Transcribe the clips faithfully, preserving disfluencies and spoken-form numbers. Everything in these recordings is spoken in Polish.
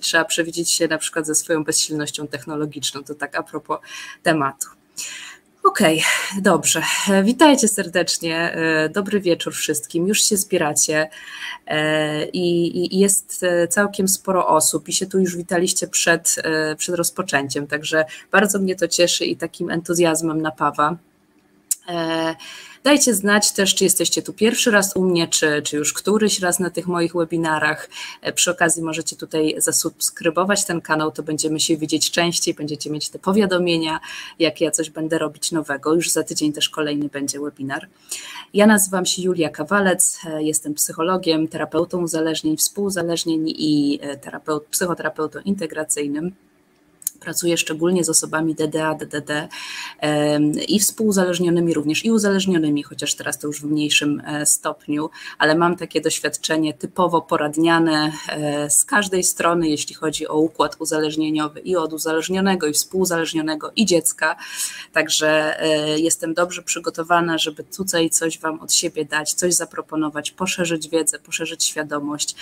Trzeba przewidzieć się na przykład ze swoją bezsilnością technologiczną. To tak a propos tematu. Okej, okay, dobrze. Witajcie serdecznie. Dobry wieczór wszystkim. Już się zbieracie i jest całkiem sporo osób i się tu już witaliście przed, przed rozpoczęciem, także bardzo mnie to cieszy i takim entuzjazmem napawa. Dajcie znać też, czy jesteście tu pierwszy raz u mnie, czy, czy już któryś raz na tych moich webinarach. Przy okazji możecie tutaj zasubskrybować ten kanał, to będziemy się widzieć częściej, będziecie mieć te powiadomienia, jak ja coś będę robić nowego. Już za tydzień też kolejny będzie webinar. Ja nazywam się Julia Kawalec, jestem psychologiem, terapeutą uzależnień, współuzależnień i terapeut, psychoterapeutą integracyjnym. Pracuję szczególnie z osobami D D A, D D D i współuzależnionymi również i uzależnionymi, chociaż teraz to już w mniejszym stopniu, ale mam takie doświadczenie typowo poradniane z każdej strony, jeśli chodzi o układ uzależnieniowy i od uzależnionego, i współuzależnionego, i dziecka, także jestem dobrze przygotowana, żeby tutaj coś Wam od siebie dać, coś zaproponować, poszerzyć wiedzę, poszerzyć świadomość.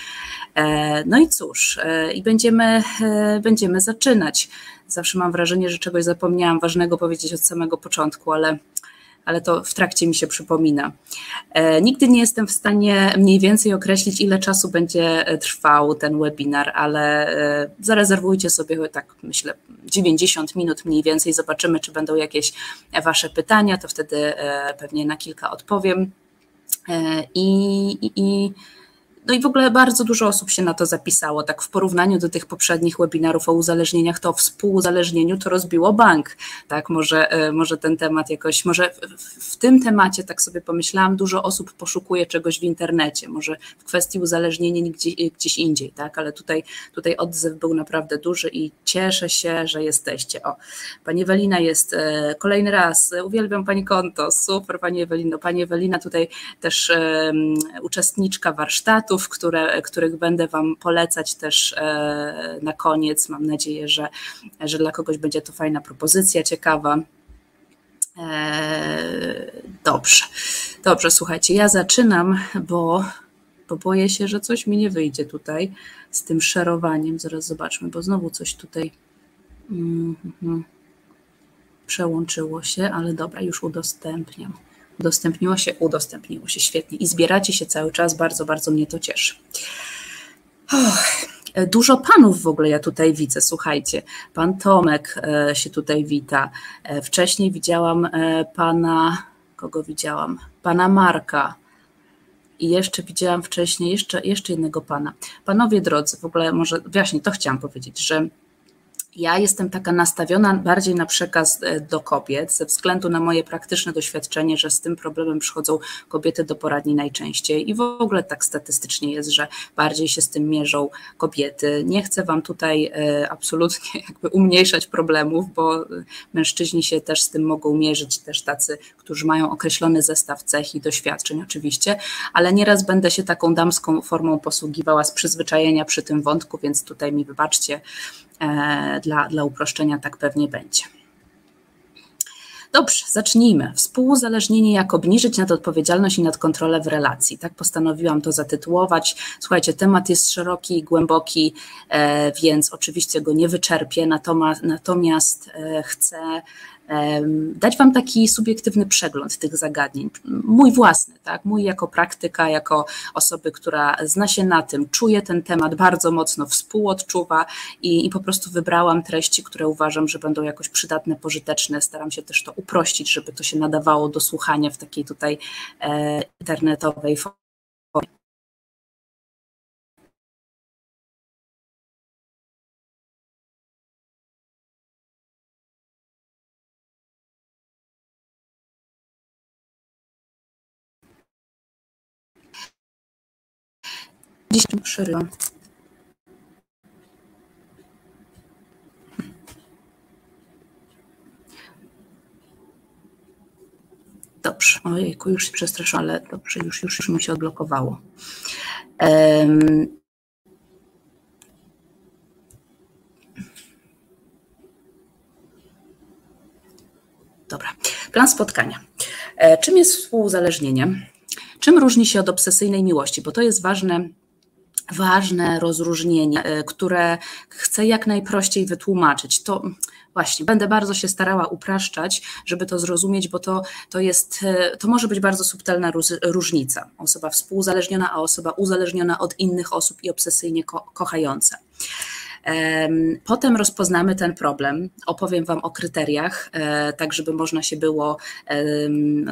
No i cóż, i będziemy, będziemy zaczynać. Zawsze mam wrażenie, że czegoś zapomniałam ważnego powiedzieć od samego początku, ale, ale to w trakcie mi się przypomina. E, nigdy nie jestem w stanie mniej więcej określić, ile czasu będzie trwał ten webinar, ale e, zarezerwujcie sobie tak, myślę, dziewięćdziesiąt minut mniej więcej. Zobaczymy, czy będą jakieś Wasze pytania, to wtedy e, pewnie na kilka odpowiem. E, i, i No i w ogóle bardzo dużo osób się na to zapisało, tak w porównaniu do tych poprzednich webinarów o uzależnieniach, to o współuzależnieniu to rozbiło bank, tak, może, może ten temat jakoś, może w, w tym temacie, tak sobie pomyślałam, dużo osób poszukuje czegoś w internecie, może w kwestii uzależnienia gdzieś, gdzieś indziej, tak, ale tutaj, tutaj odzew był naprawdę duży i cieszę się, że jesteście. O, pani Ewelina jest kolejny raz, uwielbiam pani konto, super pani Ewelino, pani Ewelina tutaj też um, uczestniczka warsztatu, Które, których będę Wam polecać też e, na koniec. Mam nadzieję, że, że dla kogoś będzie to fajna propozycja, ciekawa. E, dobrze, dobrze, słuchajcie, ja zaczynam, bo, bo boję się, że coś mi nie wyjdzie tutaj z tym szerowaniem. Zaraz zobaczmy, bo znowu coś tutaj mm, mm, przełączyło się, ale dobra, już udostępniam. Udostępniło się, udostępniło się, świetnie. I zbieracie się cały czas, bardzo, bardzo mnie to cieszy. Oh, dużo panów w ogóle ja tutaj widzę, słuchajcie. Pan Tomek e, się tutaj wita. E, wcześniej widziałam e, pana, kogo widziałam? Pana Marka. I jeszcze widziałam wcześniej jeszcze, jeszcze jednego pana. Panowie drodzy, w ogóle może, właśnie to chciałam powiedzieć, że ja jestem taka nastawiona bardziej na przekaz do kobiet ze względu na moje praktyczne doświadczenie, że z tym problemem przychodzą kobiety do poradni najczęściej i w ogóle tak statystycznie jest, że bardziej się z tym mierzą kobiety. Nie chcę Wam tutaj absolutnie jakby umniejszać problemów, bo mężczyźni się też z tym mogą mierzyć, też tacy, którzy mają określony zestaw cech i doświadczeń oczywiście, ale nieraz będę się taką damską formą posługiwała z przyzwyczajenia przy tym wątku, więc tutaj mi wybaczcie. Dla, dla uproszczenia tak pewnie będzie. Dobrze, zacznijmy. Współuzależnienie, jak obniżyć nadodpowiedzialność i nadkontrolę w relacji. Tak postanowiłam to zatytułować. Słuchajcie, temat jest szeroki i głęboki, więc oczywiście go nie wyczerpię, natomiast chcę dać Wam taki subiektywny przegląd tych zagadnień, mój własny, tak? Mój jako praktyka, jako osoby, która zna się na tym, czuje ten temat bardzo mocno, współodczuwa i, i po prostu wybrałam treści, które uważam, że będą jakoś przydatne, pożyteczne. Staram się też to uprościć, żeby to się nadawało do słuchania w takiej tutaj e, internetowej formie. Dziś przerywam. Dobrze, ojejku, już się przestraszyłam, ale dobrze, już, już, już mi się odblokowało. Um. Dobra, plan spotkania. E, czym jest współuzależnienie? Czym różni się od obsesyjnej miłości? Bo to jest ważne ważne rozróżnienie, które chcę jak najprościej wytłumaczyć. To właśnie, będę bardzo się starała upraszczać, żeby to zrozumieć, bo to, to, jest, to może być bardzo subtelna różnica. Osoba współuzależniona, a osoba uzależniona od innych osób i obsesyjnie ko- kochająca. Potem rozpoznamy ten problem, opowiem Wam o kryteriach, tak żeby można się było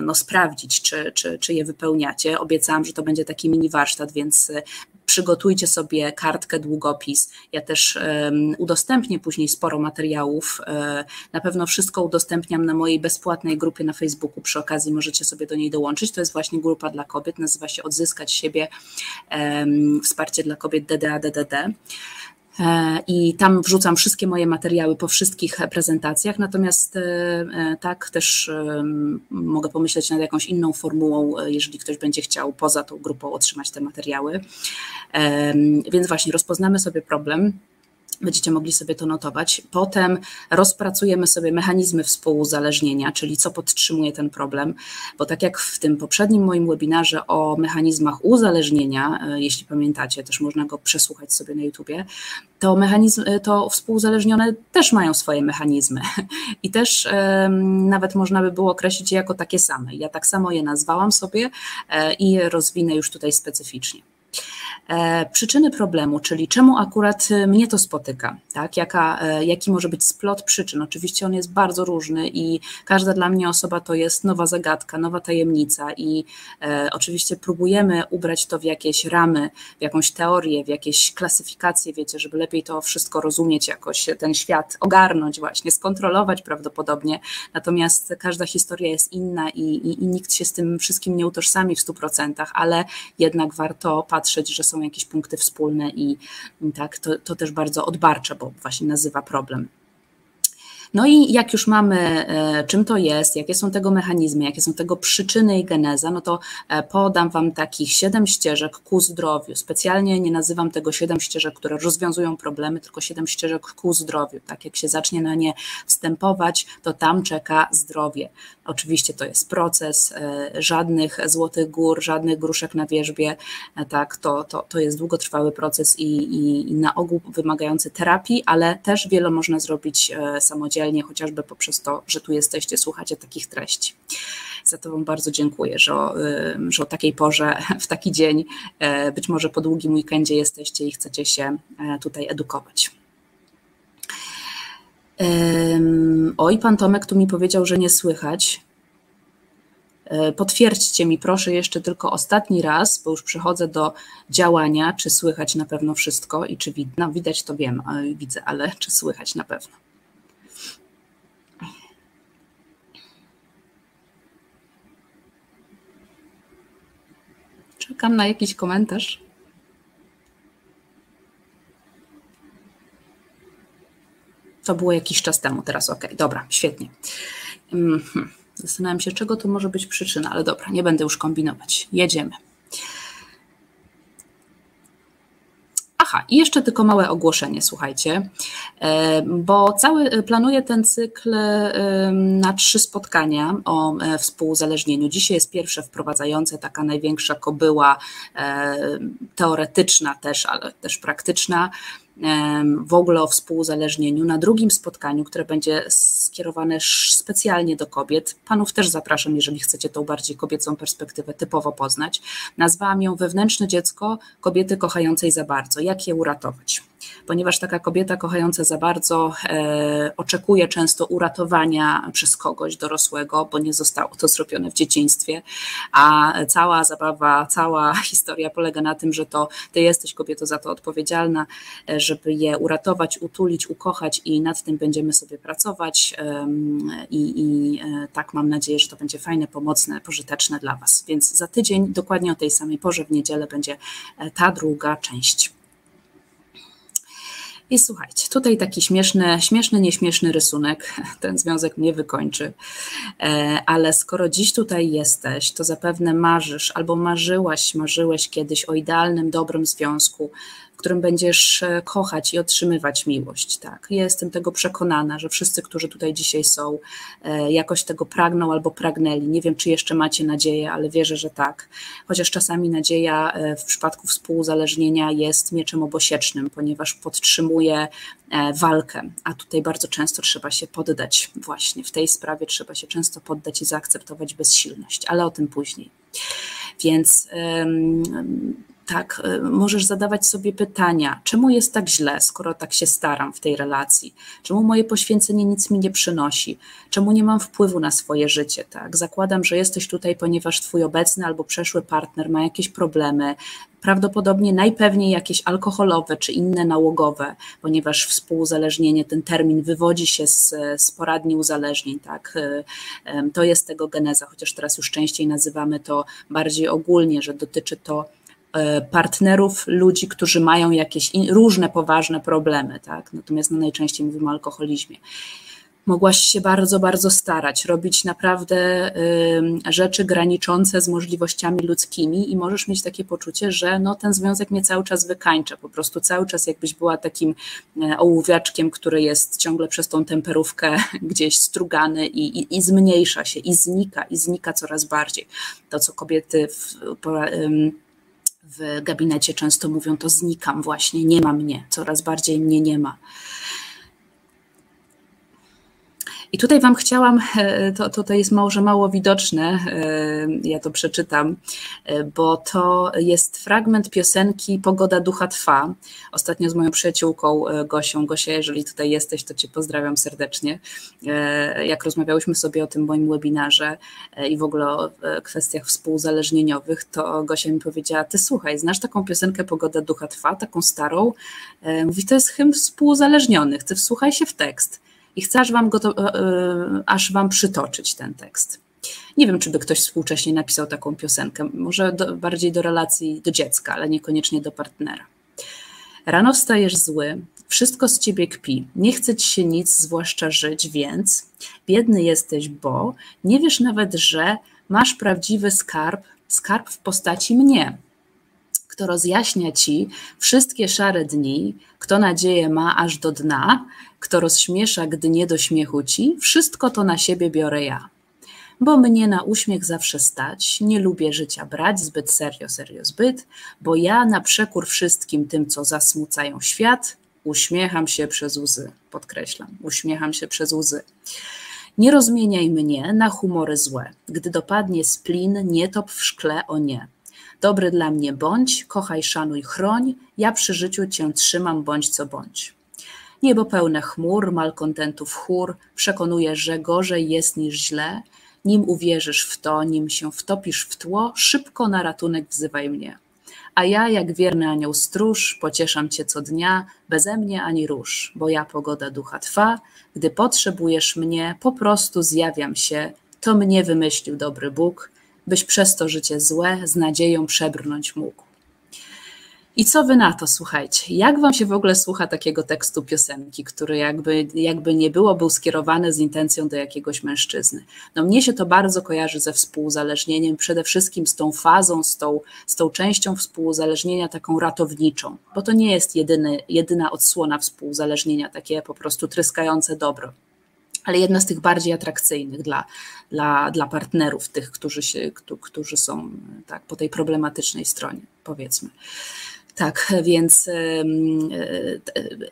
no, sprawdzić, czy, czy, czy je wypełniacie. Obiecałam, że to będzie taki mini warsztat, więc przygotujcie sobie kartkę, długopis. Ja też udostępnię później sporo materiałów. Na pewno wszystko udostępniam na mojej bezpłatnej grupie na Facebooku. Przy okazji możecie sobie do niej dołączyć. To jest właśnie grupa dla kobiet, nazywa się Odzyskać siebie, wsparcie dla kobiet D D A, D D D. I tam wrzucam wszystkie moje materiały po wszystkich prezentacjach, natomiast tak też mogę pomyśleć nad jakąś inną formułą, jeżeli ktoś będzie chciał poza tą grupą otrzymać te materiały. Więc właśnie rozpoznamy sobie problem, będziecie mogli sobie to notować. Potem rozpracujemy sobie mechanizmy współuzależnienia, czyli co podtrzymuje ten problem, bo tak jak w tym poprzednim moim webinarze o mechanizmach uzależnienia, jeśli pamiętacie, też można go przesłuchać sobie na YouTubie, to, mechanizm, to współuzależnione też mają swoje mechanizmy i też um, nawet można by było określić je jako takie same. Ja tak samo je nazwałam sobie e, i je rozwinę już tutaj specyficznie. E, przyczyny problemu, czyli czemu akurat mnie to spotyka, tak? Jaka, e, jaki może być splot przyczyn. Oczywiście on jest bardzo różny i każda dla mnie osoba to jest nowa zagadka, nowa tajemnica i e, oczywiście próbujemy ubrać to w jakieś ramy, w jakąś teorię, w jakieś klasyfikacje, wiecie, żeby lepiej to wszystko rozumieć jakoś, ten świat ogarnąć właśnie, skontrolować prawdopodobnie, natomiast każda historia jest inna i, i, i nikt się z tym wszystkim nie utożsami w stu procentach, ale jednak warto patrzeć, że są jakieś punkty wspólne i tak, to, to też bardzo odbarcza, bo właśnie nazywa problem. No i jak już mamy, czym to jest, jakie są tego mechanizmy, jakie są tego przyczyny i geneza, no to podam Wam takich siedem ścieżek ku zdrowiu. Specjalnie nie nazywam tego siedem ścieżek, które rozwiązują problemy, tylko siedem ścieżek ku zdrowiu. Tak jak się zacznie na nie wstępować, to tam czeka zdrowie. Oczywiście to jest proces, żadnych złotych gór, żadnych gruszek na wierzbie, tak, to, to, to jest długotrwały proces i, i, i na ogół wymagający terapii, ale też wiele można zrobić samodzielnie, chociażby poprzez to, że tu jesteście, słuchacie takich treści. Za to Wam bardzo dziękuję, że o, że o takiej porze, w taki dzień, być może po długim weekendzie jesteście i chcecie się tutaj edukować. Oj, pan Tomek tu mi powiedział, że nie słychać. Potwierdźcie mi proszę jeszcze tylko ostatni raz, bo już przechodzę do działania, czy słychać na pewno wszystko i czy widać, no, widać to wiem, widzę, ale czy słychać na pewno. Czekam na jakiś komentarz. To było jakiś czas temu, teraz ok, dobra, świetnie. Zastanawiam się, czego to może być przyczyna, ale dobra, nie będę już kombinować. Jedziemy. Aha, i jeszcze tylko małe ogłoszenie, słuchajcie, bo cały planuję ten cykl na trzy spotkania o współuzależnieniu. Dzisiaj jest pierwsze wprowadzające, taka największa kobyła teoretyczna też, ale też praktyczna, w ogóle o współuzależnieniu. Na drugim spotkaniu, które będzie skierowane specjalnie do kobiet, panów też zapraszam, jeżeli chcecie tą bardziej kobiecą perspektywę typowo poznać, nazwałam ją wewnętrzne dziecko kobiety kochającej za bardzo. Jak je uratować? Ponieważ taka kobieta kochająca za bardzo e, oczekuje często uratowania przez kogoś dorosłego, bo nie zostało to zrobione w dzieciństwie, a cała zabawa, cała historia polega na tym, że to ty jesteś kobieto za to odpowiedzialna, e, żeby je uratować, utulić, ukochać i nad tym będziemy sobie pracować e, i e, tak mam nadzieję, że to będzie fajne, pomocne, pożyteczne dla Was. Więc za tydzień, dokładnie o tej samej porze w niedzielę będzie ta druga część. I słuchajcie, tutaj taki śmieszny, śmieszny, nieśmieszny rysunek, ten związek mnie wykończy, ale skoro dziś tutaj jesteś, to zapewne marzysz albo marzyłaś, marzyłeś kiedyś o idealnym, dobrym związku, którym będziesz kochać i otrzymywać miłość. Tak? Ja jestem tego przekonana, że wszyscy, którzy tutaj dzisiaj są, jakoś tego pragną albo pragnęli. Nie wiem, czy jeszcze macie nadzieję, ale wierzę, że tak. Chociaż czasami nadzieja w przypadku współuzależnienia jest mieczem obosiecznym, ponieważ podtrzymuje walkę, a tutaj bardzo często trzeba się poddać. Właśnie w tej sprawie trzeba się często poddać i zaakceptować bezsilność, ale o tym później. Więc um, tak, możesz zadawać sobie pytania, czemu jest tak źle, skoro tak się staram w tej relacji? Czemu moje poświęcenie nic mi nie przynosi? Czemu nie mam wpływu na swoje życie? Tak? Zakładam, że jesteś tutaj, ponieważ twój obecny albo przeszły partner ma jakieś problemy, prawdopodobnie najpewniej jakieś alkoholowe czy inne nałogowe, ponieważ współuzależnienie, ten termin wywodzi się z, z poradni uzależnień. Tak? To jest tego geneza, chociaż teraz już częściej nazywamy to bardziej ogólnie, że dotyczy to partnerów, ludzi, którzy mają jakieś różne poważne problemy, tak? Natomiast no, najczęściej mówimy o alkoholizmie. Mogłaś się bardzo, bardzo starać, robić naprawdę y, rzeczy graniczące z możliwościami ludzkimi i możesz mieć takie poczucie, że no, ten związek mnie cały czas wykańcza, po prostu cały czas jakbyś była takim y, ołówiaczkiem, który jest ciągle przez tą temperówkę gdzieś strugany i, i, i zmniejsza się, i znika, i znika coraz bardziej. To, co kobiety w, po, y, w gabinecie często mówią, to znikam właśnie, nie ma mnie, coraz bardziej mnie nie ma. I tutaj wam chciałam, to, to jest może mało widoczne, ja to przeczytam, bo to jest fragment piosenki Pogoda Ducha Twa. Ostatnio z moją przyjaciółką Gosią. Gosia, jeżeli tutaj jesteś, to cię pozdrawiam serdecznie. Jak rozmawiałyśmy sobie o tym moim webinarze i w ogóle o kwestiach współuzależnieniowych, to Gosia mi powiedziała, ty słuchaj, znasz taką piosenkę Pogoda Ducha Twa, taką starą? Mówi, to jest hymn współuzależnionych, ty wsłuchaj się w tekst. I chcę aż wam, go to, aż wam przytoczyć ten tekst. Nie wiem, czy by ktoś współcześnie napisał taką piosenkę, może do, bardziej do relacji do dziecka, ale niekoniecznie do partnera. Rano wstajesz zły, wszystko z ciebie kpi, nie chce ci się nic, zwłaszcza żyć, więc biedny jesteś, bo nie wiesz nawet, że masz prawdziwy skarb, skarb w postaci mnie. Kto rozjaśnia ci wszystkie szare dni, kto nadzieję ma aż do dna, kto rozśmiesza, gdy nie do śmiechu ci, wszystko to na siebie biorę ja. Bo mnie na uśmiech zawsze stać, nie lubię życia brać zbyt serio, serio zbyt, bo ja na przekór wszystkim tym, co zasmucają świat, uśmiecham się przez łzy, podkreślam, uśmiecham się przez łzy. Nie rozmieniaj mnie na humory złe, gdy dopadnie splin, nie top w szkle, o nie. Dobry dla mnie bądź, kochaj, szanuj, chroń, ja przy życiu cię trzymam, bądź co bądź. Niebo pełne chmur, malkontentów chór, przekonuje, że gorzej jest niż źle, nim uwierzysz w to, nim się wtopisz w tło, szybko na ratunek wzywaj mnie. A ja, jak wierny anioł stróż, pocieszam cię co dnia, beze mnie ani róż, bo ja pogoda ducha twa, gdy potrzebujesz mnie, po prostu zjawiam się, to mnie wymyślił dobry Bóg, byś przez to życie złe z nadzieją przebrnąć mógł. I co wy na to, słuchajcie? Jak wam się w ogóle słucha takiego tekstu piosenki, który jakby, jakby nie było, był skierowany z intencją do jakiegoś mężczyzny? No mnie się to bardzo kojarzy ze współuzależnieniem, przede wszystkim z tą fazą, z tą, z tą częścią współuzależnienia taką ratowniczą, bo to nie jest jedyny, jedyna odsłona współuzależnienia, takie po prostu tryskające dobro. Ale jedna z tych bardziej atrakcyjnych dla, dla, dla partnerów, tych, którzy, się, którzy są tak, po tej problematycznej stronie, powiedzmy. Tak, więc yy, yy,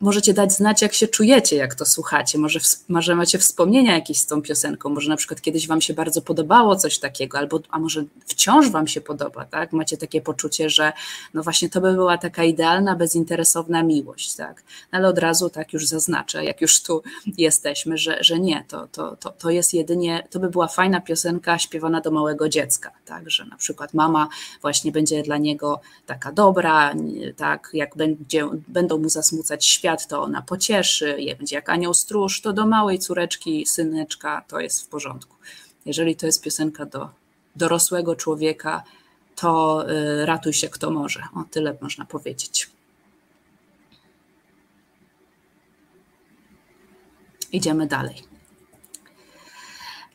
możecie dać znać, jak się czujecie, jak to słuchacie. Może, może macie wspomnienia jakieś z tą piosenką, może na przykład kiedyś wam się bardzo podobało coś takiego, albo a może wciąż wam się podoba, tak? Macie takie poczucie, że no właśnie to by była taka idealna, bezinteresowna miłość, tak? Ale od razu tak już zaznaczę, jak już tu jesteśmy, że, że nie, to, to, to, to jest jedynie, to by była fajna piosenka śpiewana do małego dziecka, tak? Że na przykład mama właśnie będzie dla niego taka dobra, tak? Jak będzie, będą mu zasmucać świat, to ona pocieszy, je będzie jak anioł stróż, to do małej córeczki, syneczka, to jest w porządku. Jeżeli to jest piosenka do dorosłego człowieka, to y, ratuj się kto może. O tyle można powiedzieć. Idziemy dalej.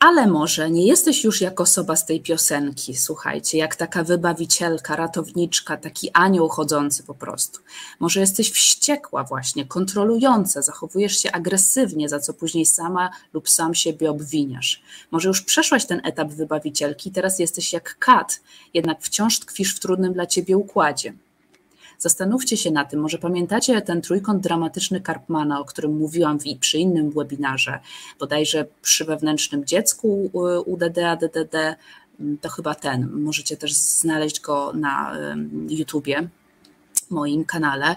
ale może nie jesteś już jak osoba z tej piosenki, słuchajcie, jak taka wybawicielka, ratowniczka, taki anioł chodzący po prostu. Może jesteś wściekła właśnie, kontrolująca, zachowujesz się agresywnie, za co później sama lub sam siebie obwiniasz. Może już przeszłaś ten etap wybawicielki, teraz jesteś jak kat, jednak wciąż tkwisz w trudnym dla ciebie układzie. Zastanówcie się na tym, może pamiętacie ten trójkąt dramatyczny Karpmana, o którym mówiłam w, przy innym webinarze, bodajże przy wewnętrznym dziecku U D D A D D D, to chyba ten, możecie też znaleźć go na YouTubie, moim kanale.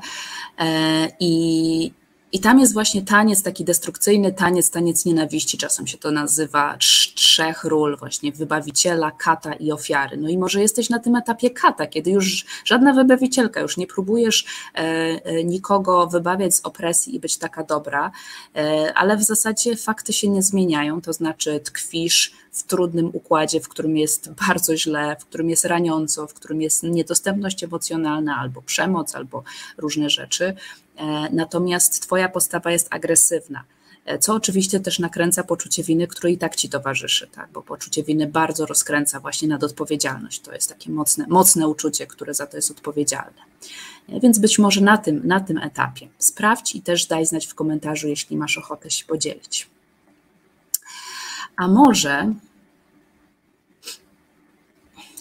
I, i tam jest właśnie taniec, taki destrukcyjny taniec, taniec nienawiści, czasem się to nazywa, trzech ról właśnie, wybawiciela, kata i ofiary. No i może jesteś na tym etapie kata, kiedy już żadna wybawicielka, już nie próbujesz e, nikogo wybawiać z opresji i być taka dobra, e, ale w zasadzie fakty się nie zmieniają, to znaczy tkwisz w trudnym układzie, w którym jest bardzo źle, w którym jest raniąco, w którym jest niedostępność emocjonalna albo przemoc, albo różne rzeczy, e, natomiast twoja postawa jest agresywna. Co oczywiście też nakręca poczucie winy, które i tak ci towarzyszy, tak? Bo poczucie winy bardzo rozkręca właśnie nadodpowiedzialność. To jest takie mocne, mocne uczucie, które za to jest odpowiedzialne. Więc być może na tym, na tym etapie sprawdź i też daj znać w komentarzu, jeśli masz ochotę się podzielić. A może...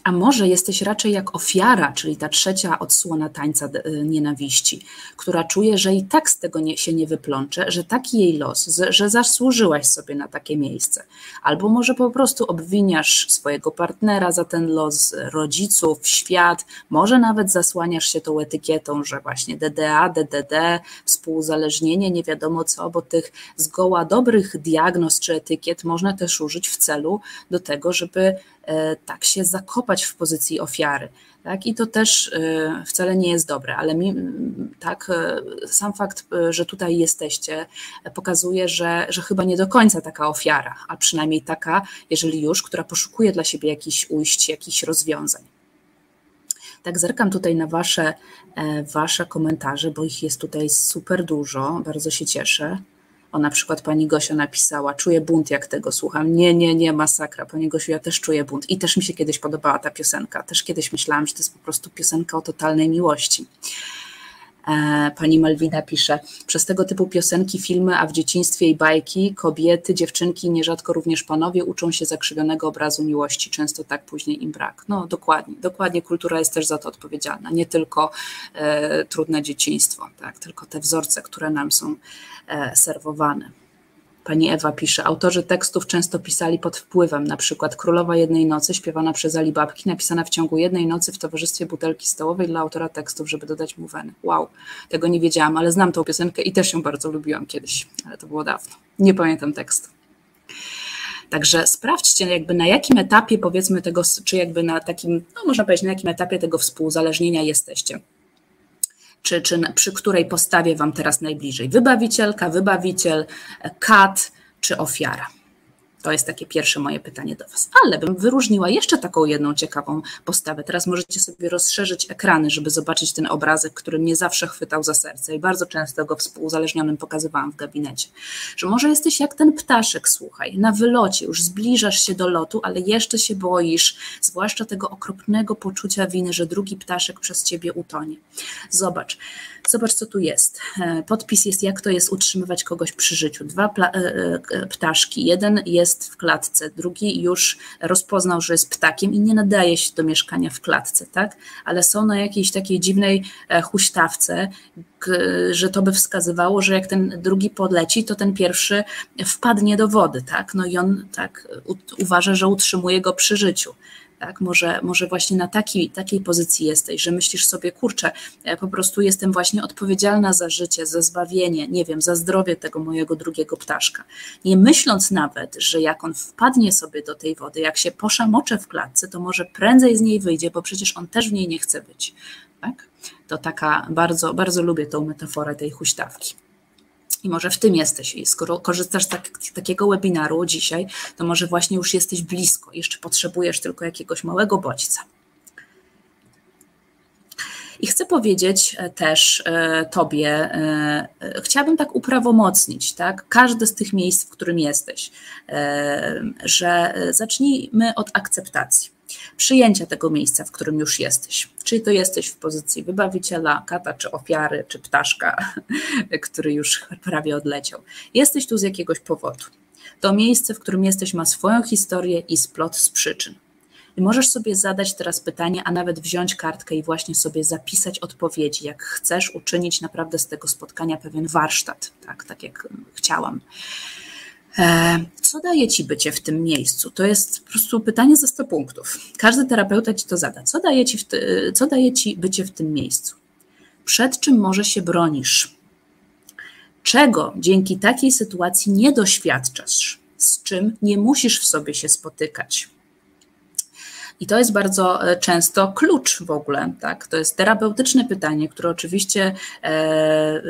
A może jesteś raczej jak ofiara, czyli ta trzecia odsłona tańca nienawiści, która czuje, że i tak z tego nie, się nie wyplącze, że taki jej los, że zasłużyłaś sobie na takie miejsce. Albo może po prostu obwiniasz swojego partnera za ten los, rodziców, świat, może nawet zasłaniasz się tą etykietą, że właśnie D D A, D D D, współuzależnienie, nie wiadomo co, bo tych zgoła dobrych diagnoz czy etykiet można też użyć w celu do tego, żeby tak się zakopać w pozycji ofiary. Tak? I to też wcale nie jest dobre, ale mi, tak, sam fakt, że tutaj jesteście, pokazuje, że, że chyba nie do końca taka ofiara, a przynajmniej taka, jeżeli już, która poszukuje dla siebie jakichś ujść, jakichś rozwiązań. Tak, zerkam tutaj na wasze, wasze komentarze, bo ich jest tutaj super dużo, bardzo się cieszę. O, na przykład pani Gosia napisała, czuję bunt, jak tego słucham. Nie, nie, nie, masakra. Pani Gosiu, ja też czuję bunt. I też mi się kiedyś podobała ta piosenka. Też kiedyś myślałam, że to jest po prostu piosenka o totalnej miłości. Pani Malwina pisze, przez tego typu piosenki, filmy, a w dzieciństwie i bajki kobiety, dziewczynki, nierzadko również panowie uczą się zakrzywionego obrazu miłości, często tak później im brak. No dokładnie, dokładnie kultura jest też za to odpowiedzialna, nie tylko e, trudne dzieciństwo, tak, tylko te wzorce, które nam są e, serwowane. Pani Ewa pisze, autorzy tekstów często pisali pod wpływem, na przykład Królowa Jednej Nocy, śpiewana przez Alibabki, napisana w ciągu jednej nocy w towarzystwie butelki stołowej dla autora tekstów, żeby dodać mu weny. Wow, tego nie wiedziałam, ale znam tą piosenkę i też ją bardzo lubiłam kiedyś, ale to było dawno. Nie pamiętam tekstu. Także sprawdźcie, jakby na jakim etapie, powiedzmy tego, czy jakby na takim, no można powiedzieć, na jakim etapie tego współuzależnienia jesteście. Czy, czy przy której postawie wam teraz najbliżej? Wybawicielka, wybawiciel, kat czy ofiara? To jest takie pierwsze moje pytanie do was. Ale bym wyróżniła jeszcze taką jedną ciekawą postawę. Teraz możecie sobie rozszerzyć ekrany, żeby zobaczyć ten obrazek, który mnie zawsze chwytał za serce i bardzo często go współuzależnionym pokazywałam w gabinecie. Że może jesteś jak ten ptaszek, słuchaj, na wylocie, już zbliżasz się do lotu, ale jeszcze się boisz, zwłaszcza tego okropnego poczucia winy, że drugi ptaszek przez ciebie utonie. Zobacz, zobacz co tu jest. Podpis jest, jak to jest utrzymywać kogoś przy życiu. Dwa ptaszki, jeden jest w klatce, drugi już rozpoznał, że jest ptakiem i nie nadaje się do mieszkania w klatce, tak? Ale są na jakiejś takiej dziwnej huśtawce, że to by wskazywało, że jak ten drugi podleci, to ten pierwszy wpadnie do wody, tak? No i on tak uważa, że utrzymuje go przy życiu. Tak, może, może właśnie na taki, takiej pozycji jesteś, że myślisz sobie, kurczę, po prostu jestem właśnie odpowiedzialna za życie, za zbawienie, nie wiem, za zdrowie tego mojego drugiego ptaszka. Nie myśląc nawet, że jak on wpadnie sobie do tej wody, jak się poszamocze w klatce, to może prędzej z niej wyjdzie, bo przecież on też w niej nie chce być. Tak? To taka, bardzo, bardzo lubię tą metaforę tej huśtawki. I może w tym jesteś. I skoro korzystasz z tak, takiego webinaru dzisiaj, to może właśnie już jesteś blisko. Jeszcze potrzebujesz tylko jakiegoś małego bodźca. I chcę powiedzieć też tobie, chciałabym tak uprawomocnić, tak, każde z tych miejsc, w którym jesteś, że zacznijmy od akceptacji, przyjęcia tego miejsca, w którym już jesteś. Czyli to jesteś w pozycji wybawiciela, kata czy ofiary, czy ptaszka, który już prawie odleciał. Jesteś tu z jakiegoś powodu. To miejsce, w którym jesteś, ma swoją historię i splot z przyczyn. I możesz sobie zadać teraz pytanie, a nawet wziąć kartkę i właśnie sobie zapisać odpowiedzi, jak chcesz uczynić naprawdę z tego spotkania pewien warsztat, tak, tak jak chciałam. Co daje ci bycie w tym miejscu? To jest po prostu pytanie za sto punktów. Każdy terapeuta ci to zada. Co daje ci, w ty, co daje ci bycie w tym miejscu? Przed czym może się bronisz? Czego dzięki takiej sytuacji nie doświadczasz? Z czym nie musisz w sobie się spotykać? I to jest bardzo często klucz w ogóle, tak? To jest terapeutyczne pytanie, które oczywiście e,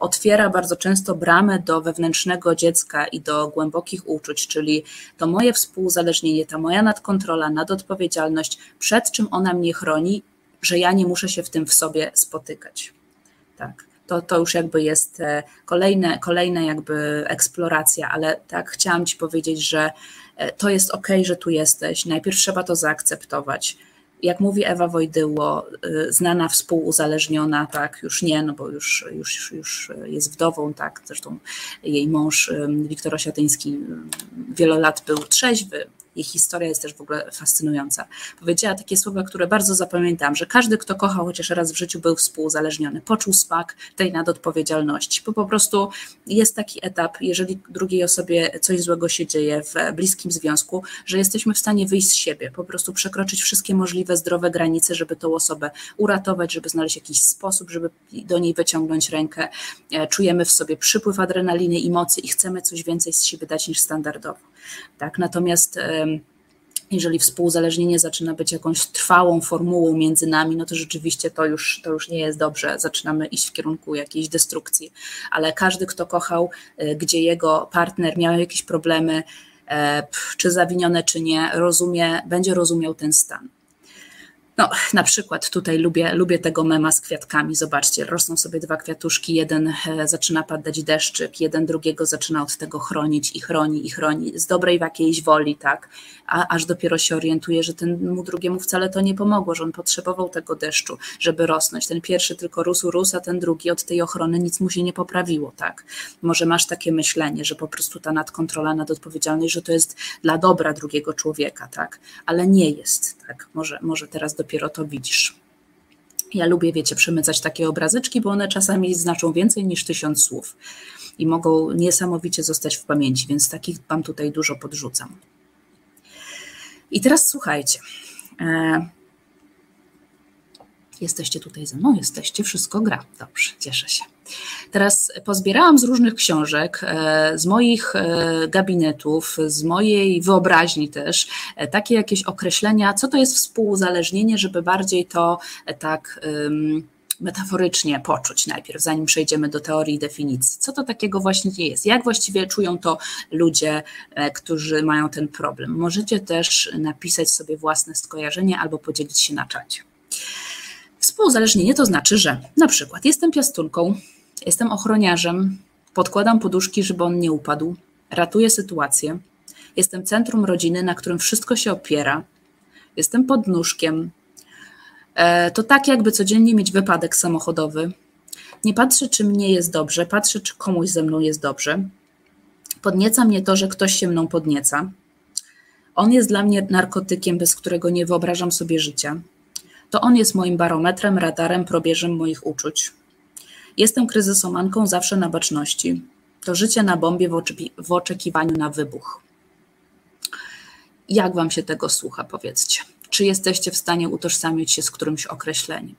otwiera bardzo często bramę do wewnętrznego dziecka i do głębokich uczuć, czyli to moje współuzależnienie, ta moja nadkontrola, nadodpowiedzialność, przed czym ona mnie chroni, że ja nie muszę się w tym w sobie spotykać. Tak. To, to już jakby jest kolejne, kolejna jakby eksploracja, ale tak chciałam ci powiedzieć, że to jest ok, że tu jesteś, najpierw trzeba to zaakceptować. Jak mówi Ewa Wojdyło, znana współuzależniona, tak, już nie, no bo już, już, już jest wdową, tak, zresztą jej mąż Wiktor Osiatyński wiele lat był trzeźwy, jej historia jest też w ogóle fascynująca. Powiedziała takie słowa, które bardzo zapamiętam, że każdy, kto kochał chociaż raz w życiu, był współuzależniony, poczuł smak tej nadodpowiedzialności, bo po prostu jest taki etap, jeżeli drugiej osobie coś złego się dzieje w bliskim związku, że jesteśmy w stanie wyjść z siebie, po prostu przekroczyć wszystkie możliwe zdrowe granice, żeby tą osobę uratować, żeby znaleźć jakiś sposób, żeby do niej wyciągnąć rękę. Czujemy w sobie przypływ adrenaliny i mocy i chcemy coś więcej z siebie dać niż standardowo. Tak? Natomiast jeżeli współuzależnienie zaczyna być jakąś trwałą formułą między nami, no to rzeczywiście to już, to już nie jest dobrze, zaczynamy iść w kierunku jakiejś destrukcji, ale każdy, kto kochał, gdzie jego partner miał jakieś problemy, czy zawinione, czy nie, rozumie, będzie rozumiał ten stan. No, na przykład tutaj lubię, lubię tego mema z kwiatkami, zobaczcie, rosną sobie dwa kwiatuszki, jeden zaczyna padać deszczyk, jeden drugiego zaczyna od tego chronić i chroni i chroni, z dobrej jakiejś woli, tak, a aż dopiero się orientuje, że temu drugiemu wcale to nie pomogło, że on potrzebował tego deszczu, żeby rosnąć, ten pierwszy tylko rósł, rósł, a ten drugi od tej ochrony nic mu się nie poprawiło, tak, może masz takie myślenie, że po prostu ta nadkontrola, nadodpowiedzialność, że to jest dla dobra drugiego człowieka, tak, ale nie jest, tak, może, może teraz dopiero Dopiero to widzisz. Ja lubię, wiecie, przemycać takie obrazyczki, bo one czasami znaczą więcej niż tysiąc słów i mogą niesamowicie zostać w pamięci, więc takich wam tutaj dużo podrzucam. I teraz słuchajcie. E... Jesteście tutaj ze mną, jesteście, wszystko gra. Dobrze, cieszę się. Teraz pozbierałam z różnych książek, z moich gabinetów, z mojej wyobraźni też, takie jakieś określenia, co to jest współuzależnienie, żeby bardziej to tak metaforycznie poczuć najpierw, zanim przejdziemy do teorii i definicji. Co to takiego właśnie jest? Jak właściwie czują to ludzie, którzy mają ten problem? Możecie też napisać sobie własne skojarzenie albo podzielić się na czacie. Współuzależnienie to znaczy, że na przykład jestem piastunką, jestem ochroniarzem, podkładam poduszki, żeby on nie upadł, ratuję sytuację, jestem centrum rodziny, na którym wszystko się opiera, jestem podnóżkiem, to tak jakby codziennie mieć wypadek samochodowy, nie patrzę, czy mnie jest dobrze, patrzę, czy komuś ze mną jest dobrze, podnieca mnie to, że ktoś się mną podnieca, on jest dla mnie narkotykiem, bez którego nie wyobrażam sobie życia, to on jest moim barometrem, radarem, probierzem moich uczuć. Jestem kryzysomanką, zawsze na baczności. To życie na bombie w oczekiwaniu na wybuch. Jak wam się tego słucha, powiedzcie? Czy jesteście w stanie utożsamić się z którymś określeniem?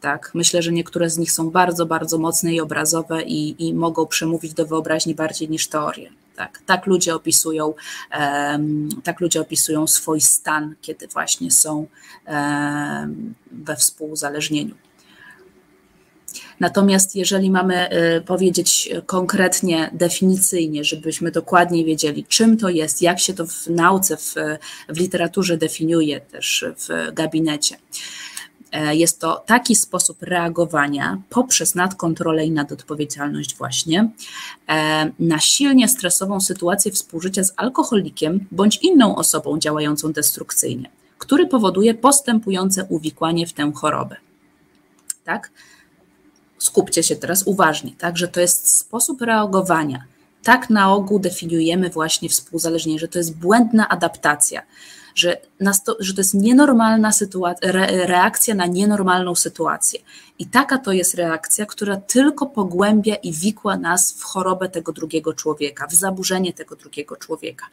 Tak, myślę, że niektóre z nich są bardzo, bardzo mocne i obrazowe i, i mogą przemówić do wyobraźni bardziej niż teorie. Tak, tak ludzie opisują, um, tak ludzie opisują swój stan, kiedy właśnie są um, we współuzależnieniu. Natomiast jeżeli mamy powiedzieć konkretnie, definicyjnie, żebyśmy dokładnie wiedzieli, czym to jest, jak się to w nauce, w, w literaturze definiuje też w gabinecie, Jest to taki sposób reagowania poprzez nadkontrolę i nadodpowiedzialność właśnie na silnie stresową sytuację współżycia z alkoholikiem bądź inną osobą działającą destrukcyjnie, który powoduje postępujące uwikłanie w tę chorobę. Tak? Skupcie się teraz uważnie, tak, że to jest sposób reagowania. Tak na ogół definiujemy właśnie współzależnienie, że to jest błędna adaptacja, że, nas to, że to jest nienormalna sytuacja, re, reakcja na nienormalną sytuację. I taka to jest reakcja, która tylko pogłębia i wikła nas w chorobę tego drugiego człowieka, w zaburzenie tego drugiego człowieka.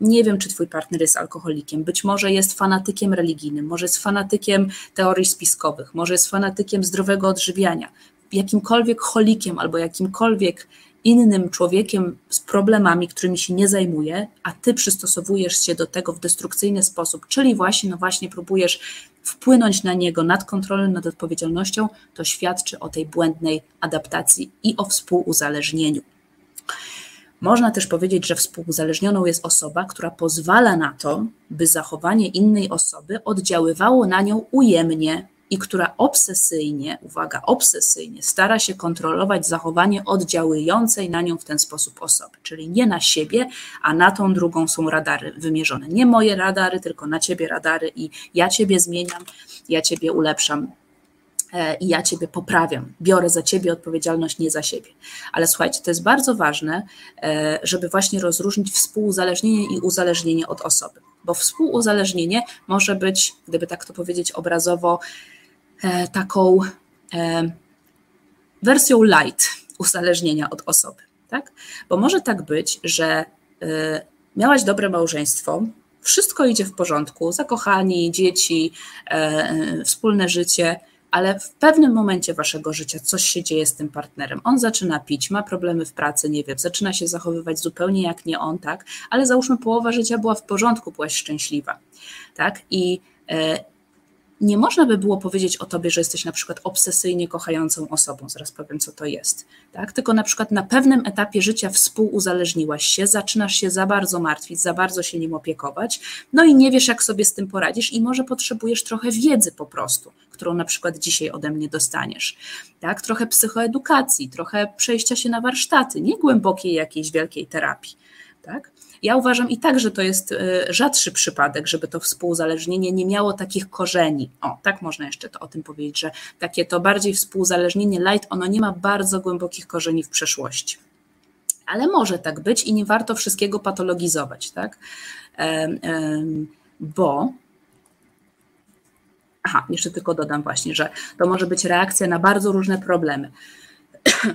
Nie wiem, czy twój partner jest alkoholikiem, być może jest fanatykiem religijnym, może jest fanatykiem teorii spiskowych, może jest fanatykiem zdrowego odżywiania, jakimkolwiek holikiem albo jakimkolwiek innym człowiekiem z problemami, którymi się nie zajmuje, a ty przystosowujesz się do tego w destrukcyjny sposób, czyli właśnie, no właśnie próbujesz wpłynąć na niego nad kontrolą, nad odpowiedzialnością, to świadczy o tej błędnej adaptacji i o współuzależnieniu. Można też powiedzieć, że współuzależnioną jest osoba, która pozwala na to, by zachowanie innej osoby oddziaływało na nią ujemnie, i która obsesyjnie, uwaga, obsesyjnie stara się kontrolować zachowanie oddziałującej na nią w ten sposób osoby, czyli nie na siebie, a na tą drugą są radary wymierzone. Nie moje radary, tylko na ciebie radary i ja ciebie zmieniam, ja ciebie ulepszam i ja ciebie poprawiam. Biorę za ciebie odpowiedzialność, nie za siebie. Ale słuchajcie, to jest bardzo ważne, żeby właśnie rozróżnić współuzależnienie i uzależnienie od osoby, bo współuzależnienie może być, gdyby tak to powiedzieć obrazowo, taką e, wersją light uzależnienia od osoby, tak? Bo może tak być, że e, miałaś dobre małżeństwo, wszystko idzie w porządku, zakochani, dzieci, e, wspólne życie, ale w pewnym momencie waszego życia coś się dzieje z tym partnerem. On zaczyna pić, ma problemy w pracy, nie wiem, zaczyna się zachowywać zupełnie jak nie on, tak? Ale załóżmy połowa życia była w porządku, byłaś szczęśliwa, tak? I e, nie można by było powiedzieć o tobie, że jesteś na przykład obsesyjnie kochającą osobą, zaraz powiem, co to jest, tak? Tylko na przykład na pewnym etapie życia współuzależniłaś się, zaczynasz się za bardzo martwić, za bardzo się nim opiekować, no i nie wiesz, jak sobie z tym poradzisz i może potrzebujesz trochę wiedzy po prostu, którą na przykład dzisiaj ode mnie dostaniesz, tak? Trochę psychoedukacji, trochę przejścia się na warsztaty, nie głębokiej jakiejś wielkiej terapii, tak? Ja uważam i tak, że to jest rzadszy przypadek, żeby to współuzależnienie nie miało takich korzeni. O, tak można jeszcze to o tym powiedzieć, że takie to bardziej współuzależnienie light, ono nie ma bardzo głębokich korzeni w przeszłości. Ale może tak być i nie warto wszystkiego patologizować, tak? Bo... Aha, jeszcze tylko dodam właśnie, że to może być reakcja na bardzo różne problemy.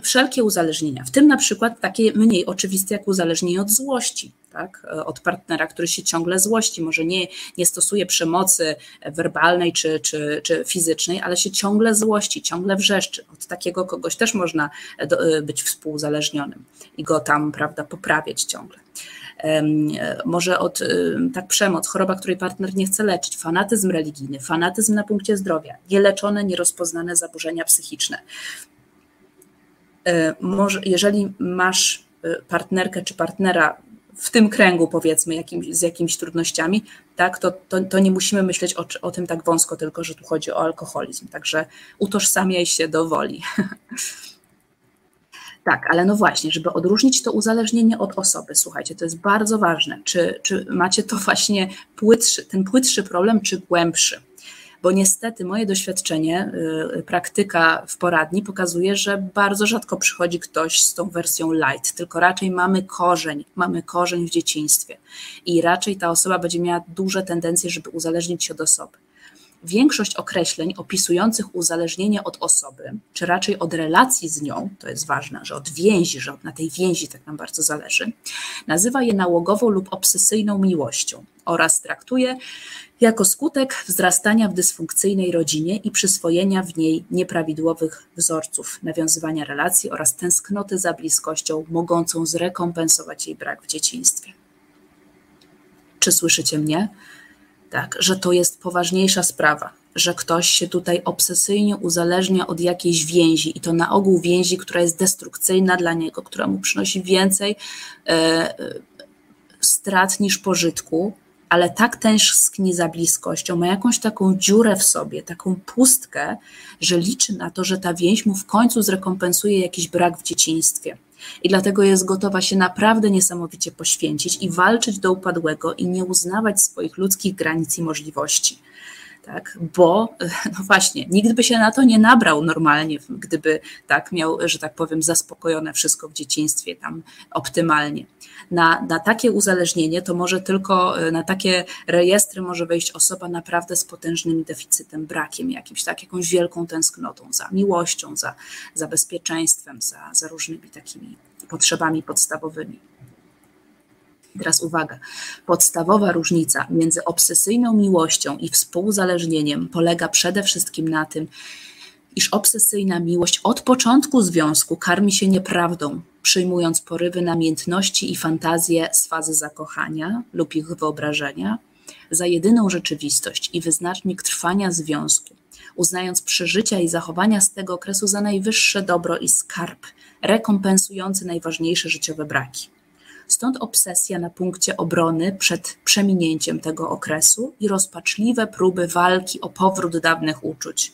Wszelkie uzależnienia, w tym na przykład takie mniej oczywiste jak uzależnienie od złości, tak? Od partnera, który się ciągle złości, może nie, nie stosuje przemocy werbalnej czy, czy, czy fizycznej, ale się ciągle złości, ciągle wrzeszczy. Od takiego kogoś też można do, być współuzależnionym i go tam, prawda, poprawiać ciągle. Może od tak przemoc, choroba, której partner nie chce leczyć, fanatyzm religijny, fanatyzm na punkcie zdrowia, nieleczone, nierozpoznane zaburzenia psychiczne. Może, jeżeli masz partnerkę czy partnera w tym kręgu, powiedzmy, jakim, z jakimiś trudnościami, tak, to, to, to nie musimy myśleć o, o tym tak wąsko, tylko że tu chodzi o alkoholizm. Także utożsamiaj się do woli. Tak, ale no właśnie, żeby odróżnić to uzależnienie od osoby, słuchajcie, to jest bardzo ważne. Czy, czy macie to właśnie płytszy, ten płytszy problem, czy głębszy? Bo niestety moje doświadczenie, praktyka w poradni pokazuje, że bardzo rzadko przychodzi ktoś z tą wersją light, tylko raczej mamy korzeń, mamy korzeń w dzieciństwie i raczej ta osoba będzie miała duże tendencje, żeby uzależnić się od osoby. Większość określeń opisujących uzależnienie od osoby, czy raczej od relacji z nią, to jest ważne, że od więzi, że na tej więzi tak nam bardzo zależy, nazywa je nałogową lub obsesyjną miłością oraz traktuje jako skutek wzrastania w dysfunkcyjnej rodzinie i przyswojenia w niej nieprawidłowych wzorców nawiązywania relacji oraz tęsknoty za bliskością mogącą zrekompensować jej brak w dzieciństwie. Czy słyszycie mnie? Tak, że to jest poważniejsza sprawa, że ktoś się tutaj obsesyjnie uzależnia od jakiejś więzi i to na ogół więzi, która jest destrukcyjna dla niego, która mu przynosi więcej e, strat niż pożytku, ale tak tęskni za bliskością, ma jakąś taką dziurę w sobie, taką pustkę, że liczy na to, że ta więź mu w końcu zrekompensuje jakiś brak w dzieciństwie. I dlatego jest gotowa się naprawdę niesamowicie poświęcić i walczyć do upadłego i nie uznawać swoich ludzkich granic i możliwości. Tak, bo no właśnie, nikt by się na to nie nabrał normalnie, gdyby tak miał, że tak powiem, zaspokojone wszystko w dzieciństwie tam optymalnie. Na, na takie uzależnienie to może tylko, na takie rejestry może wejść osoba naprawdę z potężnym deficytem, brakiem jakimś, tak, jakąś wielką tęsknotą za miłością, za, za bezpieczeństwem, za, za różnymi takimi potrzebami podstawowymi. Teraz uwaga, podstawowa różnica między obsesyjną miłością i współuzależnieniem polega przede wszystkim na tym, iż obsesyjna miłość od początku związku karmi się nieprawdą, przyjmując porywy, namiętności i fantazje z fazy zakochania lub ich wyobrażenia za jedyną rzeczywistość i wyznacznik trwania związku, uznając przeżycia i zachowania z tego okresu za najwyższe dobro i skarb, rekompensujący najważniejsze życiowe braki. Stąd obsesja na punkcie obrony przed przeminięciem tego okresu i rozpaczliwe próby walki o powrót dawnych uczuć.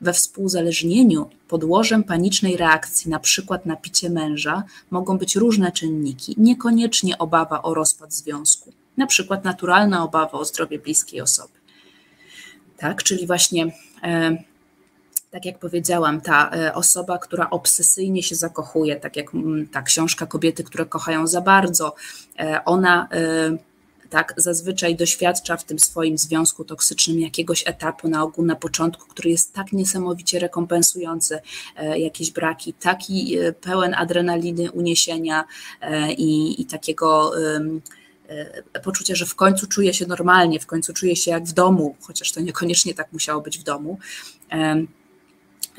We współzależnieniu podłożem panicznej reakcji, na przykład na picie męża, mogą być różne czynniki, niekoniecznie obawa o rozpad związku, na przykład naturalna obawa o zdrowie bliskiej osoby. Tak, czyli właśnie... E Tak jak powiedziałam, ta osoba, która obsesyjnie się zakochuje, tak jak ta książka Kobiety, które kochają za bardzo, ona tak zazwyczaj doświadcza w tym swoim związku toksycznym jakiegoś etapu, na ogół na początku, który jest tak niesamowicie rekompensujący jakieś braki, taki pełen adrenaliny, uniesienia i, i takiego... poczucie, że w końcu czuje się normalnie, w końcu czuje się jak w domu, chociaż to niekoniecznie tak musiało być w domu,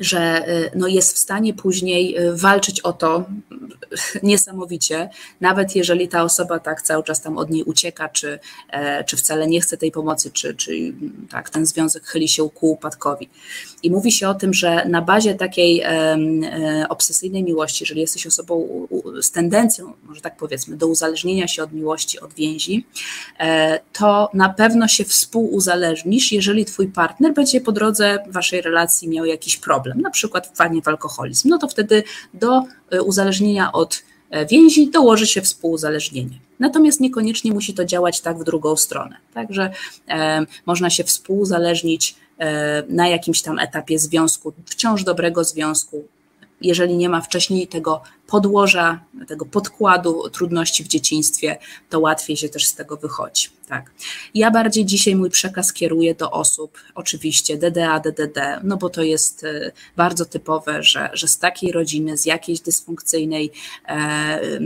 że no jest w stanie później walczyć o to niesamowicie, nawet jeżeli ta osoba tak cały czas tam od niej ucieka, czy, czy wcale nie chce tej pomocy, czy, czy tak ten związek chyli się ku upadkowi. I mówi się o tym, że na bazie takiej obsesyjnej miłości, jeżeli jesteś osobą z tendencją, może tak powiedzmy, do uzależnienia się od miłości, od więzi, to na pewno się współuzależnisz, jeżeli twój partner będzie po drodze waszej relacji miał jakiś problem, na przykład wpadnie w alkoholizm, no to wtedy do uzależnienia od więzi dołoży się współuzależnienie. Natomiast niekoniecznie musi to działać tak w drugą stronę. Także e, można się współuzależnić e, na jakimś tam etapie związku, wciąż dobrego związku, jeżeli nie ma wcześniej tego podłoża, tego podkładu trudności w dzieciństwie, to łatwiej się też z tego wychodzi. Tak. Ja bardziej dzisiaj mój przekaz kieruję do osób, oczywiście D D A, D D D, no bo to jest bardzo typowe, że, że z takiej rodziny, z jakiejś dysfunkcyjnej e,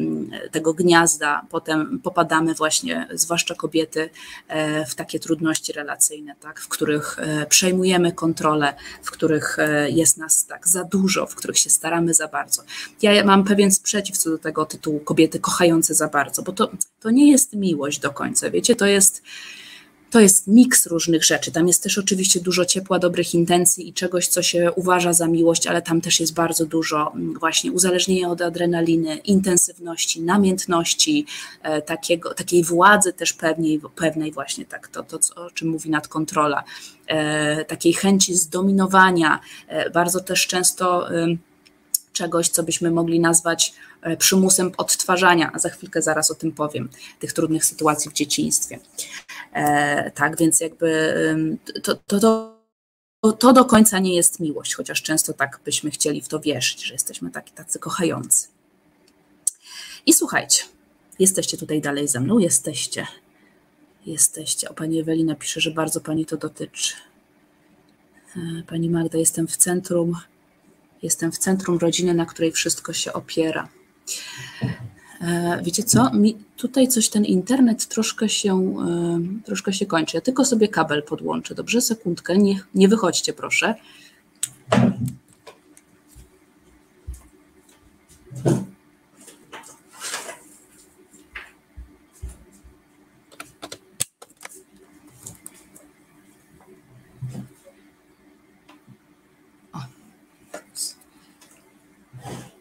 tego gniazda potem popadamy właśnie, zwłaszcza kobiety, e, w takie trudności relacyjne, tak, w których e, przejmujemy kontrolę, w których e, jest nas tak za dużo, w których się staramy za bardzo. Ja mam pewien sprzeciw co do tego tytułu kobiety kochające za bardzo, bo to, to nie jest miłość do końca, wiecie, to jest, to jest miks różnych rzeczy, tam jest też oczywiście dużo ciepła, dobrych intencji i czegoś, co się uważa za miłość, ale tam też jest bardzo dużo właśnie uzależnienia od adrenaliny, intensywności, namiętności, takiego, takiej władzy też pewnej, pewnej właśnie, tak, to, to o czym mówi nadkontrola, takiej chęci zdominowania, bardzo też często czegoś, co byśmy mogli nazwać przymusem odtwarzania, a za chwilkę zaraz o tym powiem, tych trudnych sytuacji w dzieciństwie. E, tak, więc jakby to, to, to, to do końca nie jest miłość, chociaż często tak byśmy chcieli w to wierzyć, że jesteśmy taki, tacy kochający. I słuchajcie, jesteście tutaj dalej ze mną, jesteście, jesteście. O, pani Ewelina pisze, że bardzo pani to dotyczy. E, pani Magda, jestem w centrum... Jestem w centrum rodziny, na której wszystko się opiera. Wiecie co? Mi tutaj coś, ten internet troszkę się, troszkę się kończy. Ja tylko sobie kabel podłączę. Dobrze? Sekundkę. Nie, nie wychodźcie, proszę.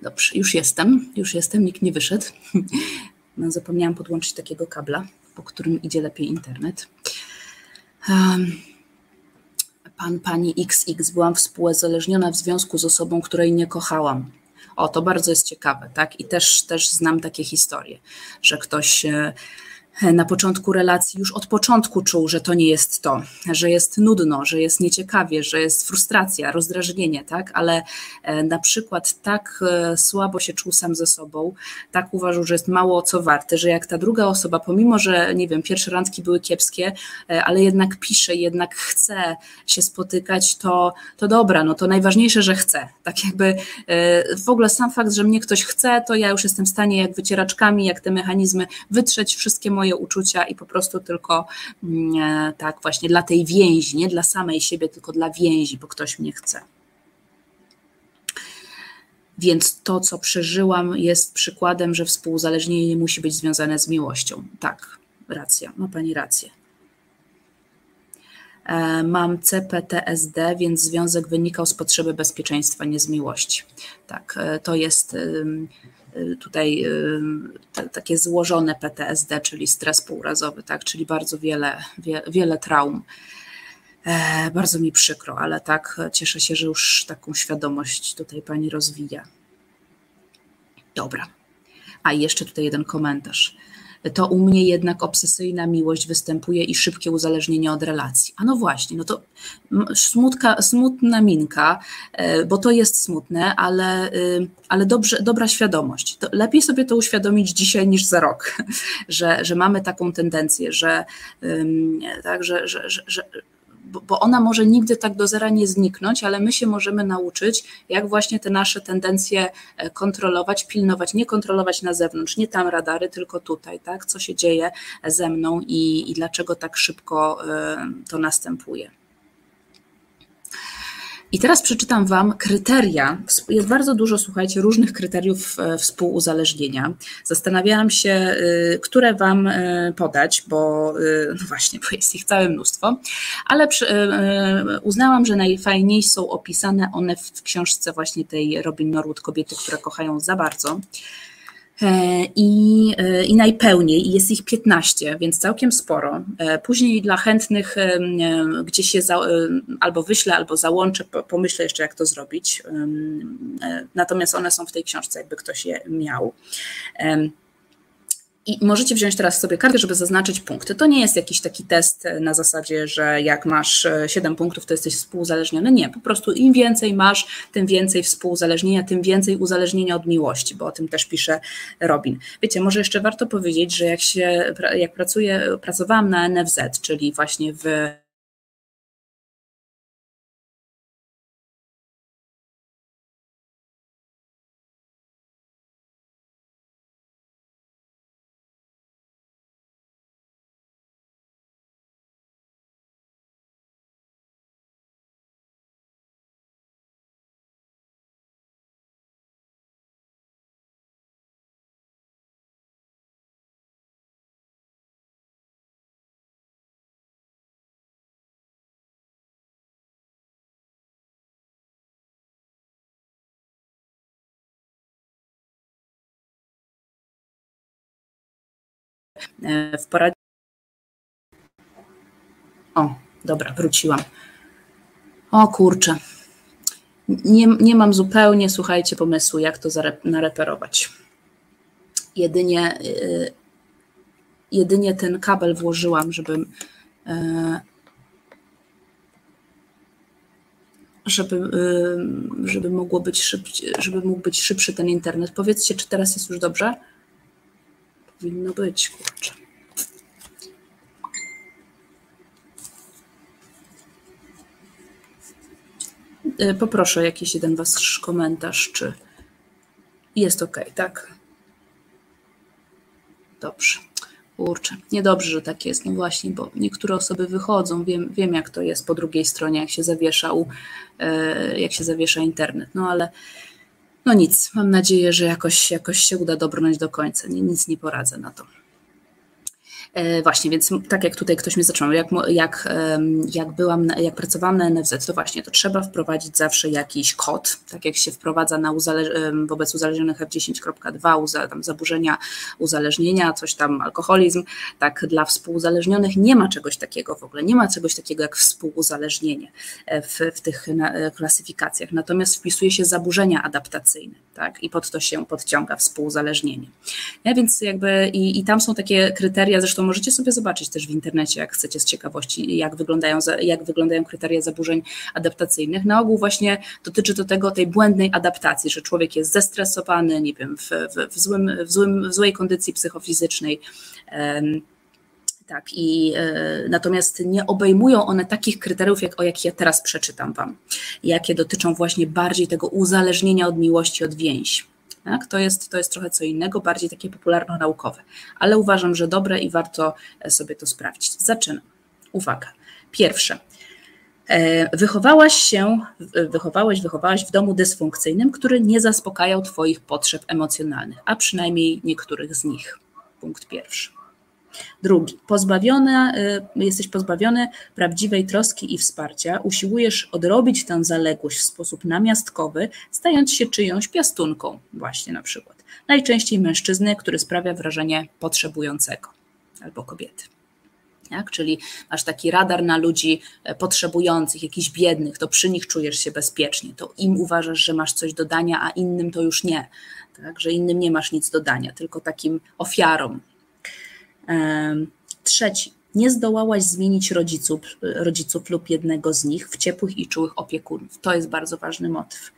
Dobrze, już jestem, już jestem, nikt nie wyszedł. No, zapomniałam podłączyć takiego kabla. po którym idzie lepiej internet. Um, pan, pani iks iks, byłam współzależniona w związku z osobą, której nie kochałam. O, to bardzo jest ciekawe, tak? I też, też znam takie historie, że ktoś na początku relacji już od początku czuł, że to nie jest to, że jest nudno, że jest nieciekawie, że jest frustracja, rozdrażnienie, tak? Ale na przykład tak słabo się czuł sam ze sobą, tak uważał, że jest mało co warte, że jak ta druga osoba, pomimo że, nie wiem, pierwsze randki były kiepskie, ale jednak pisze, jednak chce się spotykać, to, to dobra, no to najważniejsze, że chce. Tak jakby w ogóle sam fakt, że mnie ktoś chce, to ja już jestem w stanie jak wycieraczkami, jak te mechanizmy wytrzeć wszystkie moje uczucia i po prostu tylko nie, tak właśnie dla tej więzi, nie dla samej siebie, tylko dla więzi, bo ktoś mnie chce. Więc to, co przeżyłam, jest przykładem, że współuzależnienie nie musi być związane z miłością. Tak, racja, ma pani rację. E, mam C P T S D, więc związek wynikał z potrzeby bezpieczeństwa, nie z miłości. Tak, to jest... Ym, tutaj te, takie złożone P T S D, czyli stres półrazowy, tak, czyli bardzo wiele, wie, wiele traum. E, bardzo mi przykro, ale tak, cieszę się, że już taką świadomość tutaj pani rozwija. Dobra. A jeszcze tutaj jeden komentarz. To u mnie jednak obsesyjna miłość występuje i szybkie uzależnienie od relacji. A no właśnie, no to smutka, smutna minka, bo to jest smutne, ale, ale dobrze, dobra świadomość. To lepiej sobie to uświadomić dzisiaj niż za rok, że, że mamy taką tendencję, że, tak, że, że, że, że bo ona może nigdy tak do zera nie zniknąć, ale my się możemy nauczyć, jak właśnie te nasze tendencje kontrolować, pilnować, nie kontrolować na zewnątrz, nie tam radary, tylko tutaj, tak? Co się dzieje ze mną i, i dlaczego tak szybko to następuje. I teraz przeczytam Wam kryteria, jest bardzo dużo, słuchajcie, różnych kryteriów współuzależnienia. Zastanawiałam się, które Wam podać, bo no właśnie, bo jest ich całe mnóstwo, ale przy, uznałam, że najfajniej są opisane one w książce właśnie tej Robin Norwood, Kobiety, które kochają za bardzo. I, i najpełniej, jest ich piętnaście, więc całkiem sporo. Później dla chętnych gdzieś się za, albo wyślę, albo załączę, pomyślę jeszcze jak to zrobić. Natomiast one są w tej książce, jakby ktoś je miał. I możecie wziąć teraz sobie kartę, żeby zaznaczyć punkty. To nie jest jakiś taki test na zasadzie, że jak masz siedem punktów, to jesteś współuzależniony. Nie, po prostu im więcej masz, tym więcej współuzależnienia, tym więcej uzależnienia od miłości, bo o tym też pisze Robin. Wiecie, może jeszcze warto powiedzieć, że jak się, jak pracuję, pracowałam na N F Z, czyli właśnie w w poradzie. O, dobra, wróciłam. O kurczę. Nie, nie mam zupełnie, słuchajcie, pomysłu, jak to nareperować. Jedynie, yy, jedynie ten kabel włożyłam, żebym, yy, żeby, yy, żeby mogło być szybciej, żeby mógł być szybszy ten internet. Powiedzcie, czy teraz jest już dobrze? Powinno być, kurczę. Poproszę jakiś jeden wasz komentarz, czy jest ok, tak? Dobrze, kurczę. Niedobrze, że tak jest, no właśnie, bo niektóre osoby wychodzą, wiem, wiem jak to jest po drugiej stronie, jak się zawiesza, u, jak się zawiesza internet, no ale... No nic, mam nadzieję, że jakoś, jakoś się uda dobrnąć do końca. Nic nie poradzę na to. Właśnie, więc tak jak tutaj ktoś mnie zaczął, jak, jak, jak, byłam, jak pracowałam na N F Z, to właśnie to trzeba wprowadzić zawsze jakiś kod, tak jak się wprowadza na uzale- wobec uzależnionych F dziesięć kropka dwa, uza- tam zaburzenia uzależnienia, coś tam, alkoholizm, tak dla współuzależnionych nie ma czegoś takiego w ogóle, nie ma czegoś takiego jak współuzależnienie w, w tych na, klasyfikacjach, natomiast wpisuje się zaburzenia adaptacyjne, tak, i pod to się podciąga współuzależnienie. Ja, więc jakby i, i tam są takie kryteria, zresztą możecie sobie zobaczyć też w internecie, jak chcecie z ciekawości, jak wyglądają, jak wyglądają kryteria zaburzeń adaptacyjnych. Na ogół właśnie dotyczy to tego tej błędnej adaptacji, że człowiek jest zestresowany, nie wiem, w, w, w, złym, w, złym, w złej kondycji psychofizycznej. Um, Tak, i y, natomiast nie obejmują one takich kryteriów, jak, o jakich ja teraz przeczytam wam, jakie dotyczą właśnie bardziej tego uzależnienia od miłości, od więzi. Tak? To jest, to jest trochę co innego, bardziej takie popularno-naukowe, ale uważam, że dobre i warto sobie to sprawdzić. Zaczynam. Uwaga. Pierwsze. Wychowałaś się, wychowałeś, wychowałaś w domu dysfunkcyjnym, który nie zaspokajał twoich potrzeb emocjonalnych, a przynajmniej niektórych z nich. Punkt pierwszy. Drugi, pozbawiona, jesteś pozbawiony prawdziwej troski i wsparcia, usiłujesz odrobić tę zaległość w sposób namiastkowy, stając się czyjąś piastunką, właśnie na przykład. Najczęściej mężczyzny, który sprawia wrażenie potrzebującego, albo kobiety. Tak? Czyli masz taki radar na ludzi potrzebujących, jakichś biednych, to przy nich czujesz się bezpiecznie, to im uważasz, że masz coś do dania, a innym to już nie, tak? Że innym nie masz nic do dania, tylko takim ofiarom. Trzeci, nie zdołałaś zmienić rodziców, rodziców lub jednego z nich w ciepłych i czułych opiekunów. To jest bardzo ważny motyw.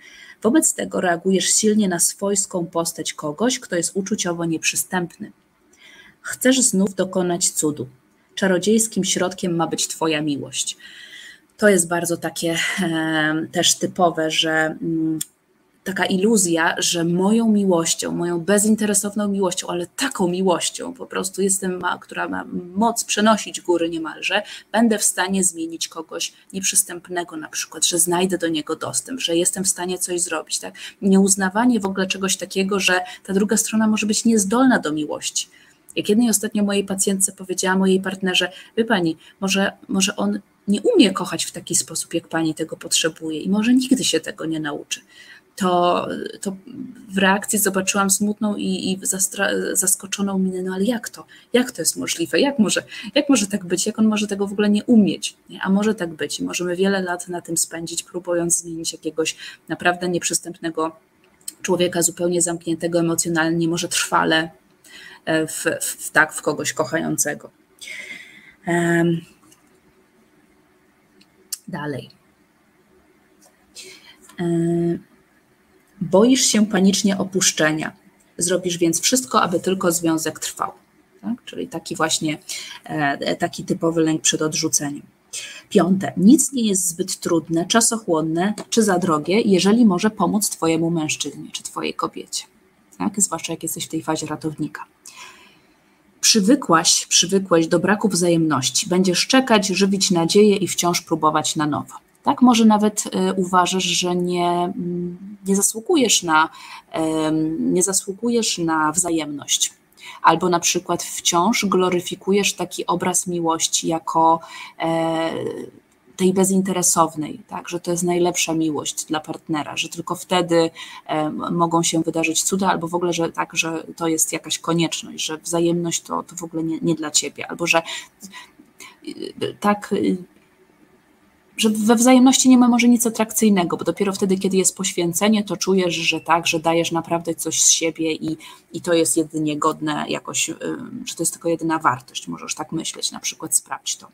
Wobec tego reagujesz silnie na swojską postać kogoś, kto jest uczuciowo nieprzystępny. Chcesz znów dokonać cudu. Czarodziejskim środkiem ma być twoja miłość. To jest bardzo takie e, też typowe, że... Mm, taka iluzja, że moją miłością, moją bezinteresowną miłością, ale taką miłością, po prostu jestem, ma, która ma moc przenosić góry niemalże, będę w stanie zmienić kogoś nieprzystępnego na przykład, że znajdę do niego dostęp, że jestem w stanie coś zrobić. Tak? Nieuznawanie w ogóle czegoś takiego, że ta druga strona może być niezdolna do miłości. Jak jednej ostatnio mojej pacjentce powiedziała mojej partnerze, wie pani, może, może on nie umie kochać w taki sposób, jak pani tego potrzebuje i może nigdy się tego nie nauczy. To, to w reakcji zobaczyłam smutną i, i zastra- zaskoczoną minę, no ale jak to? Jak to jest możliwe? Jak może, jak może tak być? Jak on może tego w ogóle nie umieć? Nie? A może tak być i możemy wiele lat na tym spędzić, próbując zmienić jakiegoś naprawdę nieprzystępnego człowieka, zupełnie zamkniętego emocjonalnie, może trwale w, w, tak, w kogoś kochającego. Um, dalej. Um, Boisz się panicznie opuszczenia, zrobisz więc wszystko, aby tylko związek trwał. Tak? Czyli taki właśnie, e, taki typowy lęk przed odrzuceniem. Piąte, nic nie jest zbyt trudne, czasochłonne czy za drogie, jeżeli może pomóc twojemu mężczyźnie czy twojej kobiecie. Tak? Zwłaszcza jak jesteś w tej fazie ratownika. Przywykłaś, przywykłaś do braku wzajemności, będziesz czekać, żywić nadzieję i wciąż próbować na nowo. Tak, może nawet y, uważasz, że nie, nie, zasługujesz na, y, nie zasługujesz na wzajemność. Albo na przykład wciąż gloryfikujesz taki obraz miłości jako y, tej bezinteresownej, tak, że to jest najlepsza miłość dla partnera, że tylko wtedy y, mogą się wydarzyć cuda, albo w ogóle, że tak, że to jest jakaś konieczność, że wzajemność to, to w ogóle nie, nie dla ciebie, albo że y, tak... Y, że we wzajemności nie ma może nic atrakcyjnego, bo dopiero wtedy, kiedy jest poświęcenie, to czujesz, że tak, że dajesz naprawdę coś z siebie i, i to jest jedynie godne jakoś, że to jest tylko jedyna wartość, możesz tak myśleć, na przykład sprawdź to.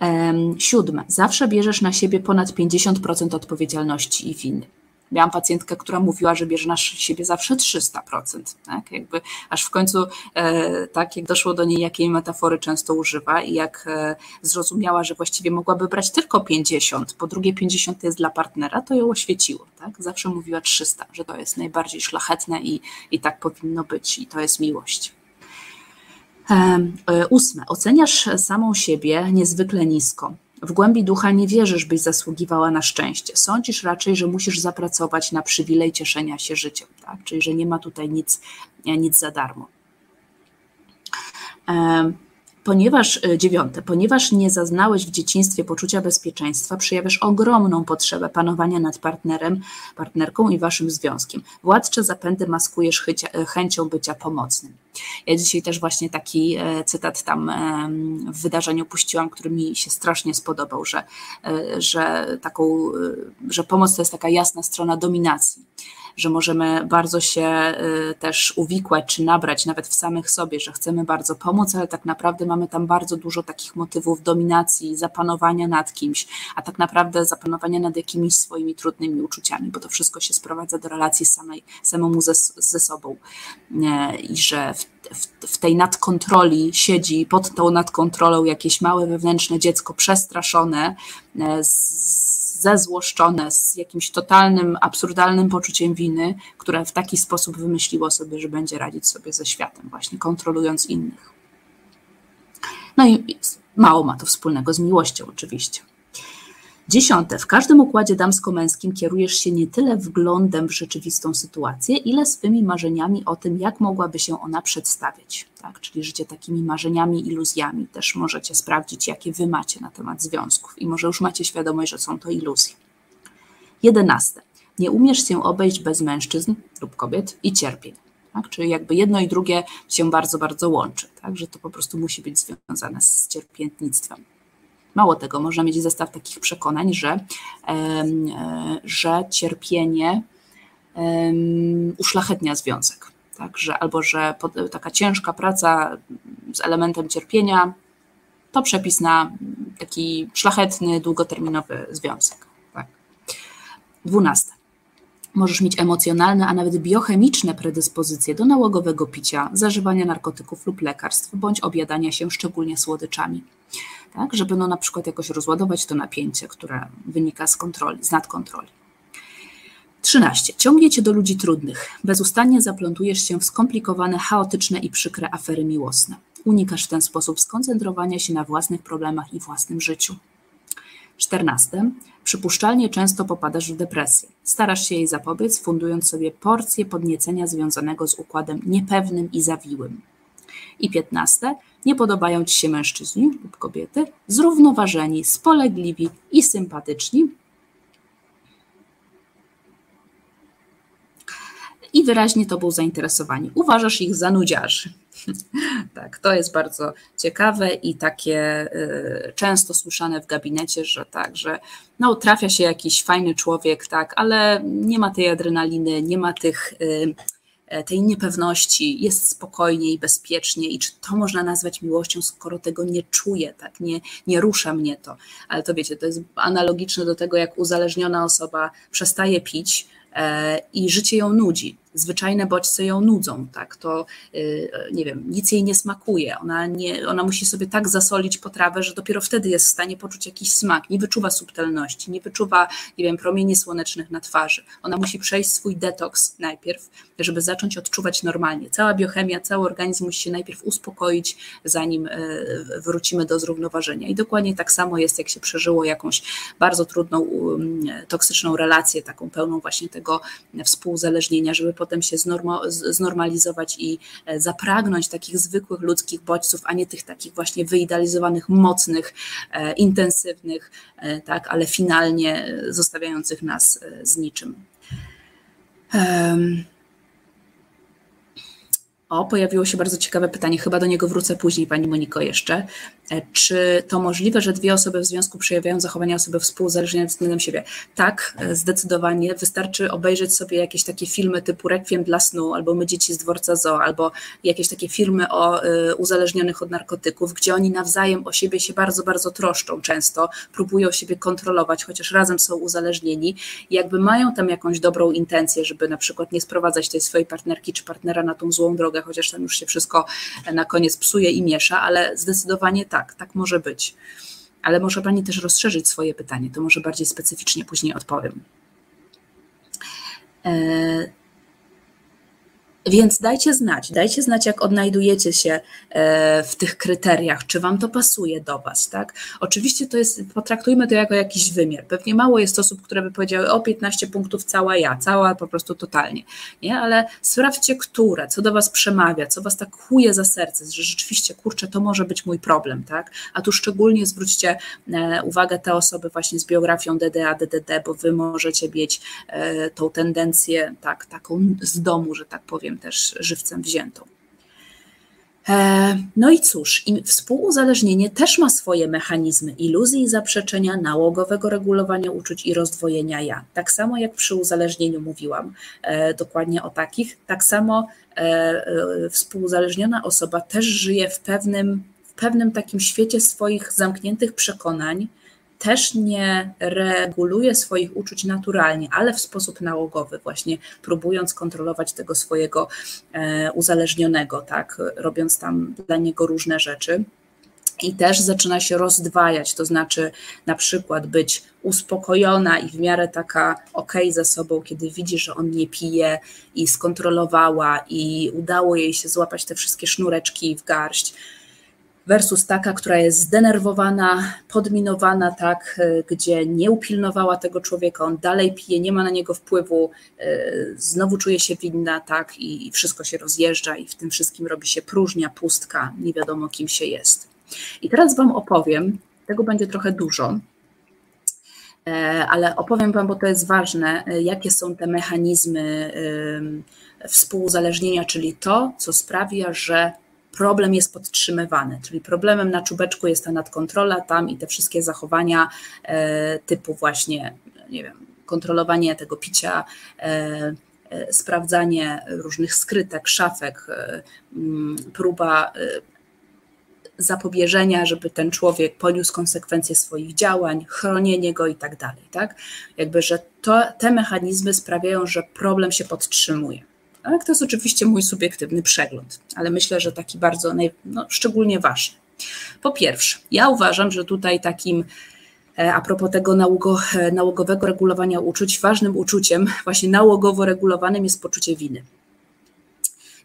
Um, siódme, zawsze bierzesz na siebie ponad pięćdziesiąt procent odpowiedzialności i winy. Miałam pacjentkę, która mówiła, że bierze na siebie zawsze trzysta procent, tak? Jakby aż w końcu, e, tak jak doszło do niej, jakiej metafory często używa i jak e, zrozumiała, że właściwie mogłaby brać tylko pięćdziesiąt, po drugie pięćdziesiąt jest dla partnera, to ją oświeciło, tak? Zawsze mówiła trzysta, że to jest najbardziej szlachetne i, i tak powinno być i to jest miłość. E, ósme, oceniasz samą siebie niezwykle nisko. W głębi ducha nie wierzysz, byś zasługiwała na szczęście. Sądzisz raczej, że musisz zapracować na przywilej cieszenia się życiem, tak? Czyli że nie ma tutaj nic, nic za darmo. Ponieważ, dziewiąte, ponieważ nie zaznałeś w dzieciństwie poczucia bezpieczeństwa, przejawiasz ogromną potrzebę panowania nad partnerem, partnerką i waszym związkiem. Władcze zapędy maskujesz chycia, chęcią bycia pomocnym. Ja dzisiaj też właśnie taki cytat tam w wydarzeniu puściłam, który mi się strasznie spodobał, że, że, taką, że pomoc to jest taka jasna strona dominacji, że możemy bardzo się też uwikłać czy nabrać nawet w samych sobie, że chcemy bardzo pomóc, ale tak naprawdę mamy tam bardzo dużo takich motywów dominacji, zapanowania nad kimś, a tak naprawdę zapanowania nad jakimiś swoimi trudnymi uczuciami, bo to wszystko się sprowadza do relacji samej, samemu ze, ze sobą i że w, w, w tej nadkontroli siedzi pod tą nadkontrolą jakieś małe wewnętrzne dziecko przestraszone, z, zezłoszczone, z jakimś totalnym, absurdalnym poczuciem winy, które w taki sposób wymyśliło sobie, że będzie radzić sobie ze światem, właśnie kontrolując innych. No i mało ma to wspólnego z miłością oczywiście. Dziesiąte. W każdym układzie damsko-męskim kierujesz się nie tyle wglądem w rzeczywistą sytuację, ile swymi marzeniami o tym, jak mogłaby się ona przedstawiać. Tak? Czyli życie takimi marzeniami, iluzjami. Też możecie sprawdzić, jakie wy macie na temat związków i może już macie świadomość, że są to iluzje. jedenaste. Nie umiesz się obejść bez mężczyzn lub kobiet i cierpień. Tak? Czyli jakby jedno i drugie się bardzo, bardzo łączy. Tak? Że to po prostu musi być związane z cierpiętnictwem. Mało tego, można mieć zestaw takich przekonań, że, że cierpienie uszlachetnia związek. Tak? Że, albo że taka ciężka praca z elementem cierpienia to przepis na taki szlachetny, długoterminowy związek. Tak? Dwunaste. Możesz mieć emocjonalne, a nawet biochemiczne predyspozycje do nałogowego picia, zażywania narkotyków lub lekarstw, bądź objadania się szczególnie słodyczami. Tak, żeby no na przykład jakoś rozładować to napięcie, które wynika z kontroli, z nadkontroli. trzynaste. Ciągnie cię do ludzi trudnych. Bezustannie zaplątujesz się w skomplikowane, chaotyczne i przykre afery miłosne. Unikasz w ten sposób skoncentrowania się na własnych problemach i własnym życiu. czternaste. Przypuszczalnie często popadasz w depresję. Starasz się jej zapobiec, fundując sobie porcję podniecenia związanego z układem niepewnym i zawiłym. I piętnaste. Nie podobają ci się mężczyźni lub kobiety, zrównoważeni, spolegliwi i sympatyczni. I wyraźnie tobą zainteresowani. Uważasz ich za nudziarzy. Tak, to jest bardzo ciekawe i takie y, często słyszane w gabinecie, że tak, że no, trafia się jakiś fajny człowiek, tak, ale nie ma tej adrenaliny, nie ma tych, y, tej niepewności, jest spokojnie i bezpiecznie i czy to można nazwać miłością, skoro tego nie czuję, tak, nie, nie rusza mnie to. Ale to wiecie, to jest analogiczne do tego, jak uzależniona osoba przestaje pić, i życie ją nudzi, zwyczajne bodźce ją nudzą, tak? To nie wiem, nic jej nie smakuje, ona, nie, ona musi sobie tak zasolić potrawę, że dopiero wtedy jest w stanie poczuć jakiś smak, nie wyczuwa subtelności, nie wyczuwa, nie wiem, promieni słonecznych na twarzy, ona musi przejść swój detoks najpierw, żeby zacząć odczuwać normalnie, cała biochemia, cały organizm musi się najpierw uspokoić, zanim wrócimy do zrównoważenia i dokładnie tak samo jest, jak się przeżyło jakąś bardzo trudną, toksyczną relację, taką pełną właśnie tego współzależnienia, żeby potem się znormalizować i zapragnąć takich zwykłych ludzkich bodźców, a nie tych takich właśnie wyidealizowanych, mocnych, intensywnych, tak, ale finalnie zostawiających nas z niczym. Um. O, pojawiło się bardzo ciekawe pytanie, chyba do niego wrócę później, Pani Moniko, jeszcze. Czy to możliwe, że dwie osoby w związku przejawiają zachowania osoby współzależnione względem siebie? Tak, zdecydowanie. Wystarczy obejrzeć sobie jakieś takie filmy typu Rekwiem dla snu, albo My dzieci z dworca zoo, albo jakieś takie filmy o uzależnionych od narkotyków, gdzie oni nawzajem o siebie się bardzo, bardzo troszczą często, próbują siebie kontrolować, chociaż razem są uzależnieni. Jakby mają tam jakąś dobrą intencję, żeby na przykład nie sprowadzać tej swojej partnerki czy partnera na tą złą drogę, chociaż tam już się wszystko na koniec psuje i miesza, ale zdecydowanie tak, tak może być. Ale może Pani też rozszerzyć swoje pytanie, to może bardziej specyficznie później odpowiem. Więc dajcie znać, dajcie znać, jak odnajdujecie się w tych kryteriach, czy wam to pasuje do was, tak? Oczywiście to jest, potraktujmy to jako jakiś wymiar. Pewnie mało jest osób, które by powiedziały, o piętnaście punktów cała ja, cała po prostu totalnie, nie? Ale sprawdźcie, które, co do was przemawia, co was tak chuje za serce, że rzeczywiście, kurczę, to może być mój problem, tak? A tu szczególnie zwróćcie uwagę te osoby właśnie z biografią D D A, D D D, bo wy możecie mieć tą tendencję, tak, taką z domu, że tak powiem, też żywcem wziętą. No i cóż, współuzależnienie też ma swoje mechanizmy iluzji i zaprzeczenia, nałogowego regulowania uczuć i rozdwojenia ja. Tak samo jak przy uzależnieniu mówiłam dokładnie o takich, tak samo współuzależniona osoba też żyje w pewnym, w pewnym takim świecie swoich zamkniętych przekonań, też nie reguluje swoich uczuć naturalnie, ale w sposób nałogowy, właśnie próbując kontrolować tego swojego uzależnionego, tak, robiąc tam dla niego różne rzeczy. I też zaczyna się rozdwajać, to znaczy na przykład być uspokojona i w miarę taka okej ze sobą, kiedy widzi, że on nie pije i skontrolowała i udało jej się złapać te wszystkie sznureczki w garść, versus taka, która jest zdenerwowana, podminowana, tak, gdzie nie upilnowała tego człowieka, on dalej pije, nie ma na niego wpływu, znowu czuje się winna, tak, i wszystko się rozjeżdża i w tym wszystkim robi się próżnia, pustka, nie wiadomo kim się jest. I teraz wam opowiem, tego będzie trochę dużo, ale opowiem wam, bo to jest ważne, jakie są te mechanizmy współuzależnienia, czyli to, co sprawia, że problem jest podtrzymywany, czyli problemem na czubeczku jest ta nadkontrola tam i te wszystkie zachowania typu właśnie, nie wiem, kontrolowanie tego picia, sprawdzanie różnych skrytek, szafek, próba zapobieżenia, żeby ten człowiek poniósł konsekwencje swoich działań, chronienie go i tak dalej, tak? Jakby, że to, te mechanizmy sprawiają, że problem się podtrzymuje. Tak, to jest oczywiście mój subiektywny przegląd, ale myślę, że taki bardzo naj, no, szczególnie ważny. Po pierwsze, ja uważam, że tutaj takim, a propos tego nałogo, nałogowego regulowania uczuć, ważnym uczuciem, właśnie nałogowo regulowanym jest poczucie winy.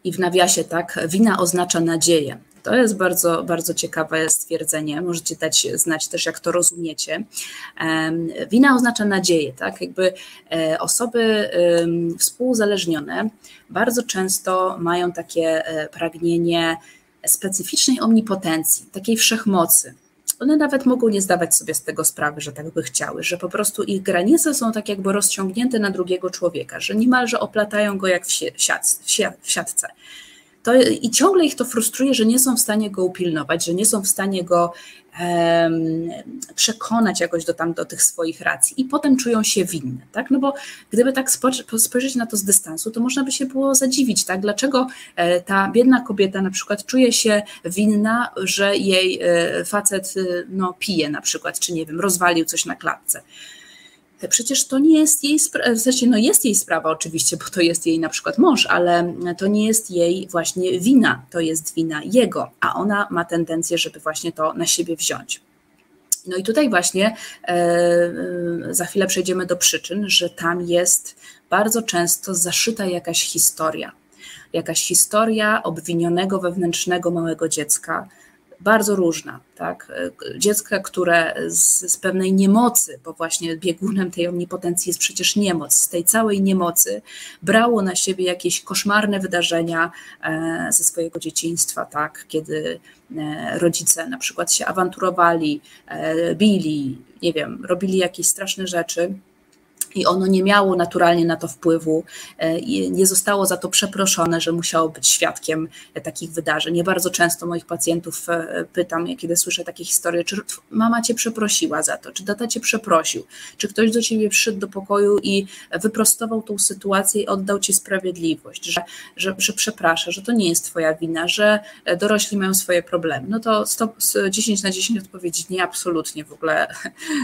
I w nawiasie tak, wina oznacza nadzieję. To jest bardzo, bardzo ciekawe stwierdzenie, możecie dać znać też, jak to rozumiecie. Wina oznacza nadzieję, tak? Jakby osoby współuzależnione bardzo często mają takie pragnienie specyficznej omnipotencji, takiej wszechmocy. One nawet mogą nie zdawać sobie z tego sprawy, że tak by chciały, że po prostu ich granice są tak jakby rozciągnięte na drugiego człowieka, że niemalże oplatają go jak w siatce. To, i ciągle ich to frustruje, że nie są w stanie go upilnować, że nie są w stanie go um, przekonać jakoś do, tam, do tych swoich racji i potem czują się winne, tak? No bo gdyby tak spojrzeć na to z dystansu, to można by się było zadziwić, tak? Dlaczego ta biedna kobieta na przykład czuje się winna, że jej facet no, pije na przykład, czy nie wiem, rozwalił coś na klatce. Przecież to nie jest jej sprawa, w sensie no jest jej sprawa oczywiście, bo to jest jej na przykład mąż, ale to nie jest jej właśnie wina, to jest wina jego, a ona ma tendencję, żeby właśnie to na siebie wziąć. No i tutaj właśnie e, za chwilę przejdziemy do przyczyn, że tam jest bardzo często zaszyta jakaś historia, jakaś historia obwinionego wewnętrznego małego dziecka, bardzo różna, tak? Dziecka, które z, z pewnej niemocy, bo właśnie biegunem tej omnipotencji jest przecież niemoc, z tej całej niemocy brało na siebie jakieś koszmarne wydarzenia e, ze swojego dzieciństwa, tak? Kiedy e, rodzice na przykład się awanturowali, e, bili, nie wiem, robili jakieś straszne rzeczy i ono nie miało naturalnie na to wpływu, nie zostało za to przeproszone, że musiało być świadkiem takich wydarzeń. Ja bardzo często moich pacjentów pytam, kiedy słyszę takie historie, czy mama cię przeprosiła za to, czy tata cię przeprosił, czy ktoś do ciebie przyszedł do pokoju i wyprostował tą sytuację i oddał ci sprawiedliwość, że, że, że przeprasza, że to nie jest twoja wina, że dorośli mają swoje problemy. No to sto, dziesięć na dziesięć odpowiedzi nie, absolutnie w ogóle,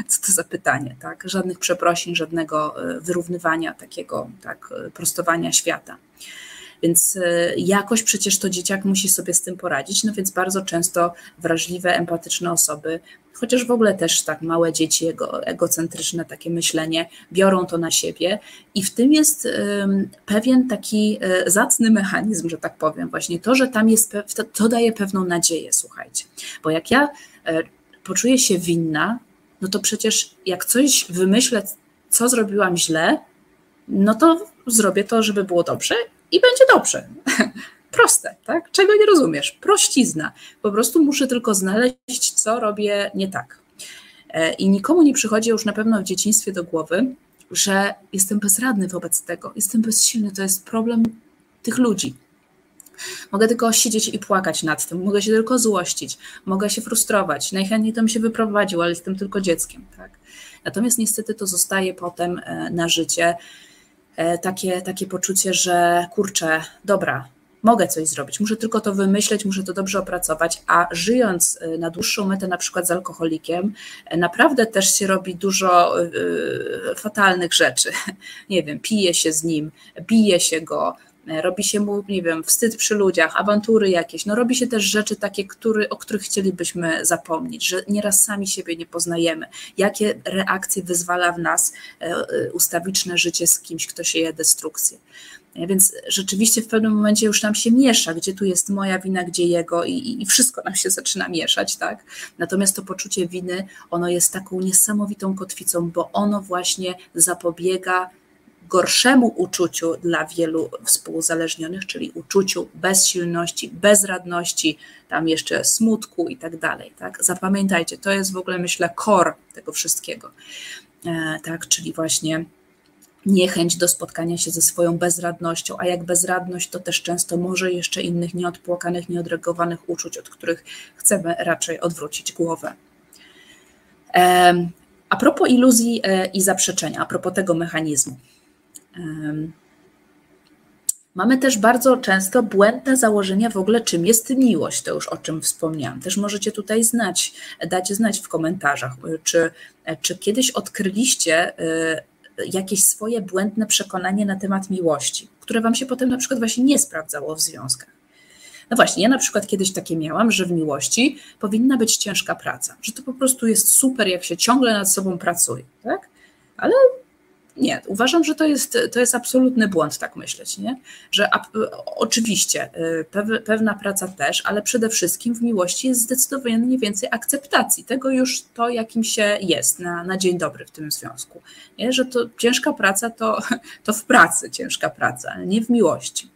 co to za pytanie, tak? Żadnych przeprosin, żadnego wyrównywania takiego, tak, prostowania świata. Więc jakoś przecież to dzieciak musi sobie z tym poradzić, no więc bardzo często wrażliwe, empatyczne osoby, chociaż w ogóle też tak małe dzieci, ego, egocentryczne takie myślenie, biorą to na siebie i w tym jest y, pewien taki y, zacny mechanizm, że tak powiem właśnie, to, że tam jest, to, to daje pewną nadzieję, słuchajcie, bo jak ja y, poczuję się winna, no to przecież jak coś wymyślę, co zrobiłam źle, no to zrobię to, żeby było dobrze i będzie dobrze. Proste, tak? Czego nie rozumiesz? Prościzna. Po prostu muszę tylko znaleźć, co robię nie tak. I nikomu nie przychodzi już na pewno w dzieciństwie do głowy, że jestem bezradny wobec tego, jestem bezsilny, to jest problem tych ludzi. Mogę tylko siedzieć i płakać nad tym, mogę się tylko złościć, mogę się frustrować, najchętniej to mi się wyprowadził, ale jestem tylko dzieckiem. Tak? Natomiast niestety to zostaje potem na życie takie, takie poczucie, że kurczę, dobra, mogę coś zrobić, muszę tylko to wymyśleć, muszę to dobrze opracować, a żyjąc na dłuższą metę na przykład z alkoholikiem, naprawdę też się robi dużo yy, fatalnych rzeczy. Nie wiem, pije się z nim, bije się go, robi się mu, nie wiem, wstyd przy ludziach, awantury jakieś, no robi się też rzeczy takie, który, o których chcielibyśmy zapomnieć, że nieraz sami siebie nie poznajemy. Jakie reakcje wyzwala w nas ustawiczne życie z kimś, kto sieje destrukcję. Więc rzeczywiście w pewnym momencie już nam się miesza, gdzie tu jest moja wina, gdzie jego i, i wszystko nam się zaczyna mieszać, tak? Natomiast to poczucie winy, ono jest taką niesamowitą kotwicą, bo ono właśnie zapobiega gorszemu uczuciu dla wielu współuzależnionych, czyli uczuciu bezsilności, bezradności, tam jeszcze smutku i tak dalej. Tak? Zapamiętajcie, to jest w ogóle myślę core tego wszystkiego, e, tak? Czyli właśnie niechęć do spotkania się ze swoją bezradnością, a jak bezradność to też często może jeszcze innych nieodpłakanych, nieodreagowanych uczuć, od których chcemy raczej odwrócić głowę. E, a propos iluzji e, i zaprzeczenia, a propos tego mechanizmu. Mamy też bardzo często błędne założenia w ogóle, czym jest miłość, to już o czym wspomniałam. Też możecie tutaj znać, dać znać w komentarzach, czy, czy kiedyś odkryliście jakieś swoje błędne przekonanie na temat miłości, które wam się potem na przykład właśnie nie sprawdzało w związkach. No właśnie, ja na przykład kiedyś takie miałam, że w miłości powinna być ciężka praca, że to po prostu jest super, jak się ciągle nad sobą pracuje, tak? Ale nie, uważam, że to jest, to jest absolutny błąd tak myśleć, nie? Że a, oczywiście pe, pewna praca też, ale przede wszystkim w miłości jest zdecydowanie więcej akceptacji tego już to, jakim się jest na, na dzień dobry w tym związku. Nie? Że to ciężka praca to, to w pracy ciężka praca, ale nie w miłości.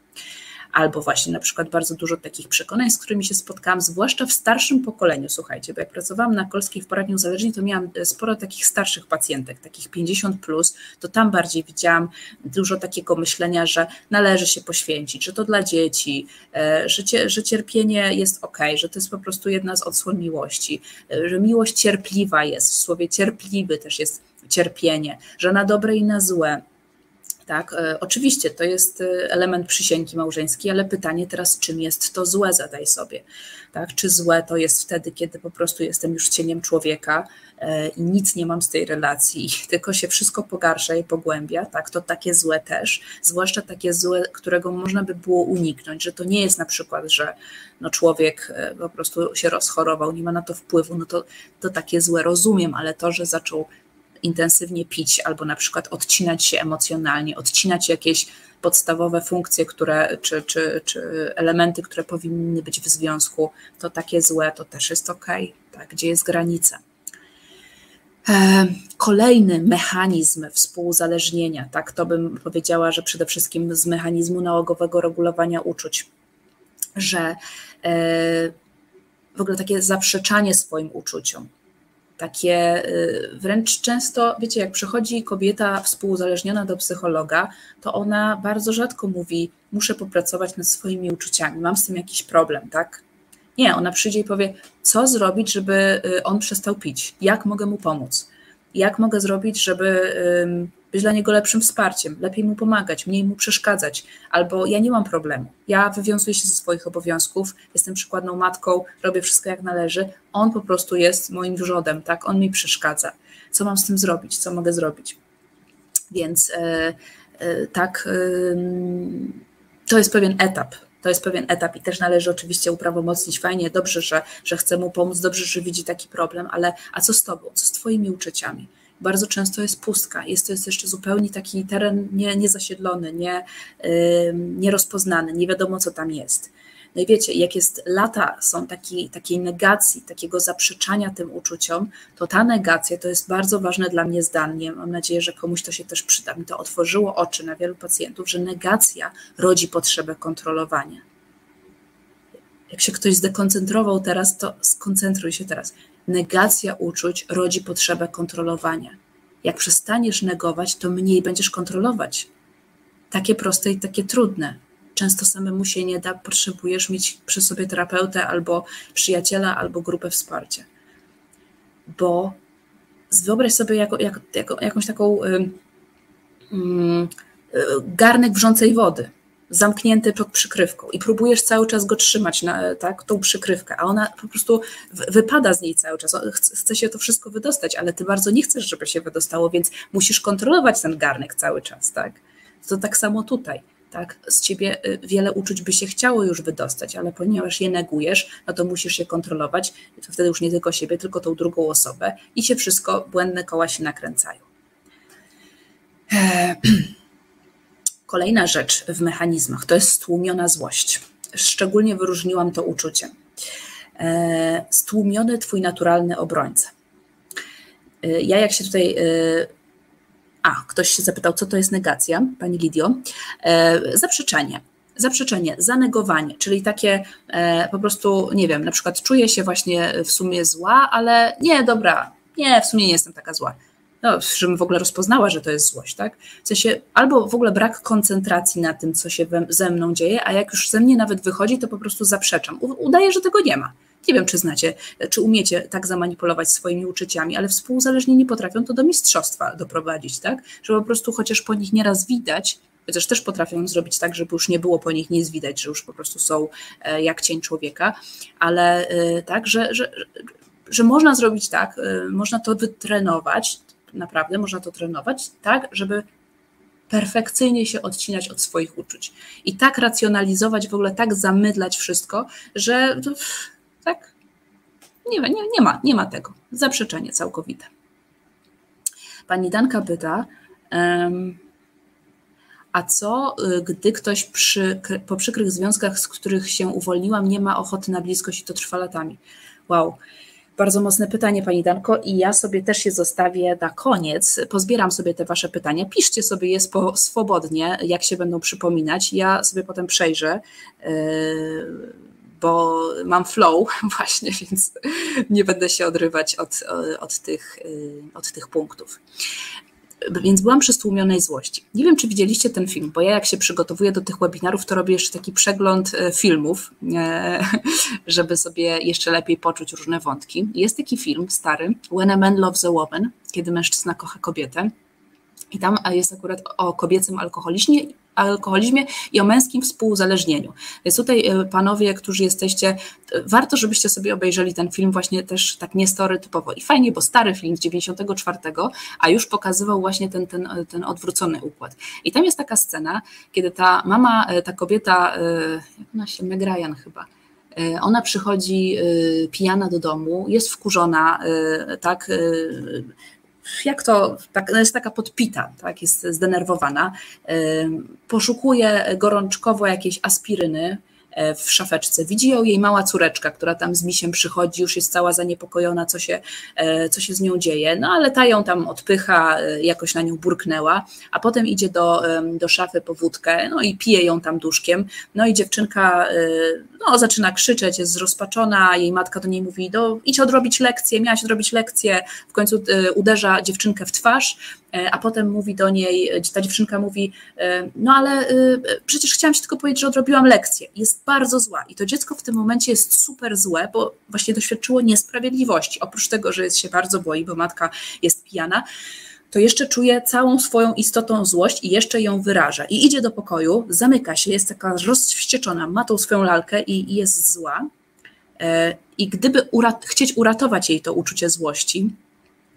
Albo właśnie na przykład bardzo dużo takich przekonań, z którymi się spotkałam, zwłaszcza w starszym pokoleniu, słuchajcie, bo jak pracowałam na Kolskiej w poradni uzależnień, to miałam sporo takich starszych pacjentek, takich pięćdziesiąt plus, to tam bardziej widziałam dużo takiego myślenia, że należy się poświęcić, że to dla dzieci, że cierpienie jest ok, że to jest po prostu jedna z odsłon miłości, że miłość cierpliwa jest, w słowie cierpliwy też jest cierpienie, że na dobre i na złe. Tak, oczywiście to jest element przysięgi małżeńskiej, ale pytanie teraz, czym jest to złe, zadaj sobie. Tak? Czy złe to jest wtedy, kiedy po prostu jestem już cieniem człowieka i nic nie mam z tej relacji, tylko się wszystko pogarsza i pogłębia, tak? To takie złe też, zwłaszcza takie złe, którego można by było uniknąć, że to nie jest na przykład, że no człowiek po prostu się rozchorował, nie ma na to wpływu, no to, to takie złe rozumiem, ale to, że zaczął intensywnie pić albo na przykład odcinać się emocjonalnie, odcinać jakieś podstawowe funkcje, które, czy, czy, czy elementy, które powinny być w związku, to takie złe, to też jest ok, tak? Gdzie jest granica. Kolejny mechanizm współuzależnienia, tak? To bym powiedziała, że przede wszystkim z mechanizmu nałogowego regulowania uczuć, że w ogóle takie zaprzeczanie swoim uczuciom, takie wręcz często, wiecie, jak przychodzi kobieta współuzależniona do psychologa, to ona bardzo rzadko mówi, muszę popracować nad swoimi uczuciami, mam z tym jakiś problem, tak? Nie, ona przyjdzie i powie, co zrobić, żeby on przestał pić, jak mogę mu pomóc, jak mogę zrobić, żeby być dla niego lepszym wsparciem, lepiej mu pomagać, mniej mu przeszkadzać, albo ja nie mam problemu, ja wywiązuję się ze swoich obowiązków, jestem przykładną matką, robię wszystko jak należy, on po prostu jest moim wrzodem, tak? On mi przeszkadza. Co mam z tym zrobić, co mogę zrobić? Więc e, e, tak, e, to jest pewien etap. To jest pewien etap i też należy oczywiście uprawomocnić. Fajnie, dobrze, że, że chce mu pomóc, dobrze, że widzi taki problem, ale a co z tobą, co z twoimi uczuciami? Bardzo często jest pustka, jest to jest jeszcze zupełnie taki teren nie, niezasiedlony, nie, yy, nierozpoznany, nie wiadomo co tam jest. No i wiecie, jak jest lata, są taki, takiej negacji, takiego zaprzeczania tym uczuciom, to ta negacja to jest bardzo ważne dla mnie zdanie. Mam nadzieję, że komuś to się też przyda. Mi to otworzyło oczy na wielu pacjentów, że negacja rodzi potrzebę kontrolowania. Jak się ktoś zdekoncentrował teraz, to skoncentruj się teraz. Negacja uczuć rodzi potrzebę kontrolowania. Jak przestaniesz negować, to mniej będziesz kontrolować. Takie proste i takie trudne. Często samemu się nie da, potrzebujesz mieć przy sobie terapeutę albo przyjaciela, albo grupę wsparcia. Bo wyobraź sobie jako, jako, jako, jakąś taką y, y, y, garnek wrzącej wody, zamknięty pod przykrywką i próbujesz cały czas go trzymać, na, tak, tą przykrywkę, a ona po prostu wypada z niej cały czas. Chce się to wszystko wydostać, ale ty bardzo nie chcesz, żeby się wydostało, więc musisz kontrolować ten garnek cały czas. Tak? To tak samo tutaj. Tak, z ciebie wiele uczuć by się chciało już wydostać, ale ponieważ je negujesz, no to musisz je kontrolować, to wtedy już nie tylko siebie, tylko tą drugą osobę i się wszystko, błędne koła się nakręcają. Kolejna rzecz w mechanizmach to jest stłumiona złość. Szczególnie wyróżniłam to uczucie. Stłumiony twój naturalny obrońca. Ja jak się tutaj... A, ktoś się zapytał, co to jest negacja, pani Lidio. E, zaprzeczenie, zaprzeczenie, zanegowanie, czyli takie e, po prostu, nie wiem, na przykład czuję się właśnie w sumie zła, ale nie, dobra, nie, w sumie nie jestem taka zła. No, żebym w ogóle rozpoznała, że to jest złość, tak? W sensie albo w ogóle brak koncentracji na tym, co się we, ze mną dzieje, a jak już ze mnie nawet wychodzi, to po prostu zaprzeczam. U, udaję, że tego nie ma. Nie wiem, czy znacie, czy umiecie tak zamanipulować swoimi uczuciami, ale współuzależnieni potrafią to do mistrzostwa doprowadzić, tak? Że po prostu chociaż po nich nieraz widać, chociaż też potrafią zrobić tak, żeby już nie było po nich nic widać, że już po prostu są jak cień człowieka, ale tak, że, że, że można zrobić tak, można to wytrenować, naprawdę można to trenować tak, żeby perfekcyjnie się odcinać od swoich uczuć i tak racjonalizować, w ogóle tak zamydlać wszystko, że... Tak? Nie, nie, nie, ma, nie ma tego. Zaprzeczenie całkowite. Pani Danka pyta, um, a co, gdy ktoś przy, po przykrych związkach, z których się uwolniłam, nie ma ochoty na bliskość i to trwa latami? Wow, bardzo mocne pytanie, pani Danko, i ja sobie też je zostawię na koniec. Pozbieram sobie te wasze pytania. Piszcie sobie je spo, swobodnie, jak się będą przypominać. Ja sobie potem przejrzę. Yy, bo mam flow właśnie, więc nie będę się odrywać od, od, tych, od tych punktów. Więc byłam przy stłumionej złości. Nie wiem, czy widzieliście ten film, bo ja jak się przygotowuję do tych webinarów, to robię jeszcze taki przegląd filmów, żeby sobie jeszcze lepiej poczuć różne wątki. Jest taki film stary, When a man loves a woman, kiedy mężczyzna kocha kobietę. I tam jest akurat o kobiecym alkoholizmie, alkoholizmie i o męskim współuzależnieniu. Więc tutaj panowie, którzy jesteście, warto, żebyście sobie obejrzeli ten film właśnie też tak nie story typowo. I fajnie, bo stary film z dziewięćdziesiątego czwartego, a już pokazywał właśnie ten, ten, ten odwrócony układ. I tam jest taka scena, kiedy ta mama, ta kobieta, jak ona się, Meg Ryan chyba, ona przychodzi pijana do domu, jest wkurzona, tak, jak to, tak, jest taka podpita, tak, jest zdenerwowana, poszukuje gorączkowo jakiejś aspiryny w szafeczce, widzi ją jej mała córeczka, która tam z misiem przychodzi, już jest cała zaniepokojona, co się, co się z nią dzieje, no ale ta ją tam odpycha, jakoś na nią burknęła, a potem idzie do, do szafy po wódkę, no i pije ją tam duszkiem, no i dziewczynka no, zaczyna krzyczeć, jest zrozpaczona, jej matka do niej mówi, do, idź odrobić lekcję, miałaś odrobić lekcję, w końcu uderza dziewczynkę w twarz, a potem mówi do niej, ta dziewczynka mówi, no ale przecież chciałam ci tylko powiedzieć, że odrobiłam lekcję. Jest bardzo zła i to dziecko w tym momencie jest super złe, bo właśnie doświadczyło niesprawiedliwości. Oprócz tego, że jest się bardzo boi, bo matka jest pijana, to jeszcze czuje całą swoją istotą złość i jeszcze ją wyraża. I idzie do pokoju, zamyka się, jest taka rozwścieczona, ma tą swoją lalkę i, i jest zła. I gdyby urat- chcieć uratować jej to uczucie złości,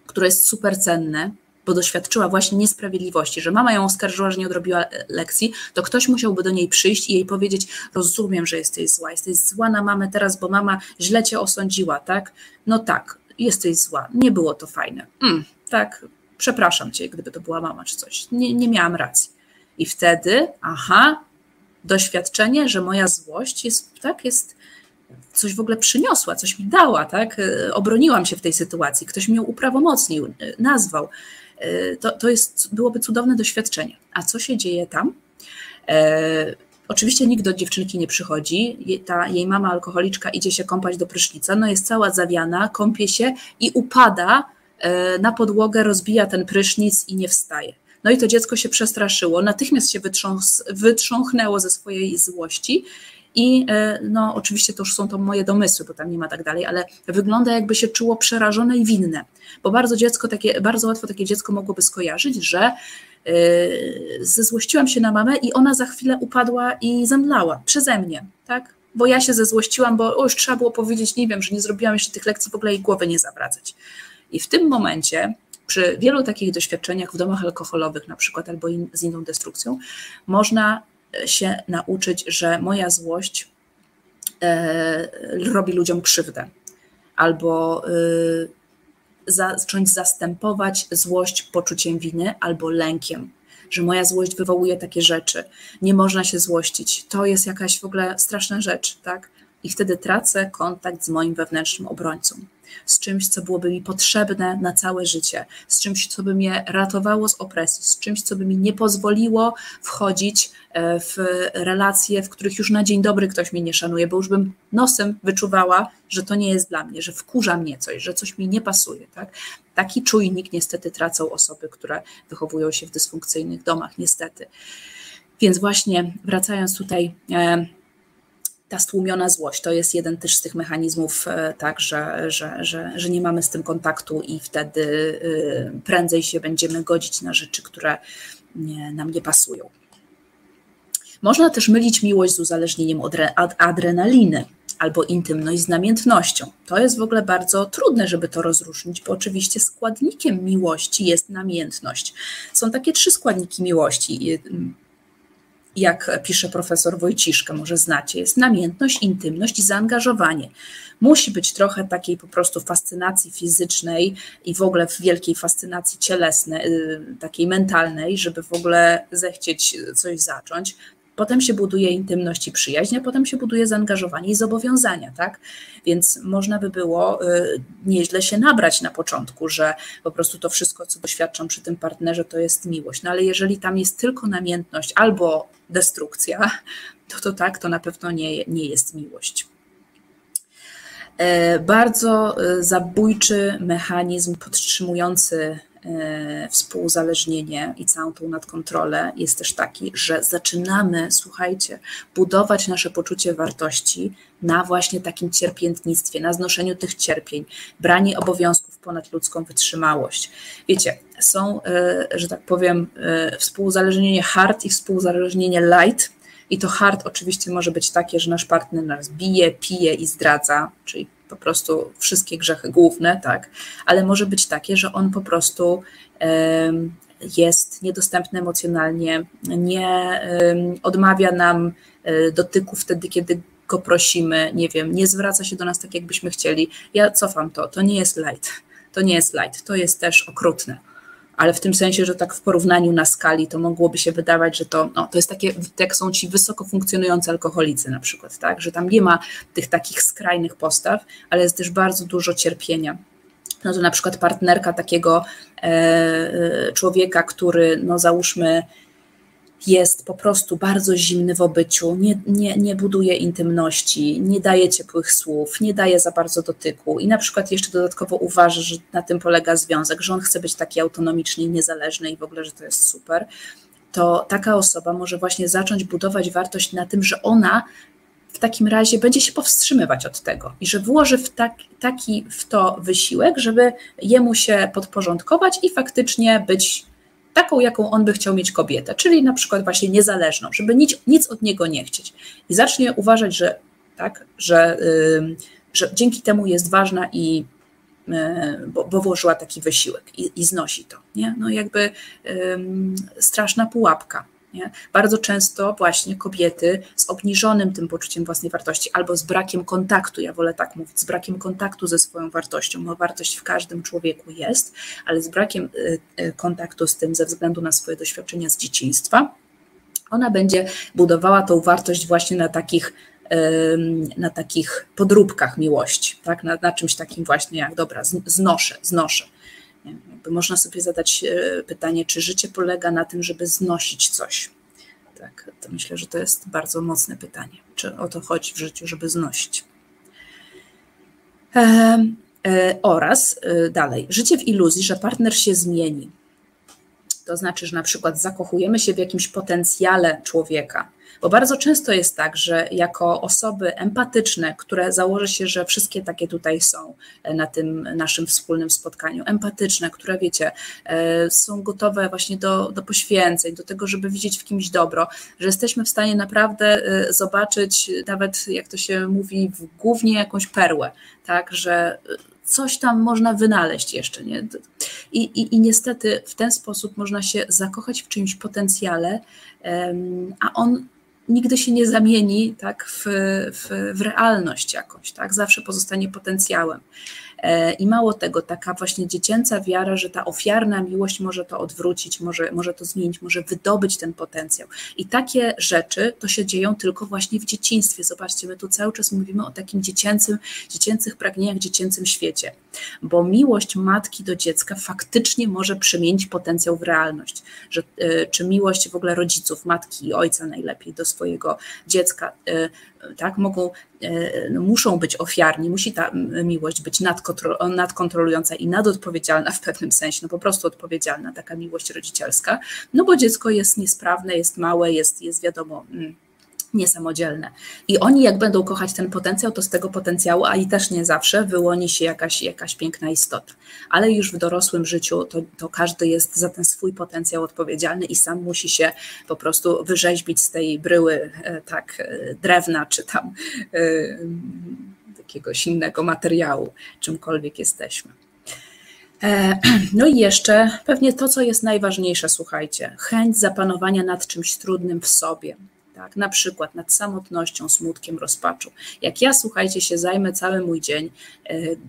które jest super cenne, bo doświadczyła właśnie niesprawiedliwości, że mama ją oskarżyła, że nie odrobiła lekcji, to ktoś musiałby do niej przyjść i jej powiedzieć: rozumiem, że jesteś zła, jesteś zła na mamę teraz, bo mama źle cię osądziła, tak? No tak, jesteś zła, nie było to fajne, mm, tak, przepraszam cię, gdyby to była mama czy coś, nie, nie miałam racji. I wtedy, aha, doświadczenie, że moja złość jest, tak, jest, coś w ogóle przyniosła, coś mi dała, tak? Obroniłam się w tej sytuacji, ktoś mnie uprawomocnił, nazwał. To, to jest, byłoby cudowne doświadczenie. A co się dzieje tam? E, oczywiście nikt do dziewczynki nie przychodzi, Je, ta, jej mama alkoholiczka idzie się kąpać do prysznica, no jest cała zawiana, kąpie się i upada e, na podłogę, rozbija ten prysznic i nie wstaje. No i to dziecko się przestraszyło, natychmiast się wytrząs, wytrząchnęło ze swojej złości. I no oczywiście to już są to moje domysły, bo tam nie ma tak dalej, ale wygląda, jakby się czuło przerażone i winne, bo bardzo, dziecko takie, bardzo łatwo takie dziecko mogłoby skojarzyć, że yy, zezłościłam się na mamę i ona za chwilę upadła i zemdlała przeze mnie, tak? Bo ja się zezłościłam, bo o, już trzeba było powiedzieć, nie wiem, że nie zrobiłam jeszcze tych lekcji, w ogóle jej głowy nie zawracać. I w tym momencie przy wielu takich doświadczeniach w domach alkoholowych na przykład albo in, z inną destrukcją można się nauczyć, że moja złość e, robi ludziom krzywdę, albo e, zacząć zastępować złość poczuciem winy albo lękiem, że moja złość wywołuje takie rzeczy, nie można się złościć, to jest jakaś w ogóle straszna rzecz, tak? I wtedy tracę kontakt z moim wewnętrznym obrońcą, z czymś, co byłoby mi potrzebne na całe życie, z czymś, co by mnie ratowało z opresji, z czymś, co by mi nie pozwoliło wchodzić w relacje, w których już na dzień dobry ktoś mnie nie szanuje, bo już bym nosem wyczuwała, że to nie jest dla mnie, że wkurza mnie coś, że coś mi nie pasuje. Tak? Taki czujnik niestety tracą osoby, które wychowują się w dysfunkcyjnych domach, niestety. Więc właśnie wracając tutaj... E, Ta stłumiona złość to jest jeden też z tych mechanizmów, tak, że, że, że, że nie mamy z tym kontaktu i wtedy prędzej się będziemy godzić na rzeczy, które nam nie pasują. Można też mylić miłość z uzależnieniem od adrenaliny albo intymność z namiętnością. To jest w ogóle bardzo trudne, żeby to rozróżnić, bo oczywiście składnikiem miłości jest namiętność. Są takie trzy składniki miłości. Jak pisze profesor Wojciszka, może znacie, jest namiętność, intymność i zaangażowanie. Musi być trochę takiej po prostu fascynacji fizycznej i w ogóle wielkiej fascynacji cielesnej, takiej mentalnej, żeby w ogóle zechcieć coś zacząć. Potem się buduje intymność i przyjaźń, a potem się buduje zaangażowanie i zobowiązania, tak? Więc można by było nieźle się nabrać na początku, że po prostu to wszystko, co doświadczam przy tym partnerze, to jest miłość. No ale jeżeli tam jest tylko namiętność albo destrukcja, to to tak, to na pewno nie, nie jest miłość. Bardzo zabójczy mechanizm podtrzymujący współuzależnienie i całą tą nadkontrolę jest też taki, że zaczynamy, słuchajcie, budować nasze poczucie wartości na właśnie takim cierpiętnictwie, na znoszeniu tych cierpień, branie obowiązków ponad ludzką wytrzymałość. Wiecie, są, że tak powiem, współuzależnienie hard i współuzależnienie light i to hard oczywiście może być takie, że nasz partner nas bije, pije i zdradza, czyli po prostu wszystkie grzechy główne, tak, ale może być takie, że on po prostu jest niedostępny emocjonalnie, nie odmawia nam dotyku wtedy, kiedy go prosimy, nie wiem, nie zwraca się do nas tak, jakbyśmy chcieli. Ja cofam to, to nie jest light, to nie jest light, to jest też okrutne, ale w tym sensie, że tak w porównaniu na skali to mogłoby się wydawać, że to, no, to jest takie, jak są ci wysoko funkcjonujący alkoholicy na przykład, tak, że tam nie ma tych takich skrajnych postaw, ale jest też bardzo dużo cierpienia. No to na przykład partnerka takiego e, człowieka, który no załóżmy jest po prostu bardzo zimny w obyciu, nie, nie, nie buduje intymności, nie daje ciepłych słów, nie daje za bardzo dotyku i na przykład jeszcze dodatkowo uważa, że na tym polega związek, że on chce być taki autonomiczny i niezależny i w ogóle, że to jest super, to taka osoba może właśnie zacząć budować wartość na tym, że ona w takim razie będzie się powstrzymywać od tego i że włoży w tak, taki w to wysiłek, żeby jemu się podporządkować i faktycznie być taką, jaką on by chciał mieć kobietę, czyli na przykład właśnie niezależną, żeby nic, nic od niego nie chcieć. I zacznie uważać, że, tak, że, yy, że dzięki temu jest ważna i bo, bo włożyła taki wysiłek i, i znosi to. Nie? No jakby ym, straszna pułapka. Nie? Bardzo często właśnie kobiety z obniżonym tym poczuciem własnej wartości albo z brakiem kontaktu, ja wolę tak mówić, z brakiem kontaktu ze swoją wartością, bo wartość w każdym człowieku jest, ale z brakiem kontaktu z tym ze względu na swoje doświadczenia z dzieciństwa, ona będzie budowała tą wartość właśnie na takich, na takich podróbkach miłości, tak? na, na czymś takim właśnie jak dobra, znoszę, znoszę. Jakby można sobie zadać pytanie, czy życie polega na tym, żeby znosić coś. Tak, to myślę, że to jest bardzo mocne pytanie. Czy o to chodzi w życiu, żeby znosić? E, e, oraz e, dalej. Życie w iluzji, że partner się zmieni. To znaczy, że na przykład zakochujemy się w jakimś potencjale człowieka. Bo bardzo często jest tak, że jako osoby empatyczne, które założę się, że wszystkie takie tutaj są na tym naszym wspólnym spotkaniu, empatyczne, które wiecie, są gotowe właśnie do, do poświęceń, do tego, żeby widzieć w kimś dobro, że jesteśmy w stanie naprawdę zobaczyć nawet, jak to się mówi, głównie jakąś perłę, tak, że coś tam można wynaleźć jeszcze. Nie? I, i, I niestety w ten sposób można się zakochać w czyimś potencjale, a on nigdy się nie zamieni tak, w, w, w realność jakąś, tak? Zawsze pozostanie potencjałem. I mało tego, taka właśnie dziecięca wiara, że ta ofiarna miłość może to odwrócić, może, może to zmienić, może wydobyć ten potencjał. I takie rzeczy to się dzieją tylko właśnie w dzieciństwie. Zobaczcie, my tu cały czas mówimy o takim dziecięcym, dziecięcych pragnieniach, dziecięcym świecie, bo miłość matki do dziecka faktycznie może przemienić potencjał w realność. Że, czy miłość w ogóle rodziców, matki i ojca najlepiej do swojego dziecka, tak, mogą, muszą być ofiarni, musi ta miłość być nadkontrolująca i nadodpowiedzialna w pewnym sensie, no po prostu odpowiedzialna, taka miłość rodzicielska, no bo dziecko jest niesprawne, jest małe, jest, jest wiadomo, niesamodzielne. I oni jak będą kochać ten potencjał, to z tego potencjału, a i też nie zawsze, wyłoni się jakaś, jakaś piękna istota. Ale już w dorosłym życiu to, to każdy jest za ten swój potencjał odpowiedzialny i sam musi się po prostu wyrzeźbić z tej bryły tak drewna, czy tam y, jakiegoś innego materiału, czymkolwiek jesteśmy. No i jeszcze pewnie to, co jest najważniejsze, słuchajcie, chęć zapanowania nad czymś trudnym w sobie. Tak, na przykład nad samotnością, smutkiem, rozpaczą. Jak ja, słuchajcie, się zajmę cały mój dzień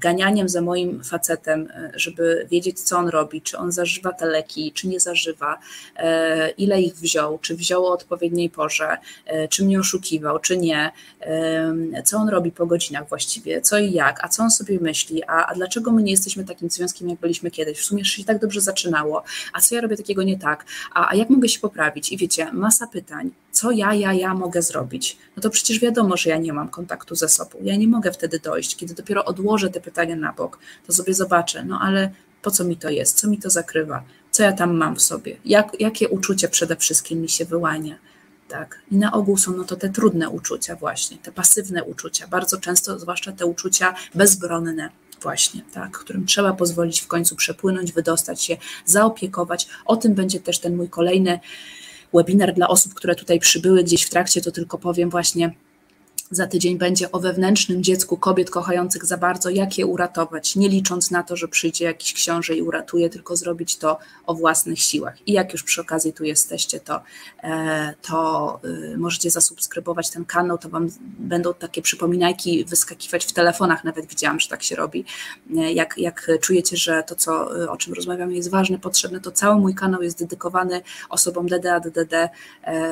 ganianiem za moim facetem, żeby wiedzieć, co on robi, czy on zażywa te leki, czy nie zażywa, ile ich wziął, czy wziął o odpowiedniej porze, czy mnie oszukiwał, czy nie, co on robi po godzinach właściwie, co i jak, a co on sobie myśli, a, a dlaczego my nie jesteśmy takim związkiem, jak byliśmy kiedyś, w sumie się tak dobrze zaczynało, a co ja robię takiego nie tak, a, a jak mogę się poprawić i wiecie, masa pytań, co ja, ja, ja mogę zrobić, no to przecież wiadomo, że ja nie mam kontaktu ze sobą, ja nie mogę wtedy dojść, kiedy dopiero odłożę te pytania na bok, to sobie zobaczę, no ale po co mi to jest, co mi to zakrywa, co ja tam mam w sobie, jak, jakie uczucie przede wszystkim mi się wyłania, tak, i na ogół są no to te trudne uczucia właśnie, te pasywne uczucia, bardzo często, zwłaszcza te uczucia bezbronne właśnie, tak, którym trzeba pozwolić w końcu przepłynąć, wydostać się, zaopiekować, o tym będzie też ten mój kolejny webinar dla osób, które tutaj przybyły gdzieś w trakcie, to tylko powiem właśnie, za tydzień będzie o wewnętrznym dziecku kobiet kochających za bardzo, jak je uratować, nie licząc na to, że przyjdzie jakiś książę i uratuje, tylko zrobić to o własnych siłach. I jak już przy okazji tu jesteście, to, to możecie zasubskrybować ten kanał, to wam będą takie przypominajki wyskakiwać w telefonach, nawet widziałam, że tak się robi. Jak, jak czujecie, że to, co, o czym rozmawiamy, jest ważne, potrzebne, to cały mój kanał jest dedykowany osobom D D A, D D D,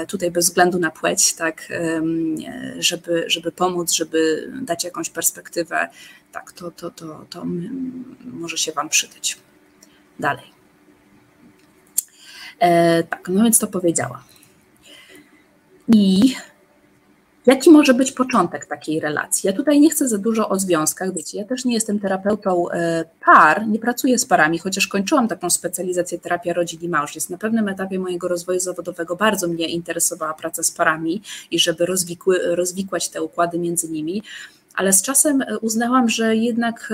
tutaj bez względu na płeć, tak, żeby żeby pomóc, żeby dać jakąś perspektywę, tak, to, to, to, to może się wam przydać. Dalej. E, tak, no więc to powiedziała. I jaki może być początek takiej relacji? Ja tutaj nie chcę za dużo o związkach, wiecie, ja też nie jestem terapeutą par, nie pracuję z parami, chociaż kończyłam taką specjalizację terapia rodzin i małżeństw. Na pewnym etapie mojego rozwoju zawodowego bardzo mnie interesowała praca z parami i żeby rozwikły, rozwikłać te układy między nimi, ale z czasem uznałam, że jednak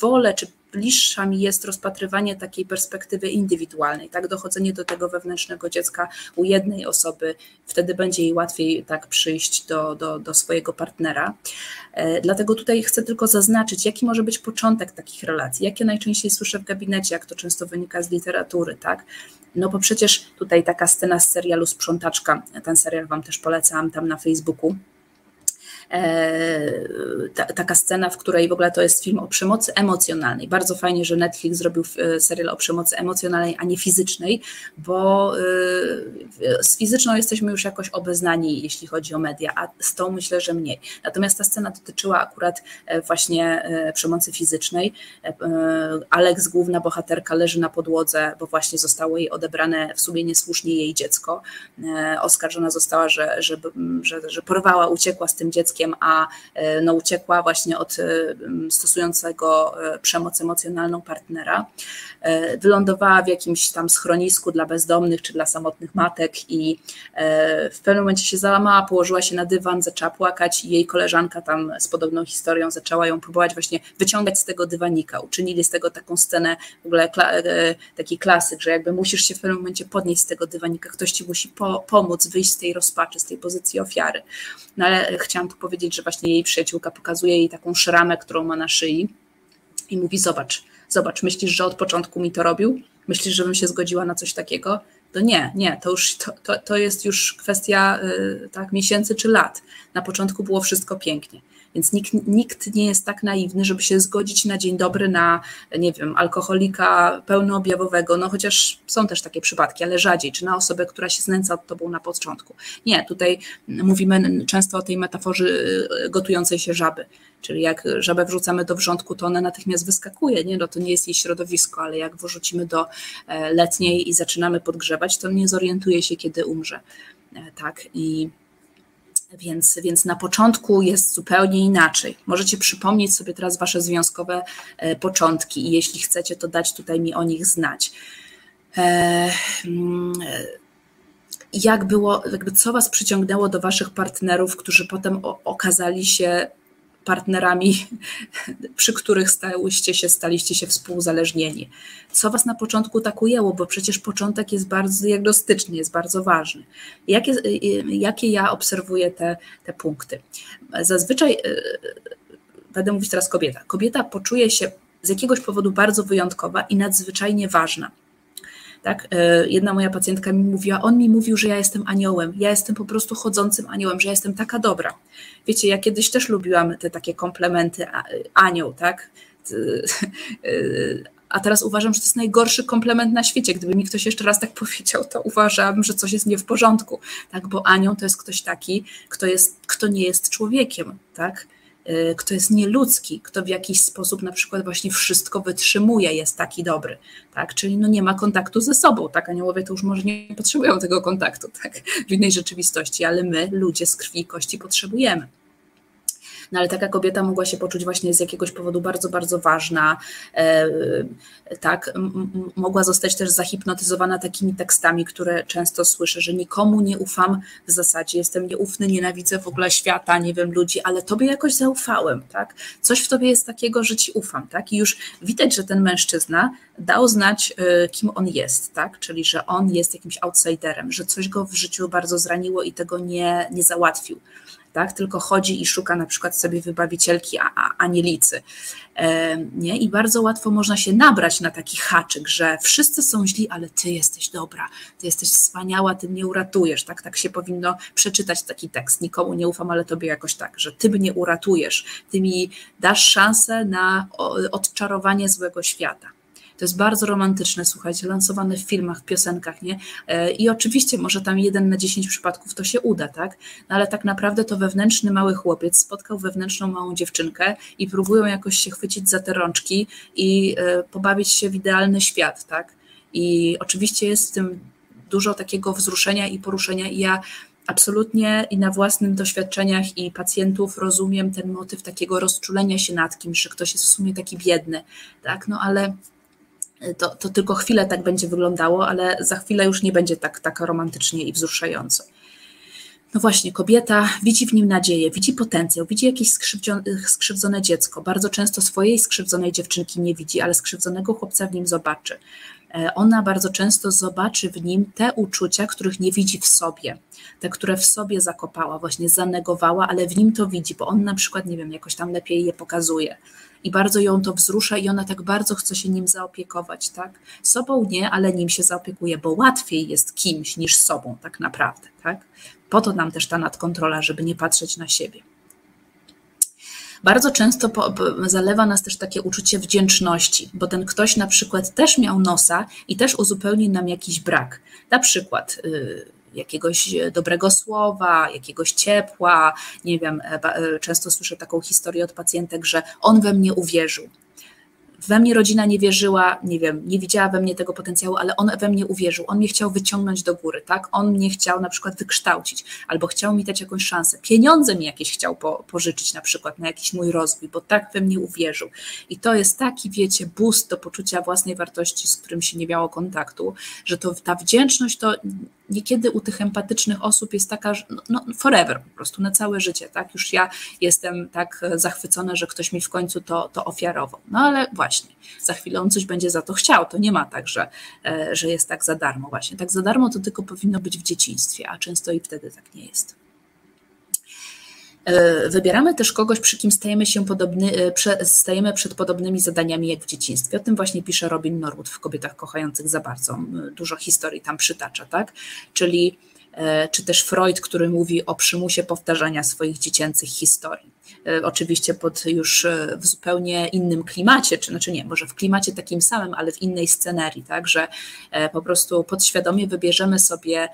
wolę czy bliższa mi jest rozpatrywanie takiej perspektywy indywidualnej, tak, dochodzenie do tego wewnętrznego dziecka u jednej osoby, wtedy będzie jej łatwiej tak przyjść do, do, do swojego partnera. Dlatego tutaj chcę tylko zaznaczyć, jaki może być początek takich relacji, jakie najczęściej słyszę w gabinecie, jak to często wynika z literatury, tak? No bo przecież tutaj taka scena z serialu Sprzątaczka, ten serial wam też polecam tam na Facebooku, Ta, taka scena, w której w ogóle to jest film o przemocy emocjonalnej. Bardzo fajnie, że Netflix zrobił serial o przemocy emocjonalnej, a nie fizycznej, bo z fizyczną jesteśmy już jakoś obeznani, jeśli chodzi o media, a z tą myślę, że mniej. Natomiast ta scena dotyczyła akurat właśnie przemocy fizycznej. Alex, główna bohaterka, leży na podłodze, bo właśnie zostało jej odebrane w sumie niesłusznie jej dziecko. Oskarżona została, że, że, że, że porwała, uciekła z tym dzieckiem, a no, uciekła właśnie od stosującego przemoc emocjonalną partnera. Wylądowała w jakimś tam schronisku dla bezdomnych czy dla samotnych matek i w pewnym momencie się załamała, położyła się na dywan, zaczęła płakać i jej koleżanka tam z podobną historią zaczęła ją próbować właśnie wyciągać z tego dywanika. Uczynili z tego taką scenę, w ogóle taki klasyk, że jakby musisz się w pewnym momencie podnieść z tego dywanika, ktoś ci musi po, pomóc wyjść z tej rozpaczy, z tej pozycji ofiary. No ale chciałam tu powiedzieć, że właśnie jej przyjaciółka pokazuje jej taką szramę, którą ma na szyi i mówi: zobacz, zobacz, myślisz, że od początku mi to robił? Myślisz, żebym się zgodziła na coś takiego? To nie, nie, to już to, to, to jest już kwestia yy, tak, miesięcy czy lat. Na początku było wszystko pięknie. Więc nikt, nikt nie jest tak naiwny, żeby się zgodzić na dzień dobry na, nie wiem, alkoholika pełnoobjawowego, no chociaż są też takie przypadki, ale rzadziej, czy na osobę, która się znęca od tobą na początku. Nie, tutaj mówimy często o tej metaforze gotującej się żaby, czyli jak żabę wrzucamy do wrzątku, to ona natychmiast wyskakuje, nie? No to nie jest jej środowisko, ale jak wrzucimy do letniej i zaczynamy podgrzewać, to nie zorientuje się, kiedy umrze. Tak, i... Więc, więc na początku jest zupełnie inaczej. Możecie przypomnieć sobie teraz wasze związkowe początki i jeśli chcecie, to dać tutaj mi o nich znać. Jak było, jakby co was przyciągnęło do waszych partnerów, którzy potem okazali się partnerami, przy których stałyście się, staliście się współzależnieni. Co was na początku tak ujęło, bo przecież początek jest bardzo diagnostyczny, jest bardzo ważny. Jakie, jakie ja obserwuję te, te punkty? Zazwyczaj, będę mówić teraz kobieta, kobieta poczuje się z jakiegoś powodu bardzo wyjątkowa i nadzwyczajnie ważna. Tak? Jedna moja pacjentka mi mówiła, on mi mówił, że ja jestem aniołem, ja jestem po prostu chodzącym aniołem, że ja jestem taka dobra. Wiecie, ja kiedyś też lubiłam te takie komplementy, anioł, tak? A teraz uważam, że to jest najgorszy komplement na świecie. Gdyby mi ktoś jeszcze raz tak powiedział, to uważam, że coś jest nie w porządku, tak? Bo anioł to jest ktoś taki, kto, jest, kto nie jest człowiekiem, tak? Kto jest nieludzki, kto w jakiś sposób na przykład właśnie wszystko wytrzymuje, jest taki dobry, tak? Czyli no nie ma kontaktu ze sobą, tak? Aniołowie to już może nie potrzebują tego kontaktu, tak? W innej rzeczywistości, ale my, ludzie z krwi i kości, potrzebujemy. No ale taka kobieta mogła się poczuć właśnie z jakiegoś powodu bardzo, bardzo ważna, tak, mogła zostać też zahipnotyzowana takimi tekstami, które często słyszę, że nikomu nie ufam w zasadzie, jestem nieufny, nienawidzę w ogóle świata, nie wiem, ludzi, ale tobie jakoś zaufałem, tak, coś w tobie jest takiego, że ci ufam, tak, i już widać, że ten mężczyzna dał znać, kim on jest, tak, czyli że on jest jakimś outsiderem, że coś go w życiu bardzo zraniło i tego nie, nie załatwił. Tak, tylko chodzi i szuka na przykład sobie wybawicielki, a, a, anielicy. E, nie? I bardzo łatwo można się nabrać na taki haczyk, że wszyscy są źli, ale ty jesteś dobra, ty jesteś wspaniała, ty mnie uratujesz. Tak, tak się powinno przeczytać taki tekst. Nikomu nie ufam, ale tobie jakoś tak, że ty mnie uratujesz, ty mi dasz szansę na odczarowanie złego świata. To jest bardzo romantyczne, słuchajcie, lansowane w filmach, w piosenkach, nie? I oczywiście może tam jeden na dziesięć przypadków to się uda, tak? No ale tak naprawdę to wewnętrzny mały chłopiec spotkał wewnętrzną małą dziewczynkę i próbują jakoś się chwycić za te rączki i pobawić się w idealny świat, tak? I oczywiście jest w tym dużo takiego wzruszenia i poruszenia i ja absolutnie i na własnych doświadczeniach i pacjentów rozumiem ten motyw takiego rozczulenia się nad kimś, że ktoś jest w sumie taki biedny, tak? No ale... To, to tylko chwilę tak będzie wyglądało, ale za chwilę już nie będzie tak, tak romantycznie i wzruszająco. No właśnie, kobieta widzi w nim nadzieję, widzi potencjał, widzi jakieś skrzywdzone dziecko. Bardzo często swojej skrzywdzonej dziewczynki nie widzi, ale skrzywdzonego chłopca w nim zobaczy. Ona bardzo często zobaczy w nim te uczucia, których nie widzi w sobie, te, które w sobie zakopała, właśnie zanegowała, ale w nim to widzi, bo on na przykład, nie wiem, jakoś tam lepiej je pokazuje i bardzo ją to wzrusza i ona tak bardzo chce się nim zaopiekować, tak? Sobą nie, ale nim się zaopiekuje, bo łatwiej jest kimś niż sobą tak naprawdę, tak? Po to nam też ta nadkontrola, żeby nie patrzeć na siebie. Bardzo często po, po, zalewa nas też takie uczucie wdzięczności, bo ten ktoś na przykład też miał nosa i też uzupełnił nam jakiś brak. Na przykład y, jakiegoś dobrego słowa, jakiegoś ciepła. Nie wiem, ba, często słyszę taką historię od pacjentek, że on we mnie uwierzył. We mnie rodzina nie wierzyła, nie wiem, nie widziała we mnie tego potencjału, ale on we mnie uwierzył, on mnie chciał wyciągnąć do góry, tak? On mnie chciał na przykład wykształcić albo chciał mi dać jakąś szansę, pieniądze mi jakieś chciał po, pożyczyć na przykład na jakiś mój rozwój, bo tak we mnie uwierzył. I to jest taki, wiecie, boost do poczucia własnej wartości, z którym się nie miało kontaktu, że to ta wdzięczność to niekiedy u tych empatycznych osób jest taka, że no, no forever, po prostu na całe życie, tak? Już ja jestem tak zachwycona, że ktoś mi w końcu to, to ofiarował. No ale właśnie, za chwilę on coś będzie za to chciał, to nie ma tak, że, że jest tak za darmo właśnie. Tak za darmo to tylko powinno być w dzieciństwie, a często i wtedy tak nie jest. Wybieramy też kogoś, przy kim stajemy się podobny, stajemy przed podobnymi zadaniami jak w dzieciństwie. O tym właśnie pisze Robin Norwood w Kobietach kochających za bardzo. Dużo historii tam przytacza, tak? Czyli, czy też Freud, który mówi o przymusie powtarzania swoich dziecięcych historii. Oczywiście pod już w zupełnie innym klimacie, czy znaczy nie, może w klimacie takim samym, ale w innej scenerii, tak, że po prostu podświadomie wybierzemy sobie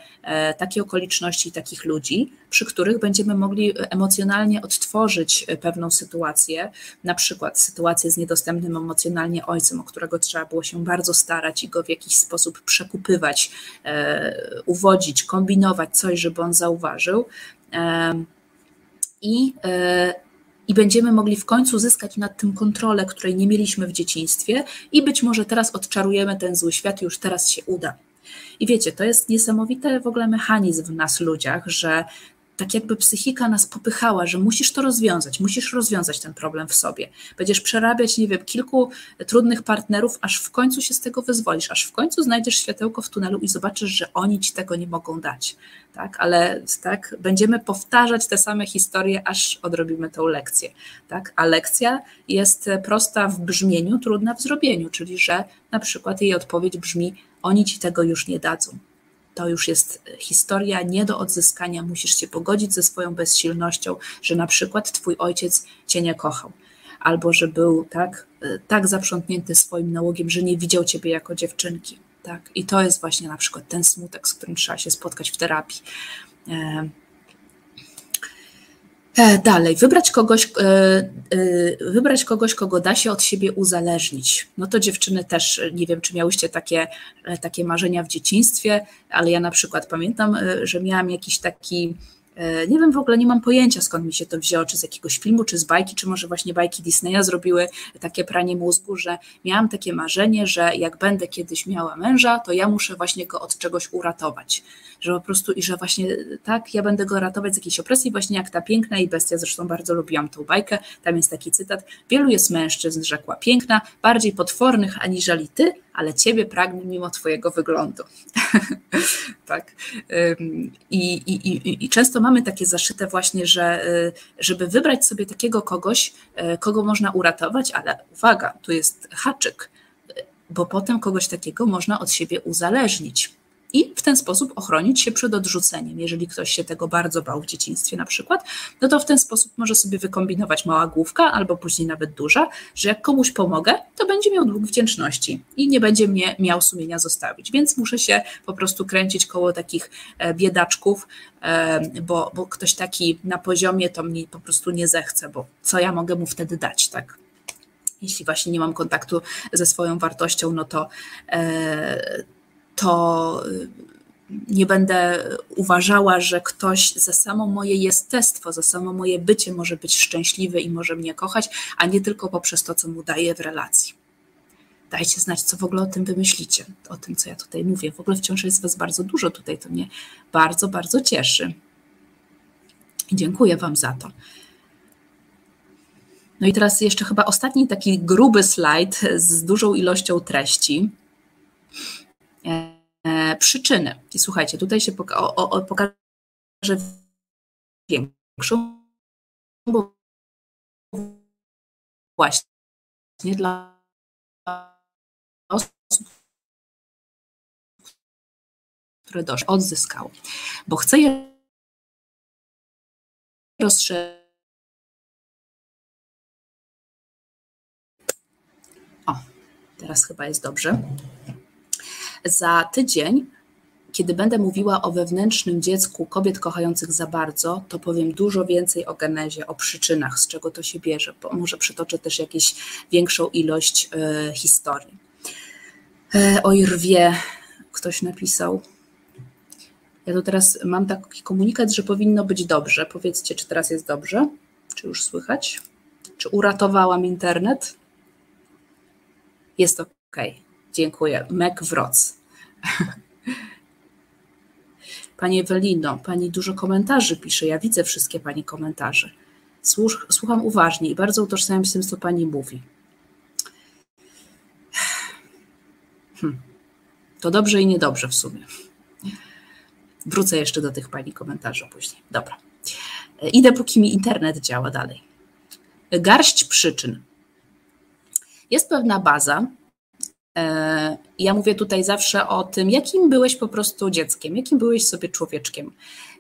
takie okoliczności, takich ludzi, przy których będziemy mogli emocjonalnie odtworzyć pewną sytuację, na przykład sytuację z niedostępnym emocjonalnie ojcem, o którego trzeba było się bardzo starać i go w jakiś sposób przekupywać, uwodzić, kombinować coś, żeby on zauważył. I, yy, i będziemy mogli w końcu uzyskać nad tym kontrolę, której nie mieliśmy w dzieciństwie i być może teraz odczarujemy ten zły świat, już teraz się uda. I wiecie, to jest niesamowity w ogóle mechanizm w nas ludziach, że tak jakby psychika nas popychała, że musisz to rozwiązać, musisz rozwiązać ten problem w sobie. Będziesz przerabiać, nie wiem, kilku trudnych partnerów, aż w końcu się z tego wyzwolisz, aż w końcu znajdziesz światełko w tunelu i zobaczysz, że oni ci tego nie mogą dać. Tak? Ale tak, będziemy powtarzać te same historie, aż odrobimy tą lekcję. Tak? A lekcja jest prosta w brzmieniu, trudna w zrobieniu, czyli że na przykład jej odpowiedź brzmi: oni ci tego już nie dadzą. To już jest historia nie do odzyskania, musisz się pogodzić ze swoją bezsilnością, że na przykład twój ojciec cię nie kochał, albo że był tak, tak zaprzątnięty swoim nałogiem, że nie widział ciebie jako dziewczynki. Tak? I to jest właśnie na przykład ten smutek, z którym trzeba się spotkać w terapii. Dalej, wybrać kogoś, wybrać kogoś, kogo da się od siebie uzależnić. No to dziewczyny też, nie wiem, czy miałyście takie, takie marzenia w dzieciństwie, ale ja na przykład pamiętam, że miałam jakiś taki, nie wiem, w ogóle nie mam pojęcia, skąd mi się to wzięło, czy z jakiegoś filmu, czy z bajki, czy może właśnie bajki Disneya zrobiły takie pranie mózgu, że miałam takie marzenie, że jak będę kiedyś miała męża, to ja muszę właśnie go od czegoś uratować. Że po prostu i że właśnie tak, ja będę go ratować z jakiejś opresji, właśnie jak ta Piękna i Bestia, zresztą bardzo lubiłam tą bajkę, tam jest taki cytat: wielu jest mężczyzn, rzekła Piękna, bardziej potwornych aniżeli ty, ale ciebie pragnę mimo twojego wyglądu. Tak. I, i, i, I często mamy takie zaszyte właśnie, że żeby wybrać sobie takiego kogoś, kogo można uratować, ale uwaga, tu jest haczyk, bo potem kogoś takiego można od siebie uzależnić. I w ten sposób ochronić się przed odrzuceniem. Jeżeli ktoś się tego bardzo bał w dzieciństwie na przykład, no to w ten sposób może sobie wykombinować mała główka albo później nawet duża, że jak komuś pomogę, to będzie miał dług wdzięczności i nie będzie mnie miał sumienia zostawić. Więc muszę się po prostu kręcić koło takich biedaczków, bo, bo ktoś taki na poziomie to mnie po prostu nie zechce, bo co ja mogę mu wtedy dać, tak? Jeśli właśnie nie mam kontaktu ze swoją wartością, no to... E, to nie będę uważała, że ktoś za samo moje jestestwo, za samo moje bycie może być szczęśliwy i może mnie kochać, a nie tylko poprzez to, co mu daję w relacji. Dajcie znać, co w ogóle o tym wymyślicie, o tym, co ja tutaj mówię. W ogóle wciąż jest was bardzo dużo tutaj, to mnie bardzo, bardzo cieszy. I dziękuję wam za to. No i teraz jeszcze chyba ostatni taki gruby slajd z dużą ilością treści. E, przyczyny. I słuchajcie, tutaj się poka o, o, pokażę większą, bo właśnie dla osób, które dość odzyskały, bo chcę je rozszerzyć. O, teraz chyba jest dobrze. Za tydzień, kiedy będę mówiła o wewnętrznym dziecku kobiet kochających za bardzo, to powiem dużo więcej o genezie, o przyczynach, z czego to się bierze, bo może przytoczę też jakąś większą ilość y, historii. E, oj, rwie, ktoś napisał. Ja tu teraz mam taki komunikat, że powinno być dobrze. Powiedzcie, czy teraz jest dobrze, czy już słychać, czy uratowałam internet. Jest ok, dziękuję. Meg Wroc. Pani Ewelino, pani dużo komentarzy pisze, ja widzę wszystkie pani komentarze. Słuch, słucham uważnie i bardzo utożsamiam się z tym, co pani mówi. Hm. To dobrze i niedobrze w sumie. Wrócę jeszcze do tych pani komentarzy później. Dobra. Idę, póki mi internet działa dalej. Garść przyczyn. Jest pewna baza. Ja mówię tutaj zawsze o tym, jakim byłeś po prostu dzieckiem, jakim byłeś sobie człowieczkiem.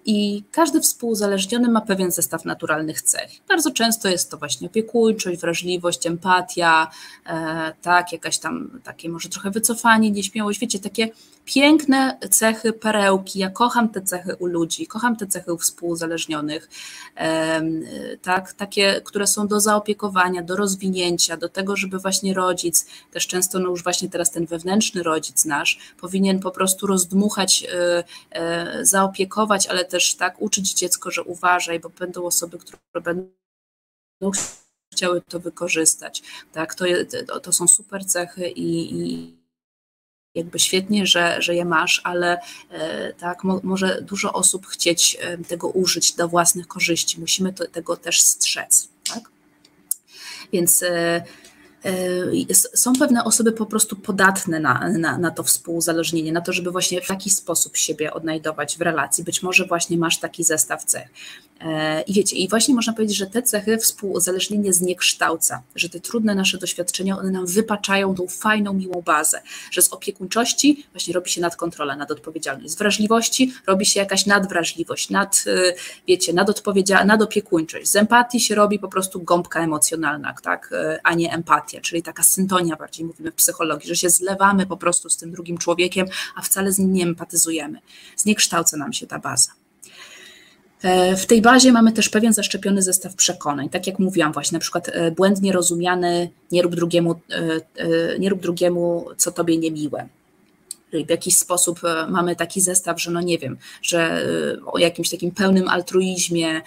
I każdy współuzależniony ma pewien zestaw naturalnych cech. Bardzo często jest to właśnie opiekuńczość, wrażliwość, empatia, e, tak, jakaś tam takie może trochę wycofanie, nieśmiałość, wiecie, takie piękne cechy, perełki. Ja kocham te cechy u ludzi, kocham te cechy u współuzależnionych, e, tak, takie, które są do zaopiekowania, do rozwinięcia, do tego, żeby właśnie rodzic, też często no już właśnie teraz ten wewnętrzny rodzic nasz powinien po prostu rozdmuchać, e, e, zaopiekować, ale też Też, tak, uczyć dziecko, że uważaj, bo będą osoby, które będą chciały to wykorzystać. Tak? To, to są super cechy i, i jakby świetnie, że, że je masz, ale tak, mo, może dużo osób chcieć tego użyć do własnych korzyści. Musimy to, tego też strzec. Tak? Więc są pewne osoby po prostu podatne na, na, na to współuzależnienie, na to, żeby właśnie w taki sposób siebie odnajdować w relacji. Być może właśnie masz taki zestaw cech. I wiecie, i właśnie można powiedzieć, że te cechy współuzależnienie zniekształca, że te trudne nasze doświadczenia, one nam wypaczają tą fajną, miłą bazę, że z opiekuńczości właśnie robi się nadkontrola, nadodpowiedzialność, z wrażliwości robi się jakaś nadwrażliwość, nad, wiecie, nadodpowiedzia- nadopiekuńczość, z empatii się robi po prostu gąbka emocjonalna, tak, a nie empatia, czyli taka syntonia bardziej mówimy w psychologii, że się zlewamy po prostu z tym drugim człowiekiem, a wcale z nim nie empatyzujemy, zniekształca nam się ta baza. W tej bazie mamy też pewien zaszczepiony zestaw przekonań, tak jak mówiłam właśnie, na przykład błędnie rozumiany, nie rób drugiemu, nie rób drugiemu co tobie niemiłe. W jakiś sposób mamy taki zestaw, że no nie wiem, że o jakimś takim pełnym altruizmie,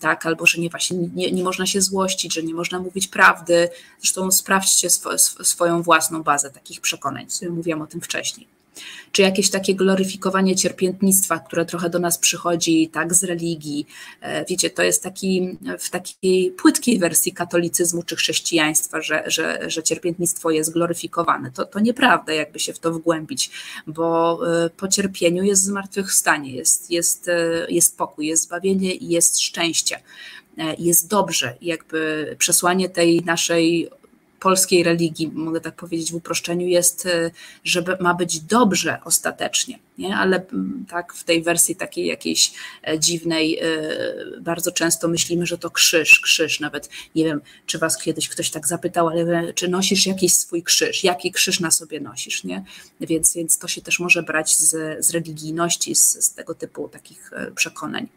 tak, albo że nie, właśnie, nie, nie można się złościć, że nie można mówić prawdy. Zresztą sprawdźcie sw- swoją własną bazę takich przekonań, mówiłam o tym wcześniej. Czy jakieś takie gloryfikowanie cierpiętnictwa, które trochę do nas przychodzi tak z religii. Wiecie, to jest taki, w takiej płytkiej wersji katolicyzmu czy chrześcijaństwa, że, że, że cierpiętnictwo jest gloryfikowane. To, to nieprawda, jakby się w to wgłębić, bo po cierpieniu jest zmartwychwstanie, jest, jest, jest pokój, jest zbawienie i jest szczęście, jest dobrze. Jakby przesłanie tej naszej polskiej religii, mogę tak powiedzieć w uproszczeniu, jest, że ma być dobrze ostatecznie, nie? Ale tak w tej wersji takiej jakiejś dziwnej bardzo często myślimy, że to krzyż, krzyż nawet, nie wiem, czy was kiedyś ktoś tak zapytał, ale czy nosisz jakiś swój krzyż, jaki krzyż na sobie nosisz, nie? Więc, więc to się też może brać z, z religijności, z, z tego typu takich przekonań.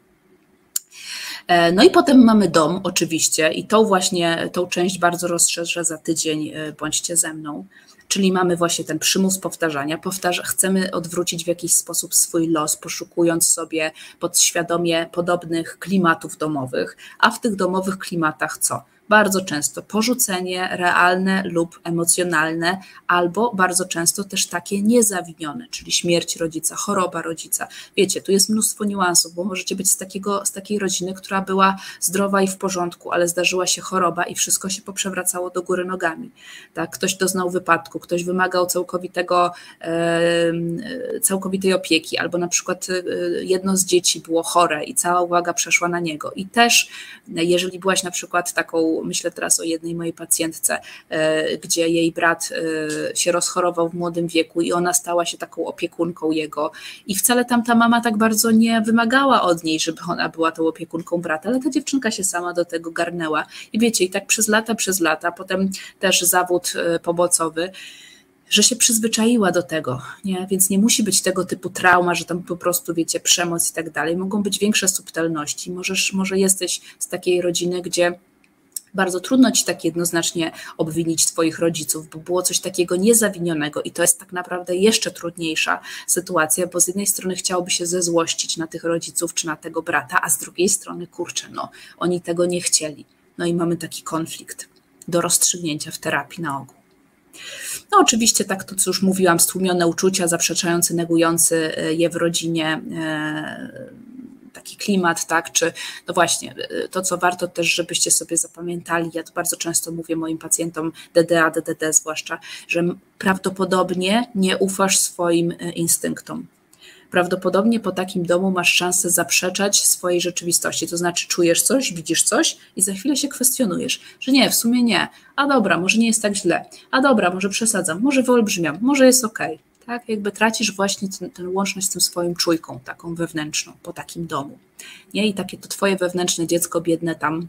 No i potem mamy dom oczywiście i tą właśnie, tą część bardzo rozszerzę za tydzień, bądźcie ze mną, czyli mamy właśnie ten przymus powtarzania, powtarza, chcemy odwrócić w jakiś sposób swój los, poszukując sobie podświadomie podobnych klimatów domowych, a w tych domowych klimatach co? bardzo często porzucenie realne lub emocjonalne, albo bardzo często też takie niezawinione, czyli śmierć rodzica, choroba rodzica. Wiecie, tu jest mnóstwo niuansów, bo możecie być z, takiego, z takiej rodziny, która była zdrowa i w porządku, ale zdarzyła się choroba i wszystko się poprzewracało do góry nogami. Tak? Ktoś doznał wypadku, ktoś wymagał całkowitego, e, całkowitej opieki, albo na przykład jedno z dzieci było chore i cała uwaga przeszła na niego. I też, jeżeli byłaś na przykład taką, myślę teraz o jednej mojej pacjentce, e, gdzie jej brat e, się rozchorował w młodym wieku i ona stała się taką opiekunką jego i wcale tam ta mama tak bardzo nie wymagała od niej, żeby ona była tą opiekunką brata, ale ta dziewczynka się sama do tego garnęła i wiecie, i tak przez lata, przez lata, potem też zawód pomocowy, że się przyzwyczaiła do tego, nie? Więc nie musi być tego typu trauma, że tam po prostu, wiecie, przemoc i tak dalej. Mogą być większe subtelności. Możesz, może jesteś z takiej rodziny, gdzie bardzo trudno ci tak jednoznacznie obwinić twoich rodziców, bo było coś takiego niezawinionego i to jest tak naprawdę jeszcze trudniejsza sytuacja, bo z jednej strony chciałoby się zezłościć na tych rodziców czy na tego brata, a z drugiej strony, kurczę, no, oni tego nie chcieli. No i mamy taki konflikt do rozstrzygnięcia w terapii na ogół. No oczywiście, tak to co już mówiłam, stłumione uczucia, zaprzeczający, negujący je w rodzinie taki klimat, tak, czy no właśnie, to co warto też, żebyście sobie zapamiętali, ja to bardzo często mówię moim pacjentom D D A, D D D zwłaszcza, że prawdopodobnie nie ufasz swoim instynktom. Prawdopodobnie po takim domu masz szansę zaprzeczać swojej rzeczywistości, to znaczy czujesz coś, widzisz coś i za chwilę się kwestionujesz, że nie, w sumie nie, a dobra, może nie jest tak źle, a dobra, może przesadzam, może wyolbrzymiam, może jest okej. Okay. Tak, jakby tracisz właśnie tę łączność z tym swoim czujką, taką wewnętrzną, po takim domu. Nie? I takie to twoje wewnętrzne dziecko biedne tam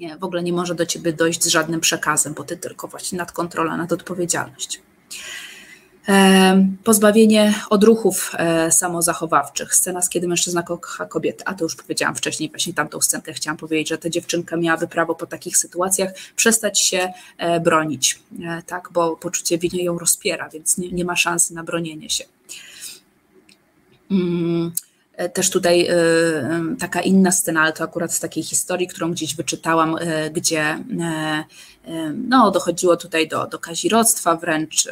nie, w ogóle nie może do ciebie dojść z żadnym przekazem, bo ty tylko właśnie nadkontrola, nadodpowiedzialność. Pozbawienie odruchów samozachowawczych. Scena, kiedy mężczyzna kocha kobietę, a to już powiedziałam wcześniej, właśnie tamtą scenkę chciałam powiedzieć, że ta dziewczynka miałaby prawo po takich sytuacjach przestać się bronić, tak, bo poczucie winy ją rozpiera, więc nie, nie ma szansy na bronienie się. Mm. Też tutaj taka inna scena, ale to akurat z takiej historii, którą gdzieś wyczytałam, gdzie no, dochodziło tutaj do, do kazirodztwa wręcz.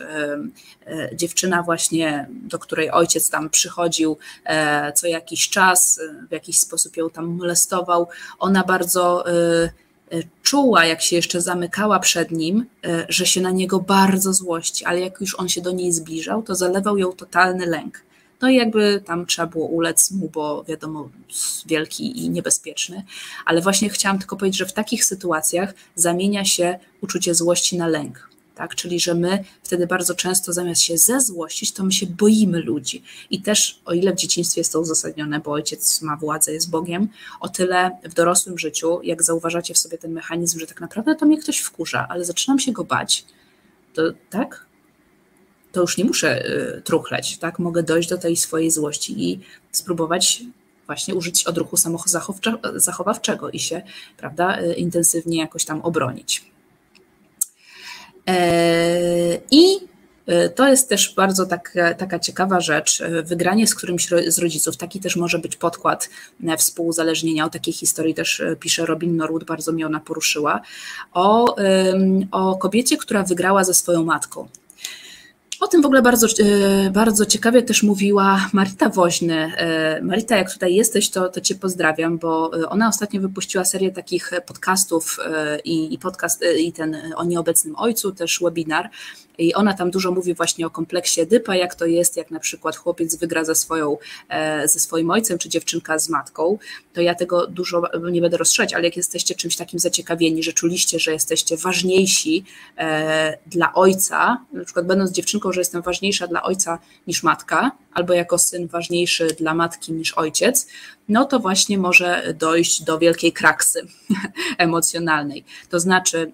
Dziewczyna właśnie, do której ojciec tam przychodził co jakiś czas, w jakiś sposób ją tam molestował, ona bardzo czuła, jak się jeszcze zamykała przed nim, że się na niego bardzo złości, ale jak już on się do niej zbliżał, to zalewał ją totalny lęk. No i jakby tam trzeba było ulec mu, bo wiadomo, wielki i niebezpieczny. Ale właśnie chciałam tylko powiedzieć, że w takich sytuacjach zamienia się uczucie złości na lęk. Tak? Czyli że my wtedy bardzo często zamiast się zezłościć, to my się boimy ludzi. I też o ile w dzieciństwie jest to uzasadnione, bo ojciec ma władzę, jest Bogiem, o tyle w dorosłym życiu, jak zauważacie w sobie ten mechanizm, że tak naprawdę to mnie ktoś wkurza, ale zaczynam się go bać, to tak? to już nie muszę truchleć, tak? Mogę dojść do tej swojej złości i spróbować właśnie użyć odruchu samozachowawczego i się, prawda, intensywnie jakoś tam obronić. I to jest też bardzo taka, taka ciekawa rzecz, wygranie z którymś z rodziców, taki też może być podkład współuzależnienia, o takiej historii też pisze Robin Norwood, bardzo mnie ona poruszyła, o, o kobiecie, która wygrała ze swoją matką. O tym w ogóle bardzo, bardzo ciekawie też mówiła Marita Woźny. Marita, jak tutaj jesteś, to, to cię pozdrawiam, bo ona ostatnio wypuściła serię takich podcastów i, i podcast i ten o nieobecnym ojcu, też webinar. I ona tam dużo mówi właśnie o kompleksie Edypa, jak to jest, jak na przykład chłopiec wygra ze, swoją, ze swoim ojcem, czy dziewczynka z matką. To ja tego dużo nie będę rozszerzać, ale jak jesteście czymś takim zaciekawieni, że czuliście, że jesteście ważniejsi dla ojca, na przykład będąc dziewczynką, że jestem ważniejsza dla ojca niż matka, albo jako syn ważniejszy dla matki niż ojciec, no to właśnie może dojść do wielkiej kraksy emocjonalnej. To znaczy...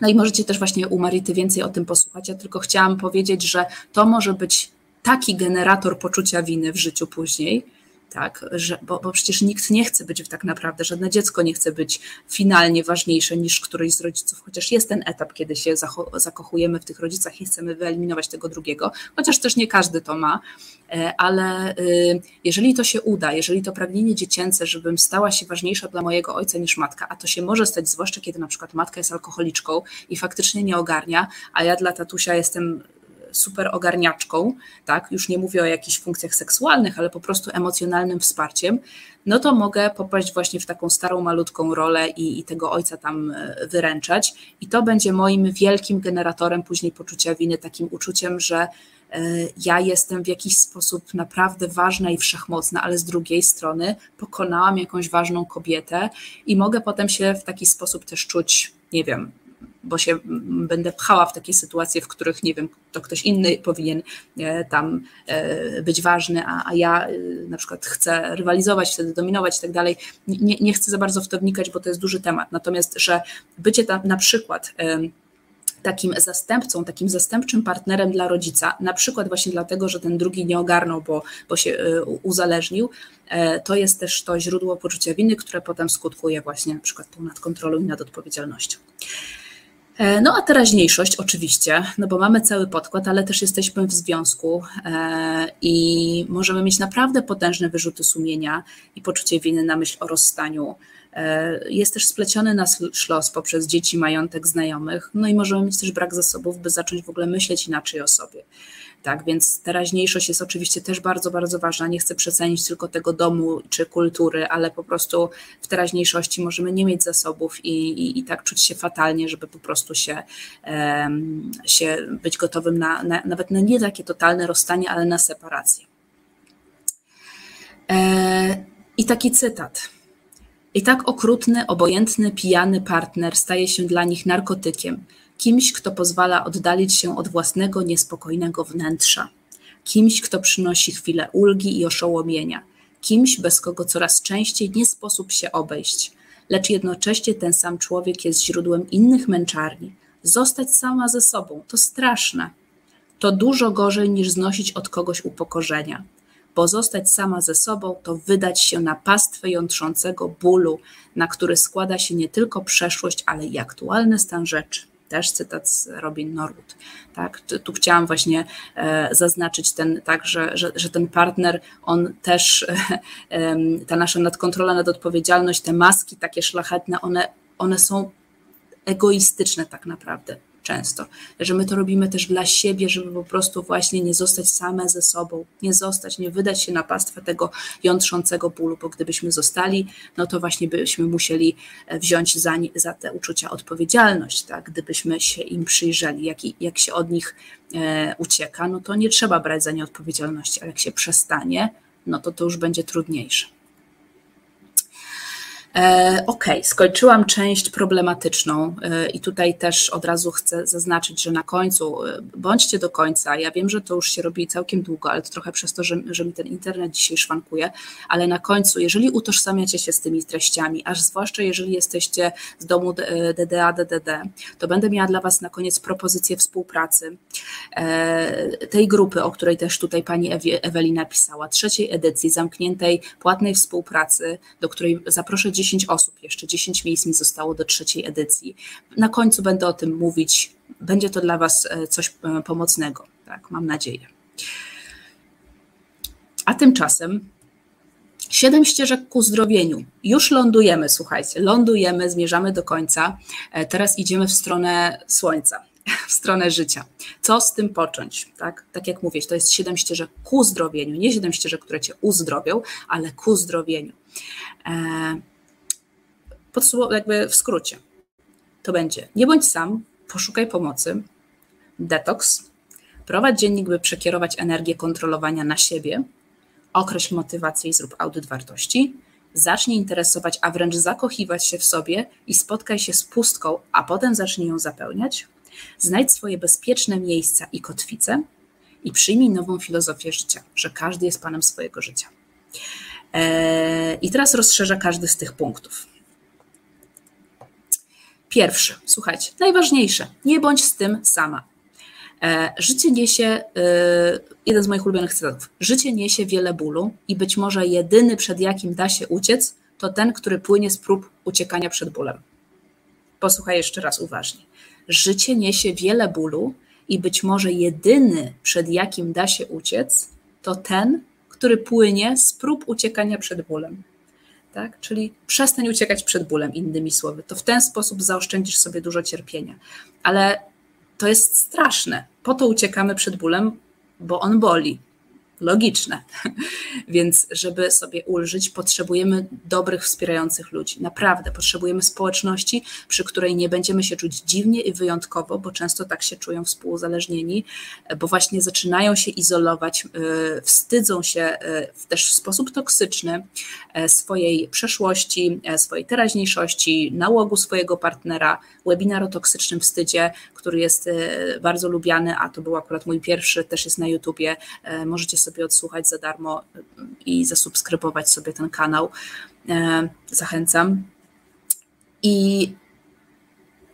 No i możecie też właśnie u Marity więcej o tym posłuchać. Ja tylko chciałam powiedzieć, że to może być taki generator poczucia winy w życiu później, tak? Że, bo, bo przecież nikt nie chce być tak naprawdę, żadne dziecko nie chce być finalnie ważniejsze niż któryś z rodziców, chociaż jest ten etap, kiedy się zakochujemy w tych rodzicach i chcemy wyeliminować tego drugiego, chociaż też nie każdy to ma, ale jeżeli to się uda, jeżeli to pragnienie dziecięce, żebym stała się ważniejsza dla mojego ojca niż matka, a to się może stać, zwłaszcza kiedy na przykład matka jest alkoholiczką i faktycznie nie ogarnia, a ja dla tatusia jestem super ogarniaczką, tak? Już nie mówię o jakichś funkcjach seksualnych, ale po prostu emocjonalnym wsparciem, no to mogę popaść właśnie w taką starą, malutką rolę i, i tego ojca tam wyręczać. I to będzie moim wielkim generatorem później poczucia winy, takim uczuciem, że y, ja jestem w jakiś sposób naprawdę ważna i wszechmocna, ale z drugiej strony pokonałam jakąś ważną kobietę i mogę potem się w taki sposób też czuć, nie wiem, bo się będę pchała w takie sytuacje, w których, nie wiem, to ktoś inny powinien tam być ważny, a, a ja na przykład chcę rywalizować, wtedy dominować i tak dalej. Nie, nie chcę za bardzo w to wnikać, bo to jest duży temat. Natomiast, że bycie tam na przykład takim zastępcą, takim zastępczym partnerem dla rodzica, na przykład właśnie dlatego, że ten drugi nie ogarnął, bo, bo się uzależnił, to jest też to źródło poczucia winy, które potem skutkuje właśnie na przykład tą nadkontrolą i nadodpowiedzialnością. No a teraźniejszość oczywiście, no bo mamy cały podkład, ale też jesteśmy w związku i możemy mieć naprawdę potężne wyrzuty sumienia i poczucie winy na myśl o rozstaniu. Jest też spleciony nasz los poprzez dzieci, majątek, znajomych, no i możemy mieć też brak zasobów, by zacząć w ogóle myśleć inaczej o sobie. Tak, więc teraźniejszość jest oczywiście też bardzo, bardzo ważna. Nie chcę przecenić tylko tego domu czy kultury, ale po prostu w teraźniejszości możemy nie mieć zasobów i, i, i tak czuć się fatalnie, żeby po prostu się, um, się być gotowym na, na, nawet na nie takie totalne rozstanie, ale na separację. E, I taki cytat. I tak okrutny, obojętny, pijany partner staje się dla nich narkotykiem. Kimś, kto pozwala oddalić się od własnego niespokojnego wnętrza. Kimś, kto przynosi chwilę ulgi i oszołomienia. Kimś, bez kogo coraz częściej nie sposób się obejść. Lecz jednocześnie ten sam człowiek jest źródłem innych męczarni. Zostać sama ze sobą to straszne. To dużo gorzej niż znosić od kogoś upokorzenia. Bo zostać sama ze sobą to wydać się na pastwę jątrzącego bólu, na który składa się nie tylko przeszłość, ale i aktualny stan rzeczy. Też cytat z Robin Norwood. Tak? Tu chciałam właśnie e, zaznaczyć ten, tak, że, że, że ten partner, on też, e, ta nasza nadkontrola, nadodpowiedzialność, te maski takie szlachetne, one, one są egoistyczne tak naprawdę często. Że my to robimy też dla siebie, żeby po prostu właśnie nie zostać same ze sobą, nie zostać, nie wydać się na pastwę tego jątrzącego bólu, bo gdybyśmy zostali, no to właśnie byśmy musieli wziąć za, nie, za te uczucia odpowiedzialność, tak? Gdybyśmy się im przyjrzeli, jak, jak się od nich e, ucieka, no to nie trzeba brać za nie odpowiedzialności, ale jak się przestanie, no to to już będzie trudniejsze. Ok, skończyłam część problematyczną i tutaj też od razu chcę zaznaczyć, że na końcu, bądźcie do końca, ja wiem, że to już się robi całkiem długo, ale to trochę przez to, że, że mi ten internet dzisiaj szwankuje, ale na końcu, jeżeli utożsamiacie się z tymi treściami, aż zwłaszcza jeżeli jesteście z domu D D A, D D D, to będę miała dla Was na koniec propozycję współpracy tej grupy, o której też tutaj Pani Ewie, Ewelina pisała, trzeciej edycji zamkniętej płatnej współpracy, do której zaproszę dziś dziesięć osób, jeszcze dziesięć miejsc mi zostało do trzeciej edycji. Na końcu będę o tym mówić. Będzie to dla Was coś pomocnego, tak, mam nadzieję. A tymczasem siedem ścieżek ku uzdrowieniu. Już lądujemy, słuchajcie, lądujemy, zmierzamy do końca. Teraz idziemy w stronę słońca, w stronę życia. Co z tym począć? Tak, tak jak mówię, to jest siedem ścieżek ku uzdrowieniu, nie siedem ścieżek, które Cię uzdrowią, ale ku uzdrowieniu. Podsumowanie jakby w skrócie. To będzie: nie bądź sam, poszukaj pomocy, detoks, prowadź dziennik, by przekierować energię kontrolowania na siebie, określ motywację i zrób audyt wartości, zacznij interesować, a wręcz zakochiwać się w sobie i spotkaj się z pustką, a potem zacznij ją zapełniać, znajdź swoje bezpieczne miejsca i kotwice i przyjmij nową filozofię życia, że każdy jest panem swojego życia. Eee, I teraz rozszerza każdy z tych punktów. Pierwszy, słuchajcie, najważniejsze, nie bądź z tym sama. Życie niesie, jeden z moich ulubionych cytatów, życie niesie wiele bólu i być może jedyny, przed jakim da się uciec, to ten, który płynie z prób uciekania przed bólem. Posłuchaj jeszcze raz uważnie. Życie niesie wiele bólu i być może jedyny, przed jakim da się uciec, to ten, który płynie z prób uciekania przed bólem. Tak? Czyli przestań uciekać przed bólem, innymi słowy. To w ten sposób zaoszczędzisz sobie dużo cierpienia. Ale to jest straszne. Po to uciekamy przed bólem, bo on boli. Logiczne. Więc żeby sobie ulżyć, potrzebujemy dobrych, wspierających ludzi. Naprawdę. Potrzebujemy społeczności, przy której nie będziemy się czuć dziwnie i wyjątkowo, bo często tak się czują współuzależnieni, bo właśnie zaczynają się izolować, wstydzą się w też w sposób toksyczny swojej przeszłości, swojej teraźniejszości, nałogu swojego partnera. Webinar o toksycznym wstydzie, który jest bardzo lubiany, a to był akurat mój pierwszy, też jest na YouTubie. Możecie sobie odsłuchać za darmo i zasubskrybować sobie ten kanał. Zachęcam. I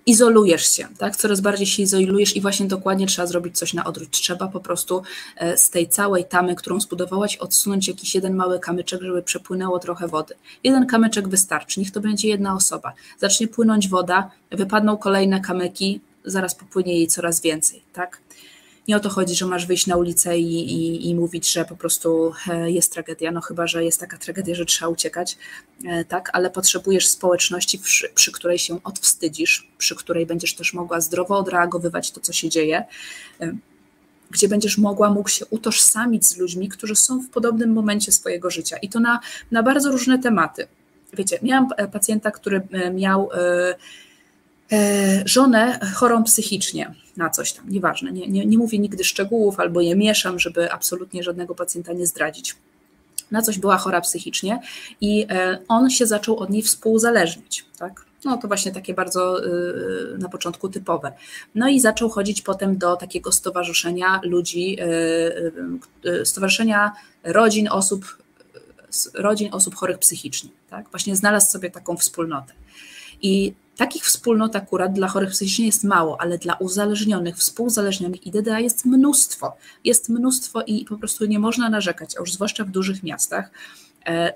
izolujesz się, tak? Coraz bardziej się izolujesz i właśnie dokładnie trzeba zrobić coś na odwrót. Trzeba po prostu z tej całej tamy, którą zbudowałaś, odsunąć jakiś jeden mały kamyczek, żeby przepłynęło trochę wody. Jeden kamyczek wystarczy, niech to będzie jedna osoba. Zacznie płynąć woda, wypadną kolejne kamyki, zaraz popłynie jej coraz więcej, tak? Nie o to chodzi, że masz wyjść na ulicę i, i, i mówić, że po prostu jest tragedia, no chyba, że jest taka tragedia, że trzeba uciekać, tak, ale potrzebujesz społeczności, przy, przy której się odwstydzisz, przy której będziesz też mogła zdrowo odreagowywać to, co się dzieje, gdzie będziesz mogła, mógł się utożsamić z ludźmi, którzy są w podobnym momencie swojego życia i to na, na bardzo różne tematy. Wiecie, miałam pacjenta, który miał żonę chorą psychicznie na coś tam, nieważne, nie, nie, nie mówię nigdy szczegółów albo je mieszam, żeby absolutnie żadnego pacjenta nie zdradzić. Na coś była chora psychicznie i on się zaczął od niej współuzależnić, tak? No to właśnie takie bardzo y, na początku typowe. No i zaczął chodzić potem do takiego stowarzyszenia ludzi, y, y, stowarzyszenia rodzin osób, rodzin osób chorych psychicznie, tak? Właśnie znalazł sobie taką wspólnotę. I takich wspólnot akurat dla chorych psychicznie jest mało, ale dla uzależnionych, współuzależnionych i D D A jest mnóstwo. Jest mnóstwo i po prostu nie można narzekać, a już zwłaszcza w dużych miastach.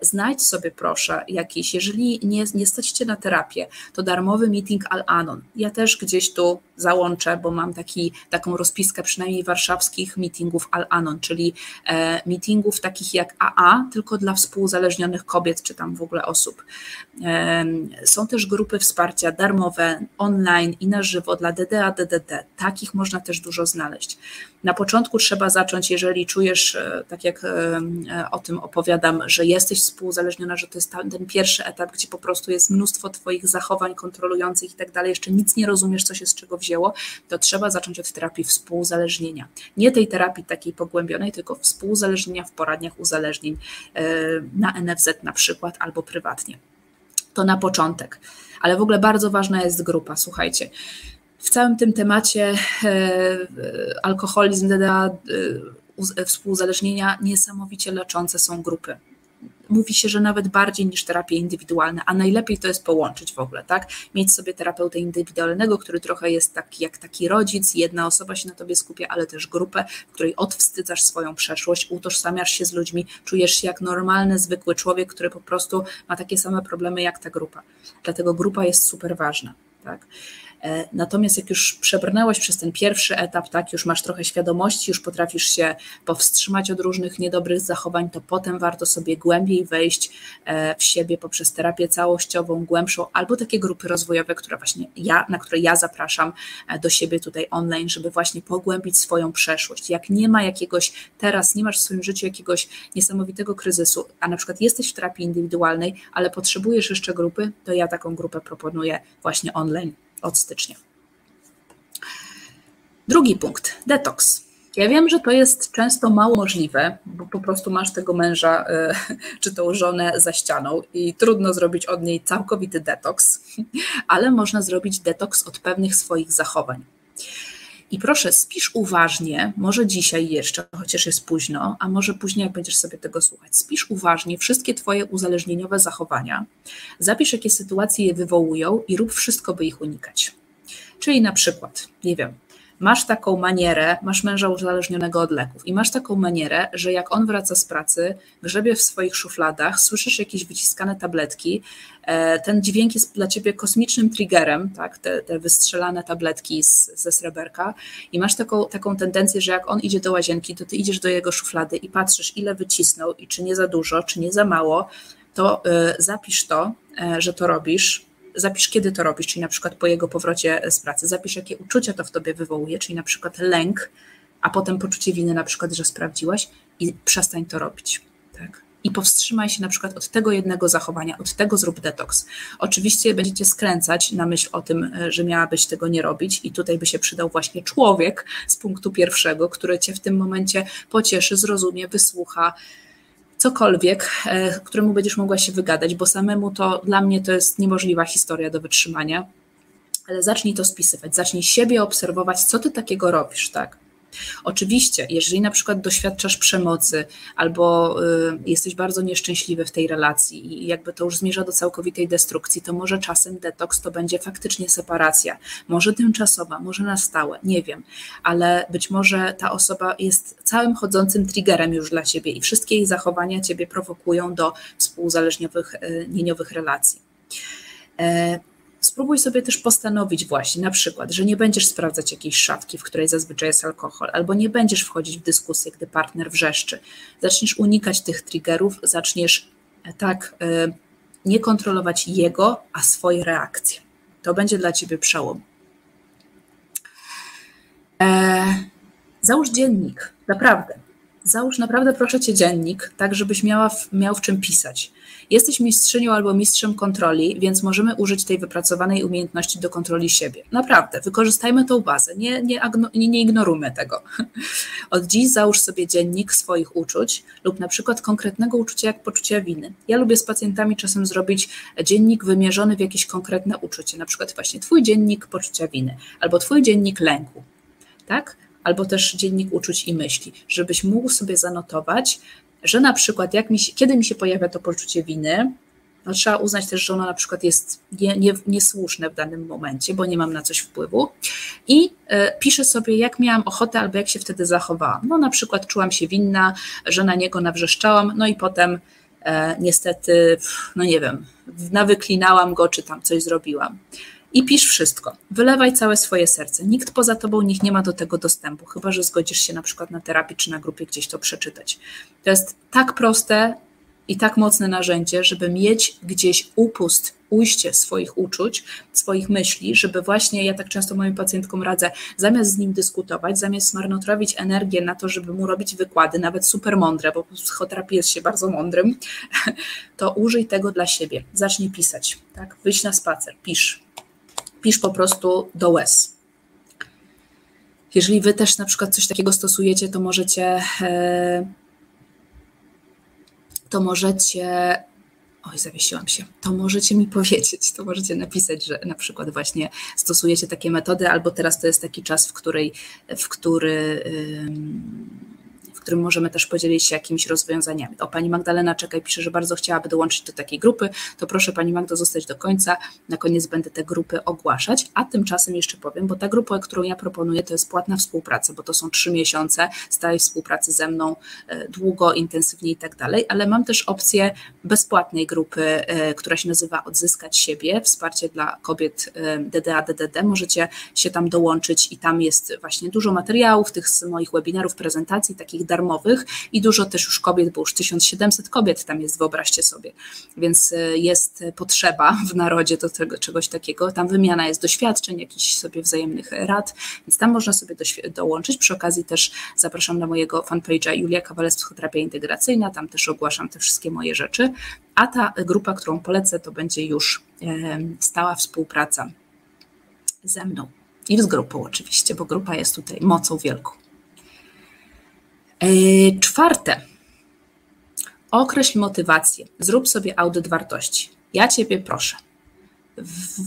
Znajdź sobie proszę jakieś, jeżeli nie, nie stać cię na terapię, to darmowy meeting Al-Anon. Ja też gdzieś tu załączę, bo mam taki, taką rozpiskę przynajmniej warszawskich meetingów Al-Anon, czyli e, meetingów takich jak A A, tylko dla współuzależnionych kobiet czy tam w ogóle osób. E, są też grupy wsparcia darmowe, online i na żywo dla D D A, D D D. Takich można też dużo znaleźć. Na początku trzeba zacząć, jeżeli czujesz, tak jak o tym opowiadam, że jesteś współuzależniona, że to jest ten pierwszy etap, gdzie po prostu jest mnóstwo twoich zachowań kontrolujących i tak dalej, jeszcze nic nie rozumiesz, co się z czego wzięło, to trzeba zacząć od terapii współuzależnienia. Nie tej terapii takiej pogłębionej, tylko współuzależnienia w poradniach uzależnień na N F Z na przykład albo prywatnie. To na początek, ale w ogóle bardzo ważna jest grupa, słuchajcie. W całym tym temacie e, alkoholizm, D D A, e, współuzależnienia niesamowicie leczące są grupy. Mówi się, że nawet bardziej niż terapie indywidualne, a najlepiej to jest połączyć w ogóle, tak? Mieć sobie terapeutę indywidualnego, który trochę jest taki jak taki rodzic, jedna osoba się na tobie skupia, ale też grupę, w której odwstydzasz swoją przeszłość, utożsamiasz się z ludźmi, czujesz się jak normalny, zwykły człowiek, który po prostu ma takie same problemy jak ta grupa. Dlatego grupa jest super ważna, tak? Natomiast jak już przebrnęłaś przez ten pierwszy etap, tak, już masz trochę świadomości, już potrafisz się powstrzymać od różnych niedobrych zachowań, to potem warto sobie głębiej wejść w siebie poprzez terapię całościową, głębszą, albo takie grupy rozwojowe, które właśnie ja, na które ja zapraszam do siebie tutaj online, żeby właśnie pogłębić swoją przeszłość. Jak nie ma jakiegoś, teraz nie masz w swoim życiu jakiegoś niesamowitego kryzysu, a na przykład jesteś w terapii indywidualnej, ale potrzebujesz jeszcze grupy, to ja taką grupę proponuję właśnie online. Od stycznia. Drugi punkt, detoks. Ja wiem, że to jest często mało możliwe, bo po prostu masz tego męża czy tą żonę za ścianą i trudno zrobić od niej całkowity detoks, ale można zrobić detoks od pewnych swoich zachowań. I proszę, spisz uważnie, może dzisiaj jeszcze, chociaż jest późno, a może później, jak będziesz sobie tego słuchać, spisz uważnie wszystkie twoje uzależnieniowe zachowania, zapisz, jakie sytuacje je wywołują i rób wszystko, by ich unikać. Czyli na przykład, nie wiem, masz taką manierę, masz męża uzależnionego od leków i masz taką manierę, że jak on wraca z pracy, grzebie w swoich szufladach, słyszysz jakieś wyciskane tabletki, ten dźwięk jest dla ciebie kosmicznym triggerem, tak? te, te wystrzelane tabletki z, ze sreberka i masz taką, taką tendencję, że jak on idzie do łazienki, to ty idziesz do jego szuflady i patrzysz, ile wycisnął i czy nie za dużo, czy nie za mało, to y, zapisz to, y, że to robisz, zapisz kiedy to robisz, czyli na przykład po jego powrocie z pracy, zapisz jakie uczucia to w tobie wywołuje, czyli na przykład lęk, a potem poczucie winy na przykład, że sprawdziłaś i przestań to robić. Tak? I powstrzymaj się na przykład od tego jednego zachowania, od tego zrób detoks. Oczywiście będziecie skręcać na myśl o tym, że miałabyś tego nie robić i tutaj by się przydał właśnie człowiek z punktu pierwszego, który cię w tym momencie pocieszy, zrozumie, wysłucha, cokolwiek, któremu będziesz mogła się wygadać, bo samemu to dla mnie to jest niemożliwa historia do wytrzymania, ale zacznij to spisywać, zacznij siebie obserwować, co ty takiego robisz, tak? Oczywiście, jeżeli na przykład doświadczasz przemocy albo y, jesteś bardzo nieszczęśliwy w tej relacji i jakby to już zmierza do całkowitej destrukcji, to może czasem detoks to będzie faktycznie separacja. Może tymczasowa, może na stałe, nie wiem, ale być może ta osoba jest całym chodzącym triggerem już dla ciebie i wszystkie jej zachowania ciebie prowokują do współzależniowych, y, nieniowych relacji. E Spróbuj sobie też postanowić właśnie na przykład, że nie będziesz sprawdzać jakiejś szafki, w której zazwyczaj jest alkohol, albo nie będziesz wchodzić w dyskusję, gdy partner wrzeszczy. Zaczniesz unikać tych triggerów, zaczniesz tak nie kontrolować jego, a swoje reakcje. To będzie dla ciebie przełom. Eee, załóż dziennik, naprawdę. Załóż naprawdę proszę cię dziennik, tak żebyś miała, miał w czym pisać. Jesteś mistrzynią albo mistrzem kontroli, więc możemy użyć tej wypracowanej umiejętności do kontroli siebie. Naprawdę, wykorzystajmy tą bazę, nie, nie, nie, nie ignorujmy tego. Od dziś załóż sobie dziennik swoich uczuć lub na przykład konkretnego uczucia jak poczucia winy. Ja lubię z pacjentami czasem zrobić dziennik wymierzony w jakieś konkretne uczucie, na przykład właśnie twój dziennik poczucia winy albo twój dziennik lęku, tak? Albo też dziennik uczuć i myśli, żebyś mógł sobie zanotować, że na przykład jak mi się, kiedy mi się pojawia to poczucie winy, no trzeba uznać też, że ono na przykład jest nie, nie, niesłuszne w danym momencie, bo nie mam na coś wpływu i y, piszę sobie jak miałam ochotę albo jak się wtedy zachowałam. No na przykład czułam się winna, że na niego nawrzeszczałam, no i potem e, niestety, no nie wiem, nawyklinałam go czy tam coś zrobiłam. I pisz wszystko, wylewaj całe swoje serce, nikt poza tobą, nikt nie ma do tego dostępu, chyba że zgodzisz się na przykład na terapii czy na grupie gdzieś to przeczytać. To jest tak proste i tak mocne narzędzie, żeby mieć gdzieś upust, ujście swoich uczuć, swoich myśli, żeby właśnie, ja tak często moim pacjentkom radzę, zamiast z nim dyskutować, zamiast marnotrawić energię na to, żeby mu robić wykłady, nawet super mądre, bo psychoterapia jest się bardzo mądrym, to użyj tego dla siebie, zacznij pisać, tak? Wyjdź na spacer, pisz. Pisz po prostu do łez. Jeżeli wy też na przykład coś takiego stosujecie, to możecie, to możecie, oj zawiesiłam się, to możecie mi powiedzieć, to możecie napisać, że na przykład właśnie stosujecie takie metody, albo teraz to jest taki czas, w której, w który, w którym możemy też podzielić się jakimiś rozwiązaniami. O, pani Magdalena Czekaj pisze, że bardzo chciałaby dołączyć do takiej grupy, to proszę pani Magdo zostać do końca, na koniec będę te grupy ogłaszać, a tymczasem jeszcze powiem, bo ta grupa, którą ja proponuję, to jest płatna współpraca, bo to są trzy miesiące stałej współpracy ze mną, długo, intensywnie i tak dalej, ale mam też opcję bezpłatnej grupy, która się nazywa Odzyskać siebie, wsparcie dla kobiet D D A, D D D, możecie się tam dołączyć i tam jest właśnie dużo materiałów, tych z moich webinarów, prezentacji, takich darmowych i dużo też już kobiet, bo już tysiąc siedemset kobiet tam jest, wyobraźcie sobie. Więc jest potrzeba w narodzie do tego, czegoś takiego. Tam wymiana jest doświadczeń, jakichś sobie wzajemnych rad, więc tam można sobie dołączyć. Przy okazji też zapraszam na mojego fanpage'a Julia Kawalec, Psychoterapia Integracyjna, tam też ogłaszam te wszystkie moje rzeczy. A ta grupa, którą polecę, to będzie już stała współpraca ze mną i z grupą oczywiście, bo grupa jest tutaj mocą wielką. Czwarte, określ motywację, zrób sobie audyt wartości. Ja ciebie proszę,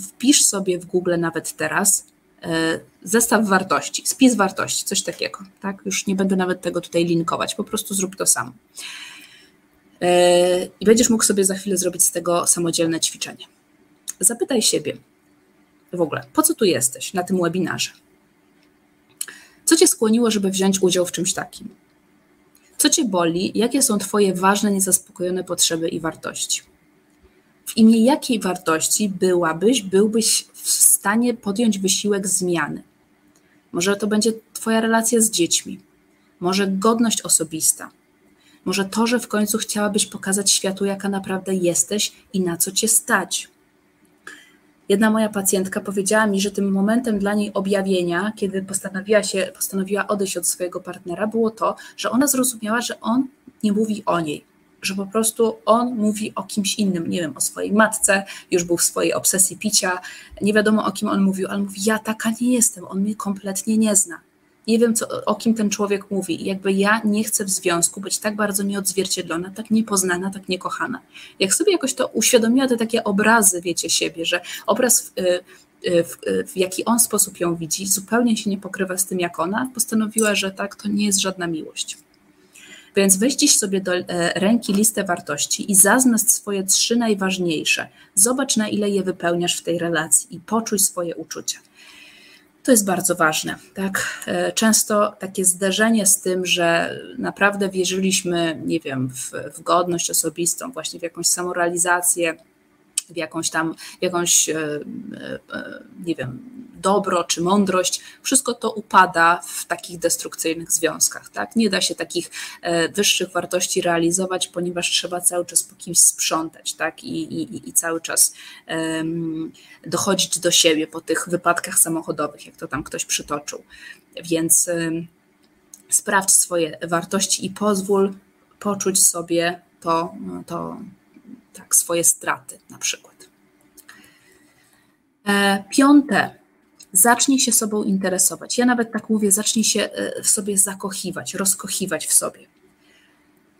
wpisz sobie w Google nawet teraz zestaw wartości, spis wartości, coś takiego, tak? Już nie będę nawet tego tutaj linkować, po prostu zrób to samo. I będziesz mógł sobie za chwilę zrobić z tego samodzielne ćwiczenie. Zapytaj siebie w ogóle, po co tu jesteś na tym webinarze? Co cię skłoniło, żeby wziąć udział w czymś takim? Co cię boli? Jakie są twoje ważne, niezaspokojone potrzeby i wartości? W imię jakiej wartości byłabyś, byłbyś w stanie podjąć wysiłek zmiany? Może to będzie twoja relacja z dziećmi, może godność osobista, może to, że w końcu chciałabyś pokazać światu, jaka naprawdę jesteś i na co cię stać. Jedna moja pacjentka powiedziała mi, że tym momentem dla niej objawienia, kiedy postanowiła się, postanowiła odejść od swojego partnera, było to, że ona zrozumiała, że on nie mówi o niej, że po prostu on mówi o kimś innym, nie wiem, o swojej matce, już był w swojej obsesji picia, nie wiadomo o kim on mówił, ale mówi, ja taka nie jestem, on mnie kompletnie nie zna. Nie wiem, co, o kim ten człowiek mówi. I jakby ja nie chcę w związku być tak bardzo nieodzwierciedlona, tak niepoznana, tak niekochana. Jak sobie jakoś to uświadomiła, te takie obrazy, wiecie, siebie, że obraz, w, w, w jaki on sposób ją widzi, zupełnie się nie pokrywa z tym, jak ona, postanowiła, że tak, to nie jest żadna miłość. Więc weź dziś sobie do ręki listę wartości i zaznacz swoje trzy najważniejsze. Zobacz, na ile je wypełniasz w tej relacji i poczuj swoje uczucia. To jest bardzo ważne. Tak? Często takie zderzenie z tym, że naprawdę wierzyliśmy, nie wiem, w, w godność osobistą, właśnie w jakąś samorealizację, w jakąś tam, jakąś, nie wiem, dobro czy mądrość, wszystko to upada w takich destrukcyjnych związkach. Tak? Nie da się takich wyższych wartości realizować, ponieważ trzeba cały czas po kimś sprzątać, tak? I, i, i cały czas um, dochodzić do siebie po tych wypadkach samochodowych, jak to tam ktoś przytoczył. Więc um, sprawdź swoje wartości i pozwól poczuć sobie to, no, to tak, swoje straty na przykład. E, piąte, zacznij się sobą interesować. Ja nawet tak mówię, zacznij się w sobie zakochiwać, rozkochiwać w sobie.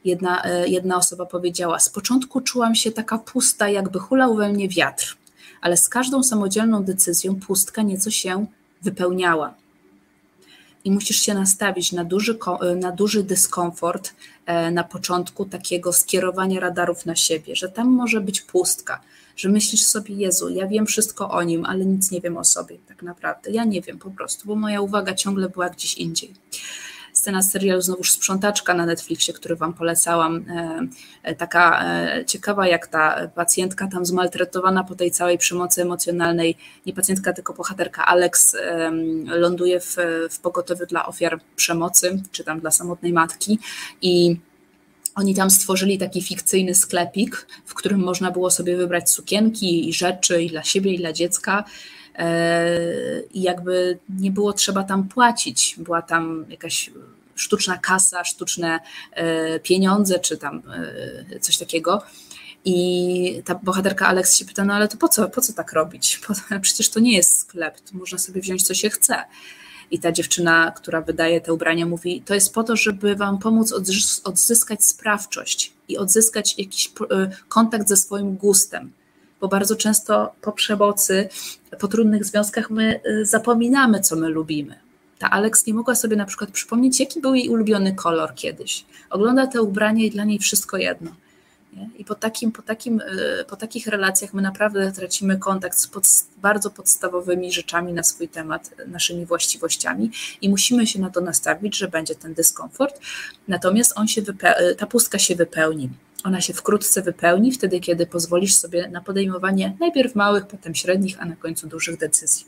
Jedna, jedna osoba powiedziała, z początku czułam się taka pusta, jakby hulał we mnie wiatr, ale z każdą samodzielną decyzją pustka nieco się wypełniała. I musisz się nastawić na duży, na duży dyskomfort na początku takiego skierowania radarów na siebie, że tam może być pustka, że myślisz sobie, Jezu, ja wiem wszystko o nim, ale nic nie wiem o sobie tak naprawdę. Ja nie wiem po prostu, bo moja uwaga ciągle była gdzieś indziej. Scena z serialu znowuż Sprzątaczka na Netflixie, który wam polecałam, taka ciekawa, jak ta pacjentka tam zmaltretowana po tej całej przemocy emocjonalnej, nie pacjentka, tylko bohaterka Alex, ląduje w, w pogotowiu dla ofiar przemocy, czy tam dla samotnej matki i oni tam stworzyli taki fikcyjny sklepik, w którym można było sobie wybrać sukienki i rzeczy i dla siebie, i dla dziecka. I jakby nie było trzeba tam płacić, była tam jakaś sztuczna kasa, sztuczne pieniądze czy tam coś takiego i ta bohaterka Alex się pyta, no ale to po co, po co tak robić, przecież to nie jest sklep, to można sobie wziąć co się chce. I ta dziewczyna, która wydaje te ubrania, mówi, to jest po to, żeby wam pomóc odzyskać sprawczość i odzyskać jakiś kontakt ze swoim gustem. Bo bardzo często po przemocy, po trudnych związkach my zapominamy, co my lubimy. Ta Alex nie mogła sobie na przykład przypomnieć, jaki był jej ulubiony kolor kiedyś. Ogląda te ubrania i dla niej wszystko jedno. Nie? I po, takim, po, takim, po takich relacjach my naprawdę tracimy kontakt z pod, bardzo podstawowymi rzeczami na swój temat, naszymi właściwościami i musimy się na to nastawić, że będzie ten dyskomfort, natomiast on się wypeł- ta pustka się wypełni. Ona się wkrótce wypełni, wtedy kiedy pozwolisz sobie na podejmowanie najpierw małych, potem średnich, a na końcu dużych decyzji.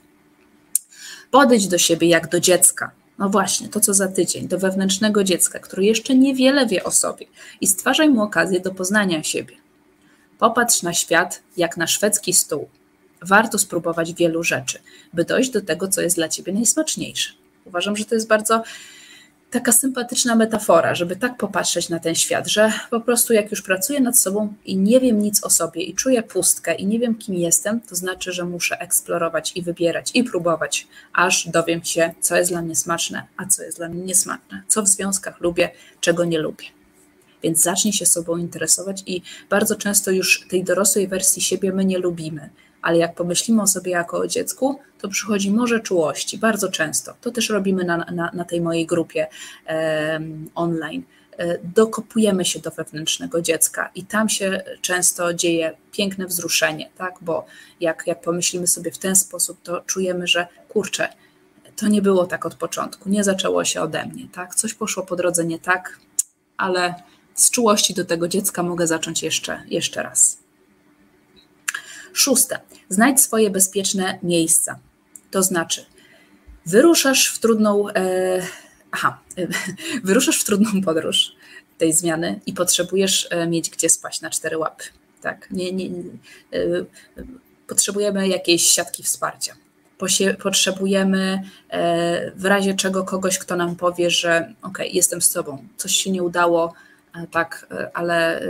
Podejdź do siebie jak do dziecka. No właśnie, to co za tydzień, do wewnętrznego dziecka, które jeszcze niewiele wie o sobie i stwarzaj mu okazję do poznania siebie. Popatrz na świat jak na szwedzki stół. Warto spróbować wielu rzeczy, by dojść do tego, co jest dla ciebie najsmaczniejsze. Uważam, że to jest bardzo taka sympatyczna metafora, żeby tak popatrzeć na ten świat, że po prostu jak już pracuję nad sobą i nie wiem nic o sobie i czuję pustkę i nie wiem, kim jestem, to znaczy, że muszę eksplorować i wybierać i próbować, aż dowiem się, co jest dla mnie smaczne, a co jest dla mnie niesmaczne, co w związkach lubię, czego nie lubię. Więc zacznij się sobą interesować i bardzo często już tej dorosłej wersji siebie my nie lubimy. Ale jak pomyślimy o sobie jako o dziecku, to przychodzi morze czułości, bardzo często. To też robimy na, na, na tej mojej grupie e, online. E, dokopujemy się do wewnętrznego dziecka i tam się często dzieje piękne wzruszenie, tak? Bo jak, jak pomyślimy sobie w ten sposób, to czujemy, że kurczę, to nie było tak od początku, nie zaczęło się ode mnie, tak? Coś poszło po drodze nie tak, ale z czułości do tego dziecka mogę zacząć jeszcze, jeszcze raz. Szóste, znajdź swoje bezpieczne miejsca. To znaczy, wyruszasz w trudną, e, aha, wyruszasz w trudną podróż tej zmiany i potrzebujesz mieć gdzie spać na cztery łapy. Tak, nie, nie, nie, e, potrzebujemy jakiejś siatki wsparcia. Potrzebujemy w razie czego kogoś, kto nam powie, że okej, jestem z sobą, coś się nie udało, tak, ale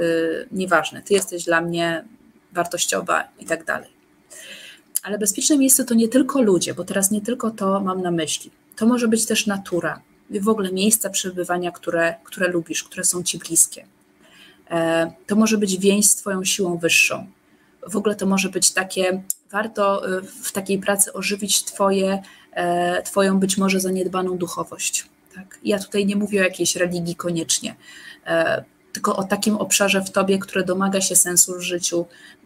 nieważne, ty jesteś dla mnie wartościowa i tak dalej. Ale bezpieczne miejsce to nie tylko ludzie, bo teraz nie tylko to mam na myśli. To może być też natura, w ogóle miejsca przebywania, które, które lubisz, które są ci bliskie. To może być więź z twoją siłą wyższą. W ogóle to może być takie, warto w takiej pracy ożywić twoje, twoją być może zaniedbaną duchowość. Tak? Ja tutaj nie mówię o jakiejś religii koniecznie, tylko o takim obszarze w tobie, które domaga się sensu w życiu,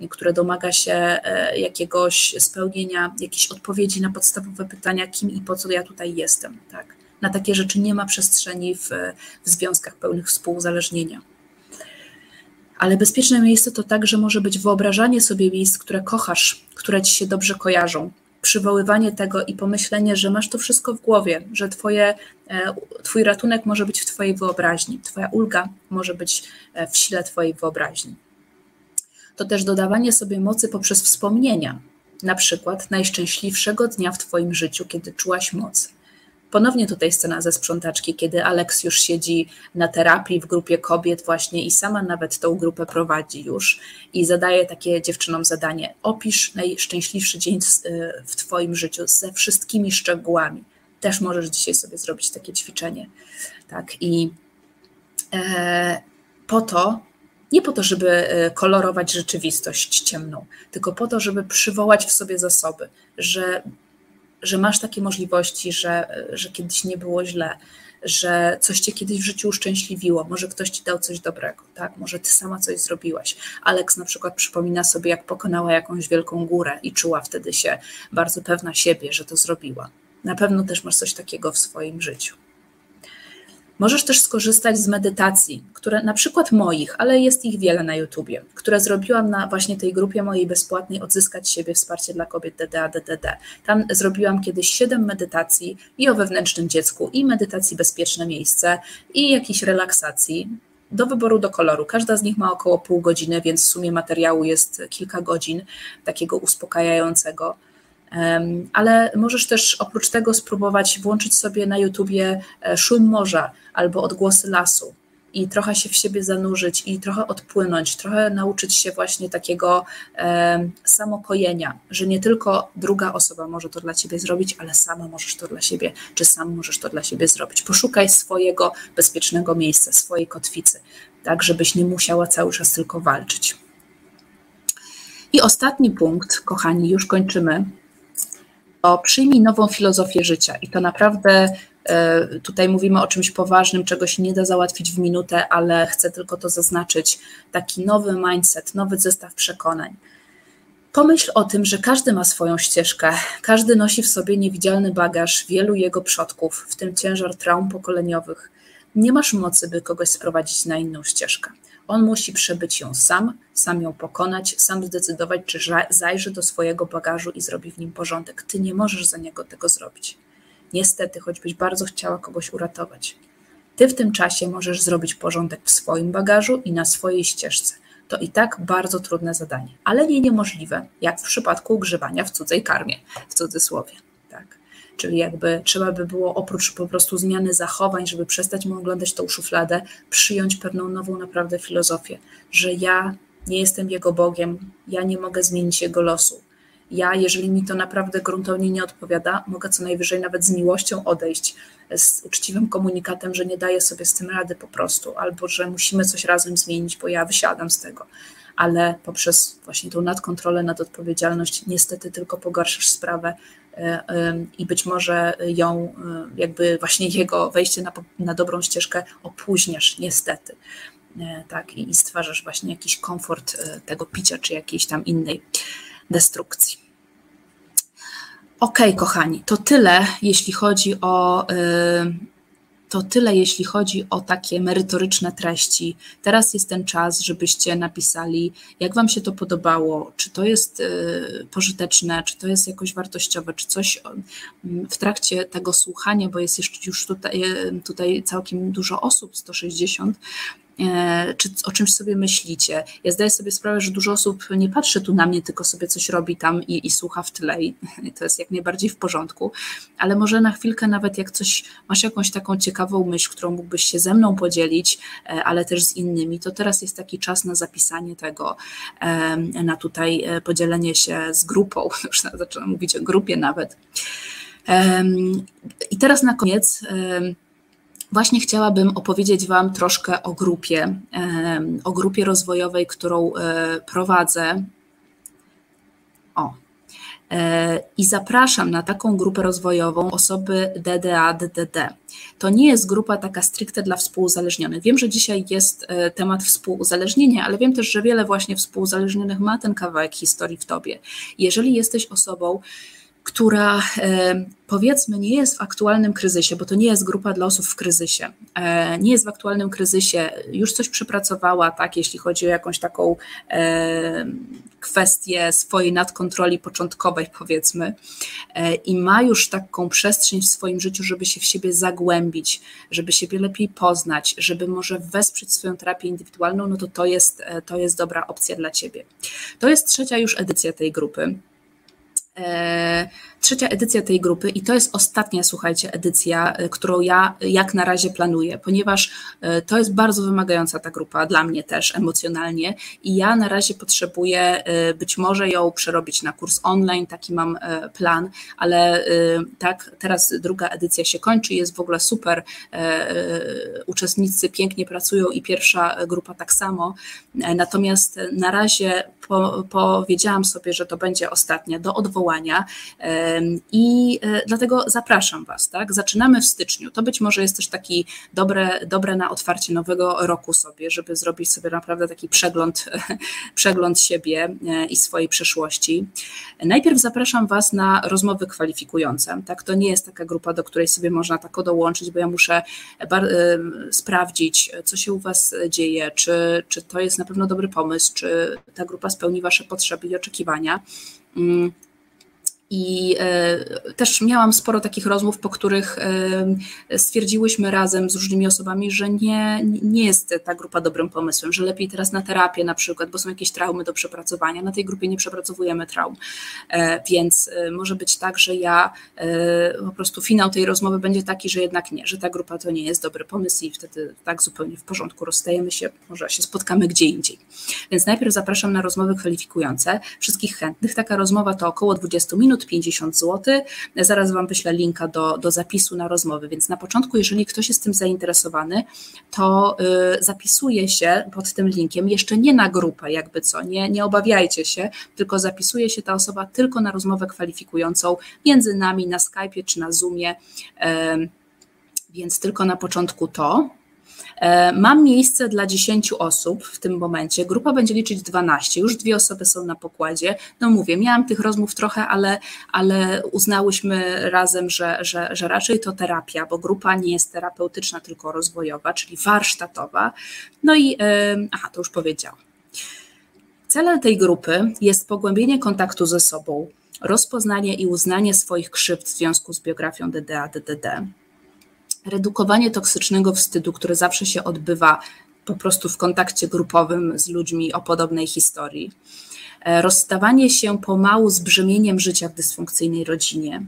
które domaga się jakiegoś spełnienia, jakiejś odpowiedzi na podstawowe pytania, kim i po co ja tutaj jestem. Tak? Na takie rzeczy nie ma przestrzeni w, w związkach pełnych współuzależnienia. Ale bezpieczne miejsce to także może być wyobrażanie sobie miejsc, które kochasz, które ci się dobrze kojarzą, przywoływanie tego i pomyślenie, że masz to wszystko w głowie, że twoje, twój ratunek może być w twojej wyobraźni, twoja ulga może być w sile twojej wyobraźni. To też dodawanie sobie mocy poprzez wspomnienia, na przykład najszczęśliwszego dnia w twoim życiu, kiedy czułaś moc. Ponownie tutaj scena ze Sprzątaczki, kiedy Alex już siedzi na terapii w grupie kobiet właśnie i sama nawet tą grupę prowadzi już i zadaje takie dziewczynom zadanie. Opisz najszczęśliwszy dzień w twoim życiu ze wszystkimi szczegółami. Też możesz dzisiaj sobie zrobić takie ćwiczenie. Tak? I e, po to, nie po to, żeby kolorować rzeczywistość ciemną, tylko po to, żeby przywołać w sobie zasoby, że że masz takie możliwości, że, że kiedyś nie było źle, że coś cię kiedyś w życiu uszczęśliwiło, może ktoś ci dał coś dobrego, tak? Może ty sama coś zrobiłaś. Alex na przykład przypomina sobie, jak pokonała jakąś wielką górę i czuła wtedy się bardzo pewna siebie, że to zrobiła. Na pewno też masz coś takiego w swoim życiu. Możesz też skorzystać z medytacji, które na przykład moich, ale jest ich wiele na YouTubie, które zrobiłam na właśnie tej grupie mojej bezpłatnej Odzyskać siebie, wsparcie dla kobiet D D A, D D D. Tam zrobiłam kiedyś siedem medytacji i o wewnętrznym dziecku, i medytacji bezpieczne miejsce, i jakiejś relaksacji do wyboru, do koloru. Każda z nich ma około pół godziny, więc w sumie materiału jest kilka godzin takiego uspokajającego. Ale możesz też oprócz tego spróbować włączyć sobie na YouTubie szum morza albo odgłosy lasu i trochę się w siebie zanurzyć i trochę odpłynąć, trochę nauczyć się właśnie takiego e, samokojenia, że nie tylko druga osoba może to dla ciebie zrobić, ale sama możesz to dla siebie, czy sam możesz to dla siebie zrobić. Poszukaj swojego bezpiecznego miejsca, swojej kotwicy, tak żebyś nie musiała cały czas tylko walczyć. I ostatni punkt, kochani, już kończymy. To przyjmij nową filozofię życia i to naprawdę y, tutaj mówimy o czymś poważnym, czego się nie da załatwić w minutę, ale chcę tylko to zaznaczyć, taki nowy mindset, nowy zestaw przekonań. Pomyśl o tym, że każdy ma swoją ścieżkę, każdy nosi w sobie niewidzialny bagaż wielu jego przodków, w tym ciężar traum pokoleniowych. Nie masz mocy, by kogoś sprowadzić na inną ścieżkę. On musi przebyć ją sam, sam ją pokonać, sam zdecydować, czy zajrzy do swojego bagażu i zrobi w nim porządek. Ty nie możesz za niego tego zrobić. Niestety, choćbyś bardzo chciała kogoś uratować. Ty w tym czasie możesz zrobić porządek w swoim bagażu i na swojej ścieżce. To i tak bardzo trudne zadanie, ale nie niemożliwe, jak w przypadku ogrzewania w cudzej karmie, w cudzysłowie. Tak? Czyli jakby trzeba by było oprócz po prostu zmiany zachowań, żeby przestać mu oglądać tą szufladę, przyjąć pewną nową naprawdę filozofię, że ja nie jestem jego Bogiem, ja nie mogę zmienić jego losu. Ja, jeżeli mi to naprawdę gruntownie nie odpowiada, mogę co najwyżej nawet z miłością odejść, z uczciwym komunikatem, że nie daję sobie z tym rady po prostu, albo że musimy coś razem zmienić, bo ja wysiadam z tego. Ale poprzez właśnie tą nadkontrolę, nadodpowiedzialność niestety tylko pogarszasz sprawę i być może ją, jakby właśnie jego wejście na, na dobrą ścieżkę opóźniasz niestety, tak, i stwarzasz właśnie jakiś komfort tego picia czy jakiejś tam innej destrukcji. Okej, okay, kochani, to tyle, jeśli chodzi o yy, to tyle, jeśli chodzi o takie merytoryczne treści. Teraz jest ten czas, żebyście napisali, jak wam się to podobało, czy to jest yy, pożyteczne, czy to jest jakoś wartościowe, czy coś yy, w trakcie tego słuchania, bo jest jeszcze już tutaj, yy, tutaj całkiem dużo osób, sto sześćdziesiąt, czy o czymś sobie myślicie. Ja zdaję sobie sprawę, że dużo osób nie patrzy tu na mnie, tylko sobie coś robi tam i, i słucha w tle i to jest jak najbardziej w porządku, ale może na chwilkę nawet jak coś, masz jakąś taką ciekawą myśl, którą mógłbyś się ze mną podzielić, ale też z innymi, to teraz jest taki czas na zapisanie tego, na tutaj podzielenie się z grupą, już zaczęłam mówić o grupie nawet. I teraz na koniec właśnie chciałabym opowiedzieć wam troszkę o grupie, o grupie rozwojowej, którą prowadzę. O. I zapraszam na taką grupę rozwojową osoby D D A, D D D. To nie jest grupa taka stricte dla współuzależnionych. Wiem, że dzisiaj jest temat współuzależnienia, ale wiem też, że wiele właśnie współuzależnionych ma ten kawałek historii w tobie. Jeżeli jesteś osobą, która powiedzmy nie jest w aktualnym kryzysie, bo to nie jest grupa dla osób w kryzysie, nie jest w aktualnym kryzysie, już coś przepracowała, tak, jeśli chodzi o jakąś taką kwestię swojej nadkontroli początkowej, powiedzmy, i ma już taką przestrzeń w swoim życiu, żeby się w siebie zagłębić, żeby siebie lepiej poznać, żeby może wesprzeć swoją terapię indywidualną, no to to jest, to jest dobra opcja dla ciebie. To jest trzecia już edycja tej grupy. Trzecia edycja tej grupy i to jest ostatnia, słuchajcie, edycja, którą ja jak na razie planuję, ponieważ to jest bardzo wymagająca ta grupa dla mnie też emocjonalnie i ja na razie potrzebuję być może ją przerobić na kurs online, taki mam plan, ale tak, teraz druga edycja się kończy, jest w ogóle super, uczestnicy pięknie pracują i pierwsza grupa tak samo, natomiast na razie po, powiedziałam sobie, że to będzie ostatnia, do odwołania i dlatego zapraszam was, tak? Zaczynamy w styczniu. To być może jest też taki dobre, dobre na otwarcie nowego roku sobie, żeby zrobić sobie naprawdę taki przegląd, przegląd siebie i swojej przeszłości. Najpierw zapraszam was na rozmowy kwalifikujące, tak? To nie jest taka grupa, do której sobie można tak dołączyć, bo ja muszę sprawdzić, co się u was dzieje, czy, czy to jest na pewno dobry pomysł, czy ta grupa spełni wasze potrzeby i oczekiwania. I y, też miałam sporo takich rozmów, po których y, stwierdziłyśmy razem z różnymi osobami, że nie, nie jest ta grupa dobrym pomysłem, że lepiej teraz na terapię na przykład, bo są jakieś traumy do przepracowania. Na tej grupie nie przepracowujemy traum, y, więc y, może być tak, że ja y, po prostu finał tej rozmowy będzie taki, że jednak nie, że ta grupa to nie jest dobry pomysł i wtedy tak zupełnie w porządku rozstajemy się, może się spotkamy gdzie indziej. Więc najpierw zapraszam na rozmowy kwalifikujące wszystkich chętnych. Taka rozmowa to około dwadzieścia minut, pięćdziesiąt złotych. Zaraz wam wyślę linka do, do zapisu na rozmowy, więc na początku, jeżeli ktoś jest tym zainteresowany, to yy, zapisuje się pod tym linkiem, jeszcze nie na grupę, jakby co, nie, nie obawiajcie się, tylko zapisuje się ta osoba tylko na rozmowę kwalifikującą między nami na Skype'ie czy na Zoomie, yy, więc tylko na początku to. Mam miejsce dla dziesięciu osób w tym momencie, grupa będzie liczyć dwanaście, już dwie osoby są na pokładzie. No mówię, miałam tych rozmów trochę, ale, ale uznałyśmy razem, że, że, że raczej to terapia, bo grupa nie jest terapeutyczna, tylko rozwojowa, czyli warsztatowa. No i, aha, to już powiedziałam. Celem tej grupy jest pogłębienie kontaktu ze sobą, rozpoznanie i uznanie swoich krzywd w związku z biografią D D A D D D. Redukowanie toksycznego wstydu, które zawsze się odbywa po prostu w kontakcie grupowym z ludźmi o podobnej historii. Rozstawanie się pomału z brzemieniem życia w dysfunkcyjnej rodzinie.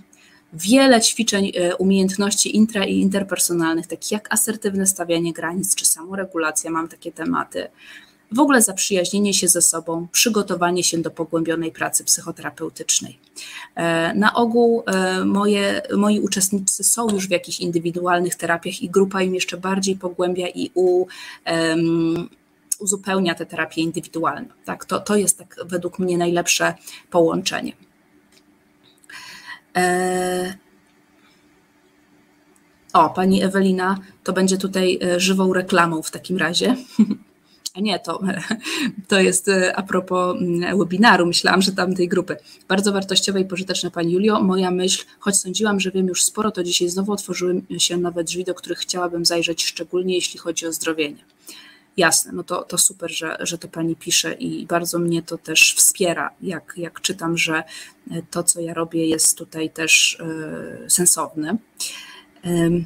Wiele ćwiczeń umiejętności intra i interpersonalnych, takich jak asertywne stawianie granic czy samoregulacja, mam takie tematy. W ogóle zaprzyjaźnienie się ze sobą, przygotowanie się do pogłębionej pracy psychoterapeutycznej. Na ogół moje, moi uczestnicy są już w jakichś indywidualnych terapiach i grupa im jeszcze bardziej pogłębia i u, um, uzupełnia tę terapię indywidualną. Tak, to, to jest tak według mnie najlepsze połączenie. E o, pani Ewelina, to będzie tutaj żywą reklamą w takim razie. A nie, to, to jest a propos webinaru, myślałam, że tam tej grupy. Bardzo wartościowe i pożyteczne, Pani Julio. Moja myśl, choć sądziłam, że wiem już sporo, to dzisiaj znowu otworzyły się nowe drzwi, do których chciałabym zajrzeć, szczególnie jeśli chodzi o zdrowienie. Jasne, no to, to super, że, że to Pani pisze i bardzo mnie to też wspiera, jak, jak czytam, że to, co ja robię, jest tutaj też yy, sensowne. Yy.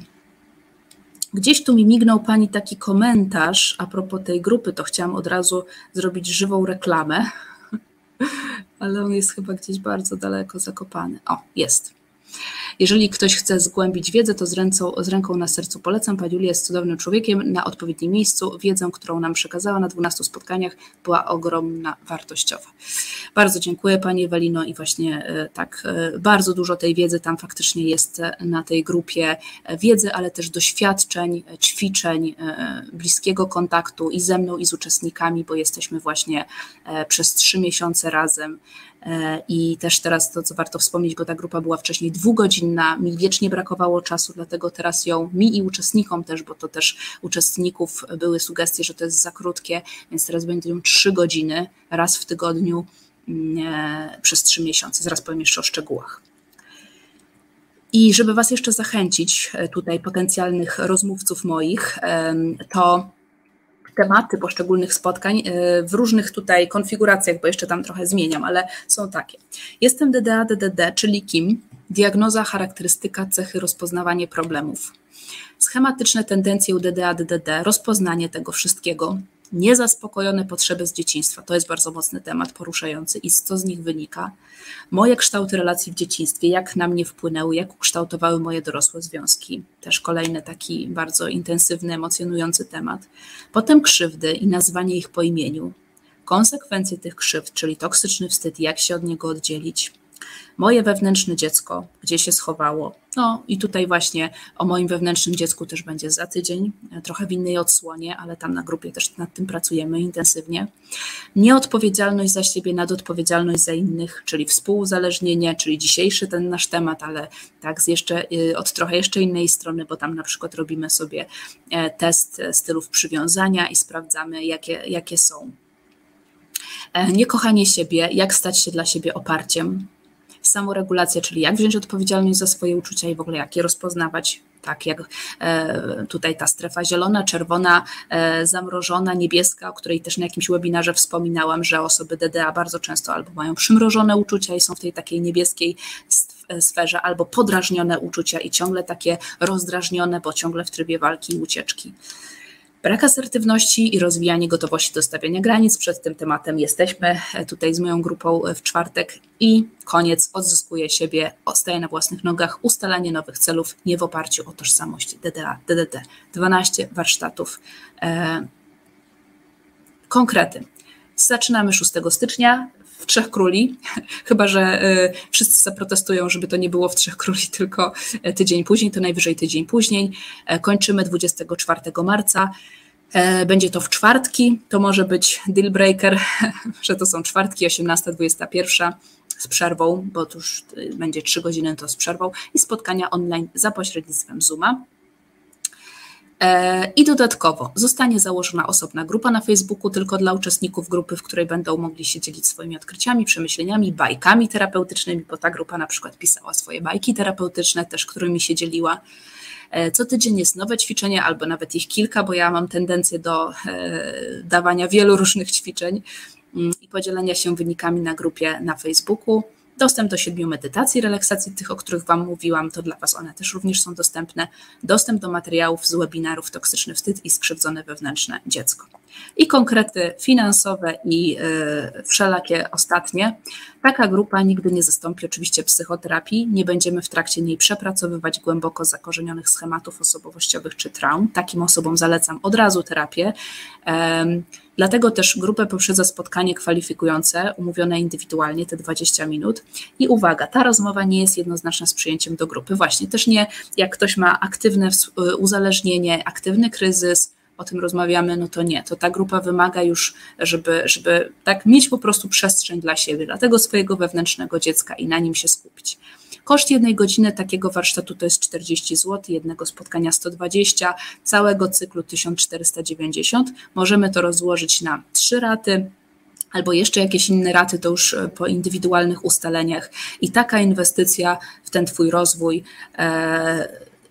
Gdzieś tu mi mignął Pani taki komentarz a propos tej grupy, to chciałam od razu zrobić żywą reklamę, ale on jest chyba gdzieś bardzo daleko zakopany. O, jest. Jeżeli ktoś chce zgłębić wiedzę, to z ręką, z ręką na sercu polecam. Pani Julia jest cudownym człowiekiem na odpowiednim miejscu. Wiedzą, którą nam przekazała na dwunastu spotkaniach, była ogromna, wartościowa. Bardzo dziękuję Pani Ewelino i właśnie tak bardzo dużo tej wiedzy tam faktycznie jest na tej grupie wiedzy, ale też doświadczeń, ćwiczeń, bliskiego kontaktu i ze mną i z uczestnikami, bo jesteśmy właśnie przez trzy miesiące razem. I też teraz to, co warto wspomnieć, bo ta grupa była wcześniej dwugodzinna, mi wiecznie brakowało czasu, dlatego teraz ją, mi i uczestnikom też, bo to też uczestników były sugestie, że to jest za krótkie, więc teraz będą trzy godziny raz w tygodniu przez trzy miesiące. Zaraz powiem jeszcze o szczegółach. I żeby Was jeszcze zachęcić tutaj potencjalnych rozmówców moich, to tematy poszczególnych spotkań w różnych tutaj konfiguracjach, bo jeszcze tam trochę zmieniam, ale są takie. Jestem D D A, D D D, czyli kim? Diagnoza, charakterystyka, cechy, rozpoznawanie problemów. Schematyczne tendencje u D D A, D D D, rozpoznanie tego wszystkiego, niezaspokojone potrzeby z dzieciństwa, to jest bardzo mocny temat poruszający i co z nich wynika. Moje kształty relacji w dzieciństwie, jak na mnie wpłynęły, jak ukształtowały moje dorosłe związki. Też kolejny taki bardzo intensywny, emocjonujący temat. Potem krzywdy i nazwanie ich po imieniu. Konsekwencje tych krzywd, czyli toksyczny wstyd, jak się od niego oddzielić. Moje wewnętrzne dziecko, gdzie się schowało. No i tutaj właśnie o moim wewnętrznym dziecku też będzie za tydzień, trochę w innej odsłonie, ale tam na grupie też nad tym pracujemy intensywnie. Nieodpowiedzialność za siebie, nadodpowiedzialność za innych, czyli współuzależnienie, czyli dzisiejszy ten nasz temat, ale tak z jeszcze, od trochę jeszcze innej strony, bo tam na przykład robimy sobie test stylów przywiązania i sprawdzamy, jakie, jakie są. Niekochanie siebie, jak stać się dla siebie oparciem. Samoregulacja, czyli jak wziąć odpowiedzialność za swoje uczucia i w ogóle jak je rozpoznawać, tak jak tutaj ta strefa zielona, czerwona, zamrożona, niebieska, o której też na jakimś webinarze wspominałam, że osoby D D A bardzo często albo mają przymrożone uczucia i są w tej takiej niebieskiej sferze, albo podrażnione uczucia i ciągle takie rozdrażnione, bo ciągle w trybie walki i ucieczki. Brak asertywności i rozwijanie gotowości do stawiania granic. Przed tym tematem jesteśmy tutaj z moją grupą w czwartek i koniec, odzyskuje siebie, staje na własnych nogach, ustalanie nowych celów, nie w oparciu o tożsamość D D A, D D D. dwanaście warsztatów. Konkrety. Zaczynamy szóstego stycznia. W Trzech Króli, chyba że wszyscy zaprotestują, żeby to nie było w Trzech Króli, tylko tydzień później, to najwyżej tydzień później. Kończymy dwudziestego czwartego marca. Będzie to w czwartki, to może być deal breaker, że to są czwartki, osiemnasta dwudziesta pierwsza z przerwą, bo to już będzie trzy godziny, to z przerwą i spotkania online za pośrednictwem Zooma. I dodatkowo zostanie założona osobna grupa na Facebooku tylko dla uczestników grupy, w której będą mogli się dzielić swoimi odkryciami, przemyśleniami, bajkami terapeutycznymi, bo ta grupa na przykład pisała swoje bajki terapeutyczne też, którymi się dzieliła. Co tydzień jest nowe ćwiczenie albo nawet ich kilka, bo ja mam tendencję do dawania wielu różnych ćwiczeń i podzielenia się wynikami na grupie na Facebooku. Dostęp do siedmiu medytacji, relaksacji, tych, o których Wam mówiłam, to dla Was one też również są dostępne. Dostęp do materiałów z webinarów Toksyczny wstyd i skrzywdzone wewnętrzne dziecko. I konkrety finansowe i yy, wszelakie ostatnie. Taka grupa nigdy nie zastąpi oczywiście psychoterapii. Nie będziemy w trakcie niej przepracowywać głęboko zakorzenionych schematów osobowościowych czy traum. Takim osobom zalecam od razu terapię. Yy, Dlatego też grupę poprzedza spotkanie kwalifikujące, umówione indywidualnie, te dwadzieścia minut. I uwaga, ta rozmowa nie jest jednoznaczna z przyjęciem do grupy. Właśnie też nie, jak ktoś ma aktywne uzależnienie, aktywny kryzys, o tym rozmawiamy, no to nie. To ta grupa wymaga już, żeby, żeby tak mieć po prostu przestrzeń dla siebie, dla tego swojego wewnętrznego dziecka i na nim się skupić. Koszt jednej godziny takiego warsztatu to jest czterdzieści złotych, jednego spotkania sto dwadzieścia, całego cyklu tysiąc czterysta dziewięćdziesiąt. Możemy to rozłożyć na trzy raty, albo jeszcze jakieś inne raty, to już po indywidualnych ustaleniach. I taka inwestycja w ten twój rozwój,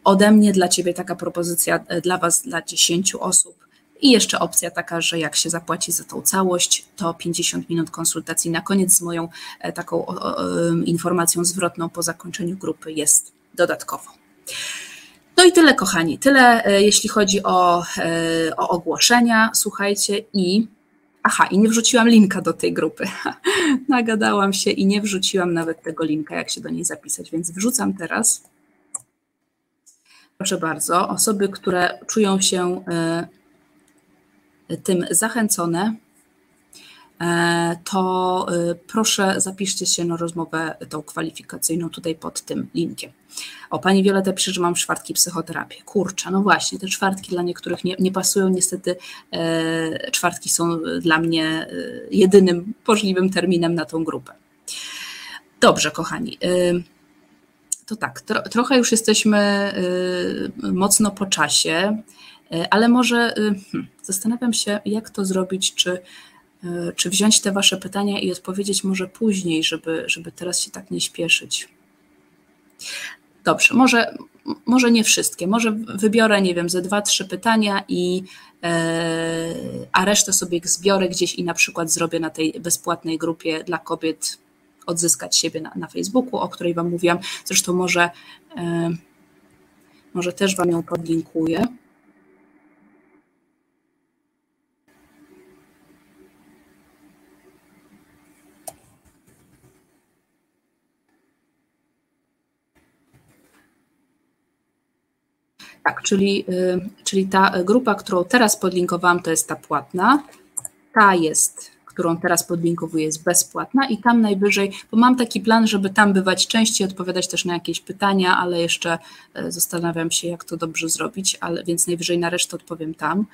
ode mnie dla ciebie taka propozycja dla was, dla dziesięciu osób. I jeszcze opcja taka, że jak się zapłaci za tą całość, to pięćdziesiąt minut konsultacji na koniec z moją taką informacją zwrotną po zakończeniu grupy jest dodatkowo. No i tyle, kochani, tyle jeśli chodzi o, o ogłoszenia, słuchajcie i... Aha, i nie wrzuciłam linka do tej grupy. Nagadałam się i nie wrzuciłam nawet tego linka, jak się do niej zapisać, więc wrzucam teraz. Proszę bardzo, osoby, które czują się tym zachęcone, to proszę zapiszcie się na rozmowę tą kwalifikacyjną tutaj pod tym linkiem. O, pani Wioleta pisze, że mam czwartki psychoterapię. Kurczę, no właśnie, te czwartki dla niektórych nie, nie pasują, niestety e, czwartki są dla mnie jedynym możliwym terminem na tą grupę. Dobrze, kochani, e, to tak, tro, trochę już jesteśmy e, mocno po czasie, e, ale może e, hmm, zastanawiam się, jak to zrobić, czy Czy wziąć te wasze pytania i odpowiedzieć może później, żeby, żeby teraz się tak nie śpieszyć? Dobrze, może, może nie wszystkie, może wybiorę, nie wiem, ze dwa, trzy pytania, i, a resztę sobie zbiorę gdzieś i na przykład zrobię na tej bezpłatnej grupie dla kobiet Odzyskać siebie na, na Facebooku, o której wam mówiłam. Zresztą może, może też wam ją podlinkuję. Tak, czyli, czyli ta grupa, którą teraz podlinkowałam, to jest ta płatna, ta jest, którą teraz podlinkowuję, jest bezpłatna i tam najwyżej, bo mam taki plan, żeby tam bywać częściej, odpowiadać też na jakieś pytania, ale jeszcze zastanawiam się, jak to dobrze zrobić, ale więc najwyżej na resztę odpowiem tam.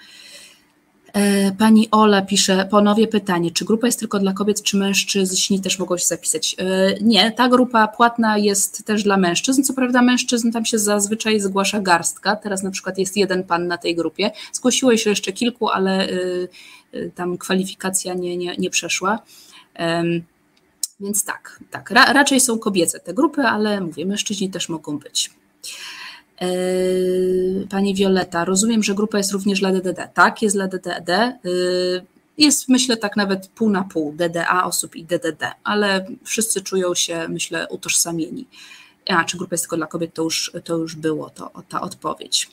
Pani Ola pisze, ponownie pytanie, czy grupa jest tylko dla kobiet, czy mężczyźni też mogą się zapisać? Nie, ta grupa płatna jest też dla mężczyzn, co prawda mężczyzn tam się zazwyczaj zgłasza garstka, teraz na przykład jest jeden pan na tej grupie, zgłosiło się jeszcze kilku, ale tam kwalifikacja nie, nie, nie przeszła. Więc tak, tak, ra, raczej są kobiece te grupy, ale mówię, mężczyźni też mogą być. Pani Wioleta, rozumiem, że grupa jest również dla D D D. Tak, jest dla D D D. Jest, myślę, tak nawet pół na pół D D A osób i D D D, ale wszyscy czują się, myślę, utożsamieni. A, czy grupa jest tylko dla kobiet, to już, to już było to, ta odpowiedź.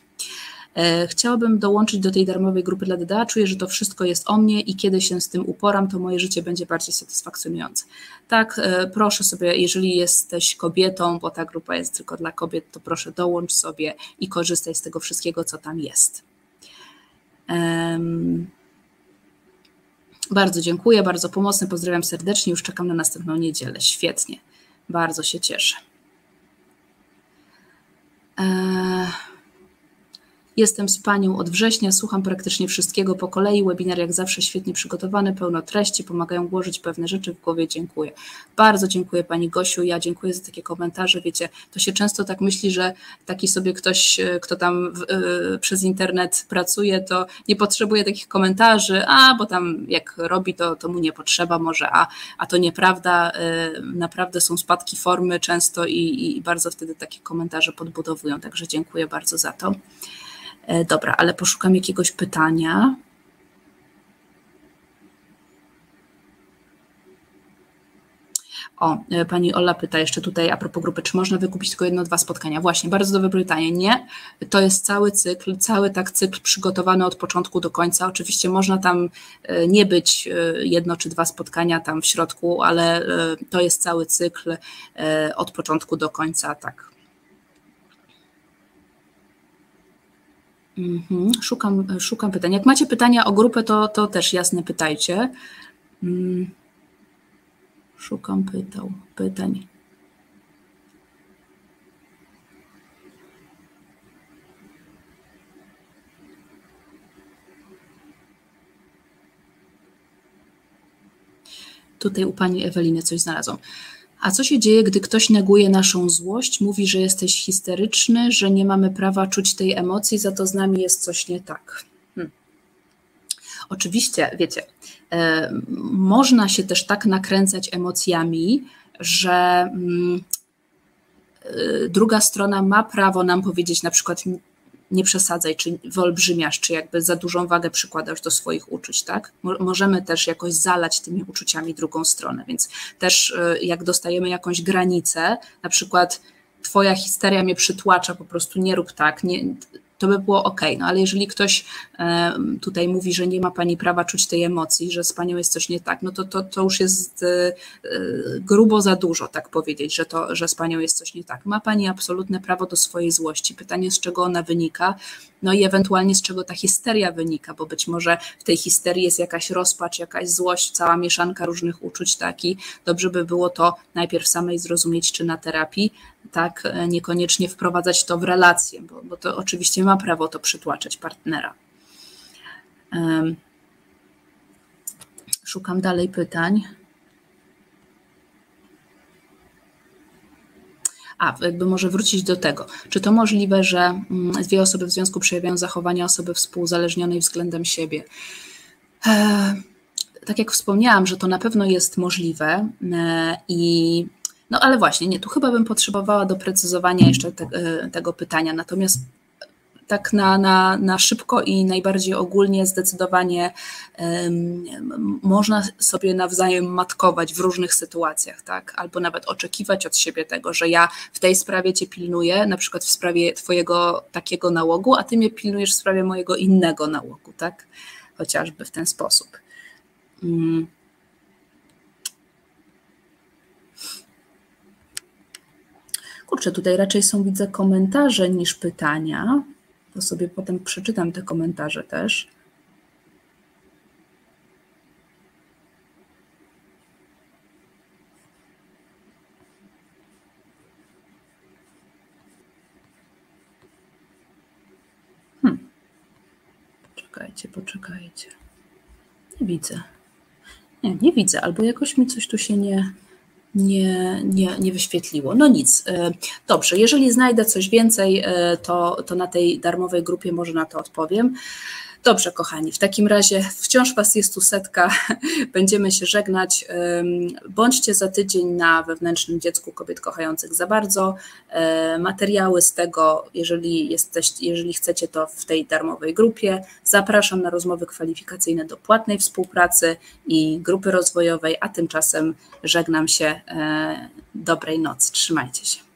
Chciałabym dołączyć do tej darmowej grupy dla D D A, czuję, że to wszystko jest o mnie i kiedy się z tym uporam, to moje życie będzie bardziej satysfakcjonujące. Tak, proszę sobie, jeżeli jesteś kobietą, bo ta grupa jest tylko dla kobiet, to proszę dołącz sobie i korzystaj z tego wszystkiego, co tam jest. Um, bardzo dziękuję, bardzo pomocny, pozdrawiam serdecznie, już czekam na następną niedzielę, świetnie, bardzo się cieszę. Eee... Jestem z panią od września, słucham praktycznie wszystkiego po kolei, webinar jak zawsze świetnie przygotowany, pełno treści, pomagają ułożyć pewne rzeczy w głowie, dziękuję. Bardzo dziękuję pani Gosiu, ja dziękuję za takie komentarze, wiecie, to się często tak myśli, że taki sobie ktoś, kto tam w, yy, przez internet pracuje, to nie potrzebuje takich komentarzy, a bo tam jak robi, to, to mu nie potrzeba może, a, a to nieprawda, yy, naprawdę są spadki formy często i, i bardzo wtedy takie komentarze podbudowują, także dziękuję bardzo za to. Dobra, ale poszukam jakiegoś pytania. O, pani Ola pyta jeszcze tutaj a propos grupy, czy można wykupić tylko jedno, dwa spotkania? Właśnie, bardzo dobre pytanie. Nie, to jest cały cykl, cały tak cykl przygotowany od początku do końca. Oczywiście można tam nie być jedno czy dwa spotkania tam w środku, ale to jest cały cykl od początku do końca, tak. Mm-hmm. Szukam, szukam pytań. Jak macie pytania o grupę, to, to też jasne pytajcie. Mm. Szukam pytał, pytań. Tutaj u pani Eweliny coś znalazłam. A co się dzieje, gdy ktoś neguje naszą złość, mówi, że jesteś histeryczny, że nie mamy prawa czuć tej emocji, za to z nami jest coś nie tak. Hmm. Oczywiście, wiecie, y, można się też tak nakręcać emocjami, że y, druga strona ma prawo nam powiedzieć na przykład nie przesadzaj, czy wyolbrzymiasz, czy jakby za dużą wagę przykładasz do swoich uczuć, tak? Możemy też jakoś zalać tymi uczuciami drugą stronę, więc też jak dostajemy jakąś granicę, na przykład twoja histeria mnie przytłacza, po prostu nie rób tak, nie, to by było ok, no ale jeżeli ktoś tutaj mówi, że nie ma pani prawa czuć tej emocji, że z panią jest coś nie tak, no to, to, to już jest grubo za dużo tak powiedzieć, że, to, że z panią jest coś nie tak. Ma pani absolutne prawo do swojej złości. Pytanie, z czego ona wynika, no i ewentualnie z czego ta histeria wynika, bo być może w tej histerii jest jakaś rozpacz, jakaś złość, cała mieszanka różnych uczuć, tak, i dobrze by było to najpierw samej zrozumieć, czy na terapii, tak, niekoniecznie wprowadzać to w relację, bo, bo to oczywiście ma prawo to przytłaczać partnera. Um, szukam dalej pytań. A, jakby może wrócić do tego. Czy to możliwe, że dwie osoby w związku przejawiają zachowania osoby współzależnionej względem siebie? E, tak jak wspomniałam, że to na pewno jest możliwe e, i no ale właśnie, nie, tu chyba bym potrzebowała doprecyzowania jeszcze te, tego pytania, natomiast tak na, na, na szybko i najbardziej ogólnie zdecydowanie um, można sobie nawzajem matkować w różnych sytuacjach, tak? Albo nawet oczekiwać od siebie tego, że ja w tej sprawie cię pilnuję, na przykład w sprawie twojego takiego nałogu, a ty mnie pilnujesz w sprawie mojego innego nałogu, tak? Chociażby w ten sposób. Mm. Kurczę, tutaj raczej są, widzę, komentarze niż pytania. To sobie potem przeczytam te komentarze też. Hmm. Poczekajcie, poczekajcie. Nie widzę. Nie, nie widzę, albo jakoś mi coś tu się nie... Nie, nie, nie wyświetliło. No nic. Dobrze, jeżeli znajdę coś więcej, to, to na tej darmowej grupie może na to odpowiem. Dobrze, kochani, w takim razie wciąż was jest tu setka. Będziemy się żegnać. Bądźcie za tydzień na Wewnętrznym Dziecku Kobiet Kochających za bardzo. Materiały z tego, jeżeli, jesteście, jeżeli chcecie, to w tej darmowej grupie. Zapraszam na rozmowy kwalifikacyjne do płatnej współpracy i grupy rozwojowej, a tymczasem żegnam się. Dobrej nocy, trzymajcie się.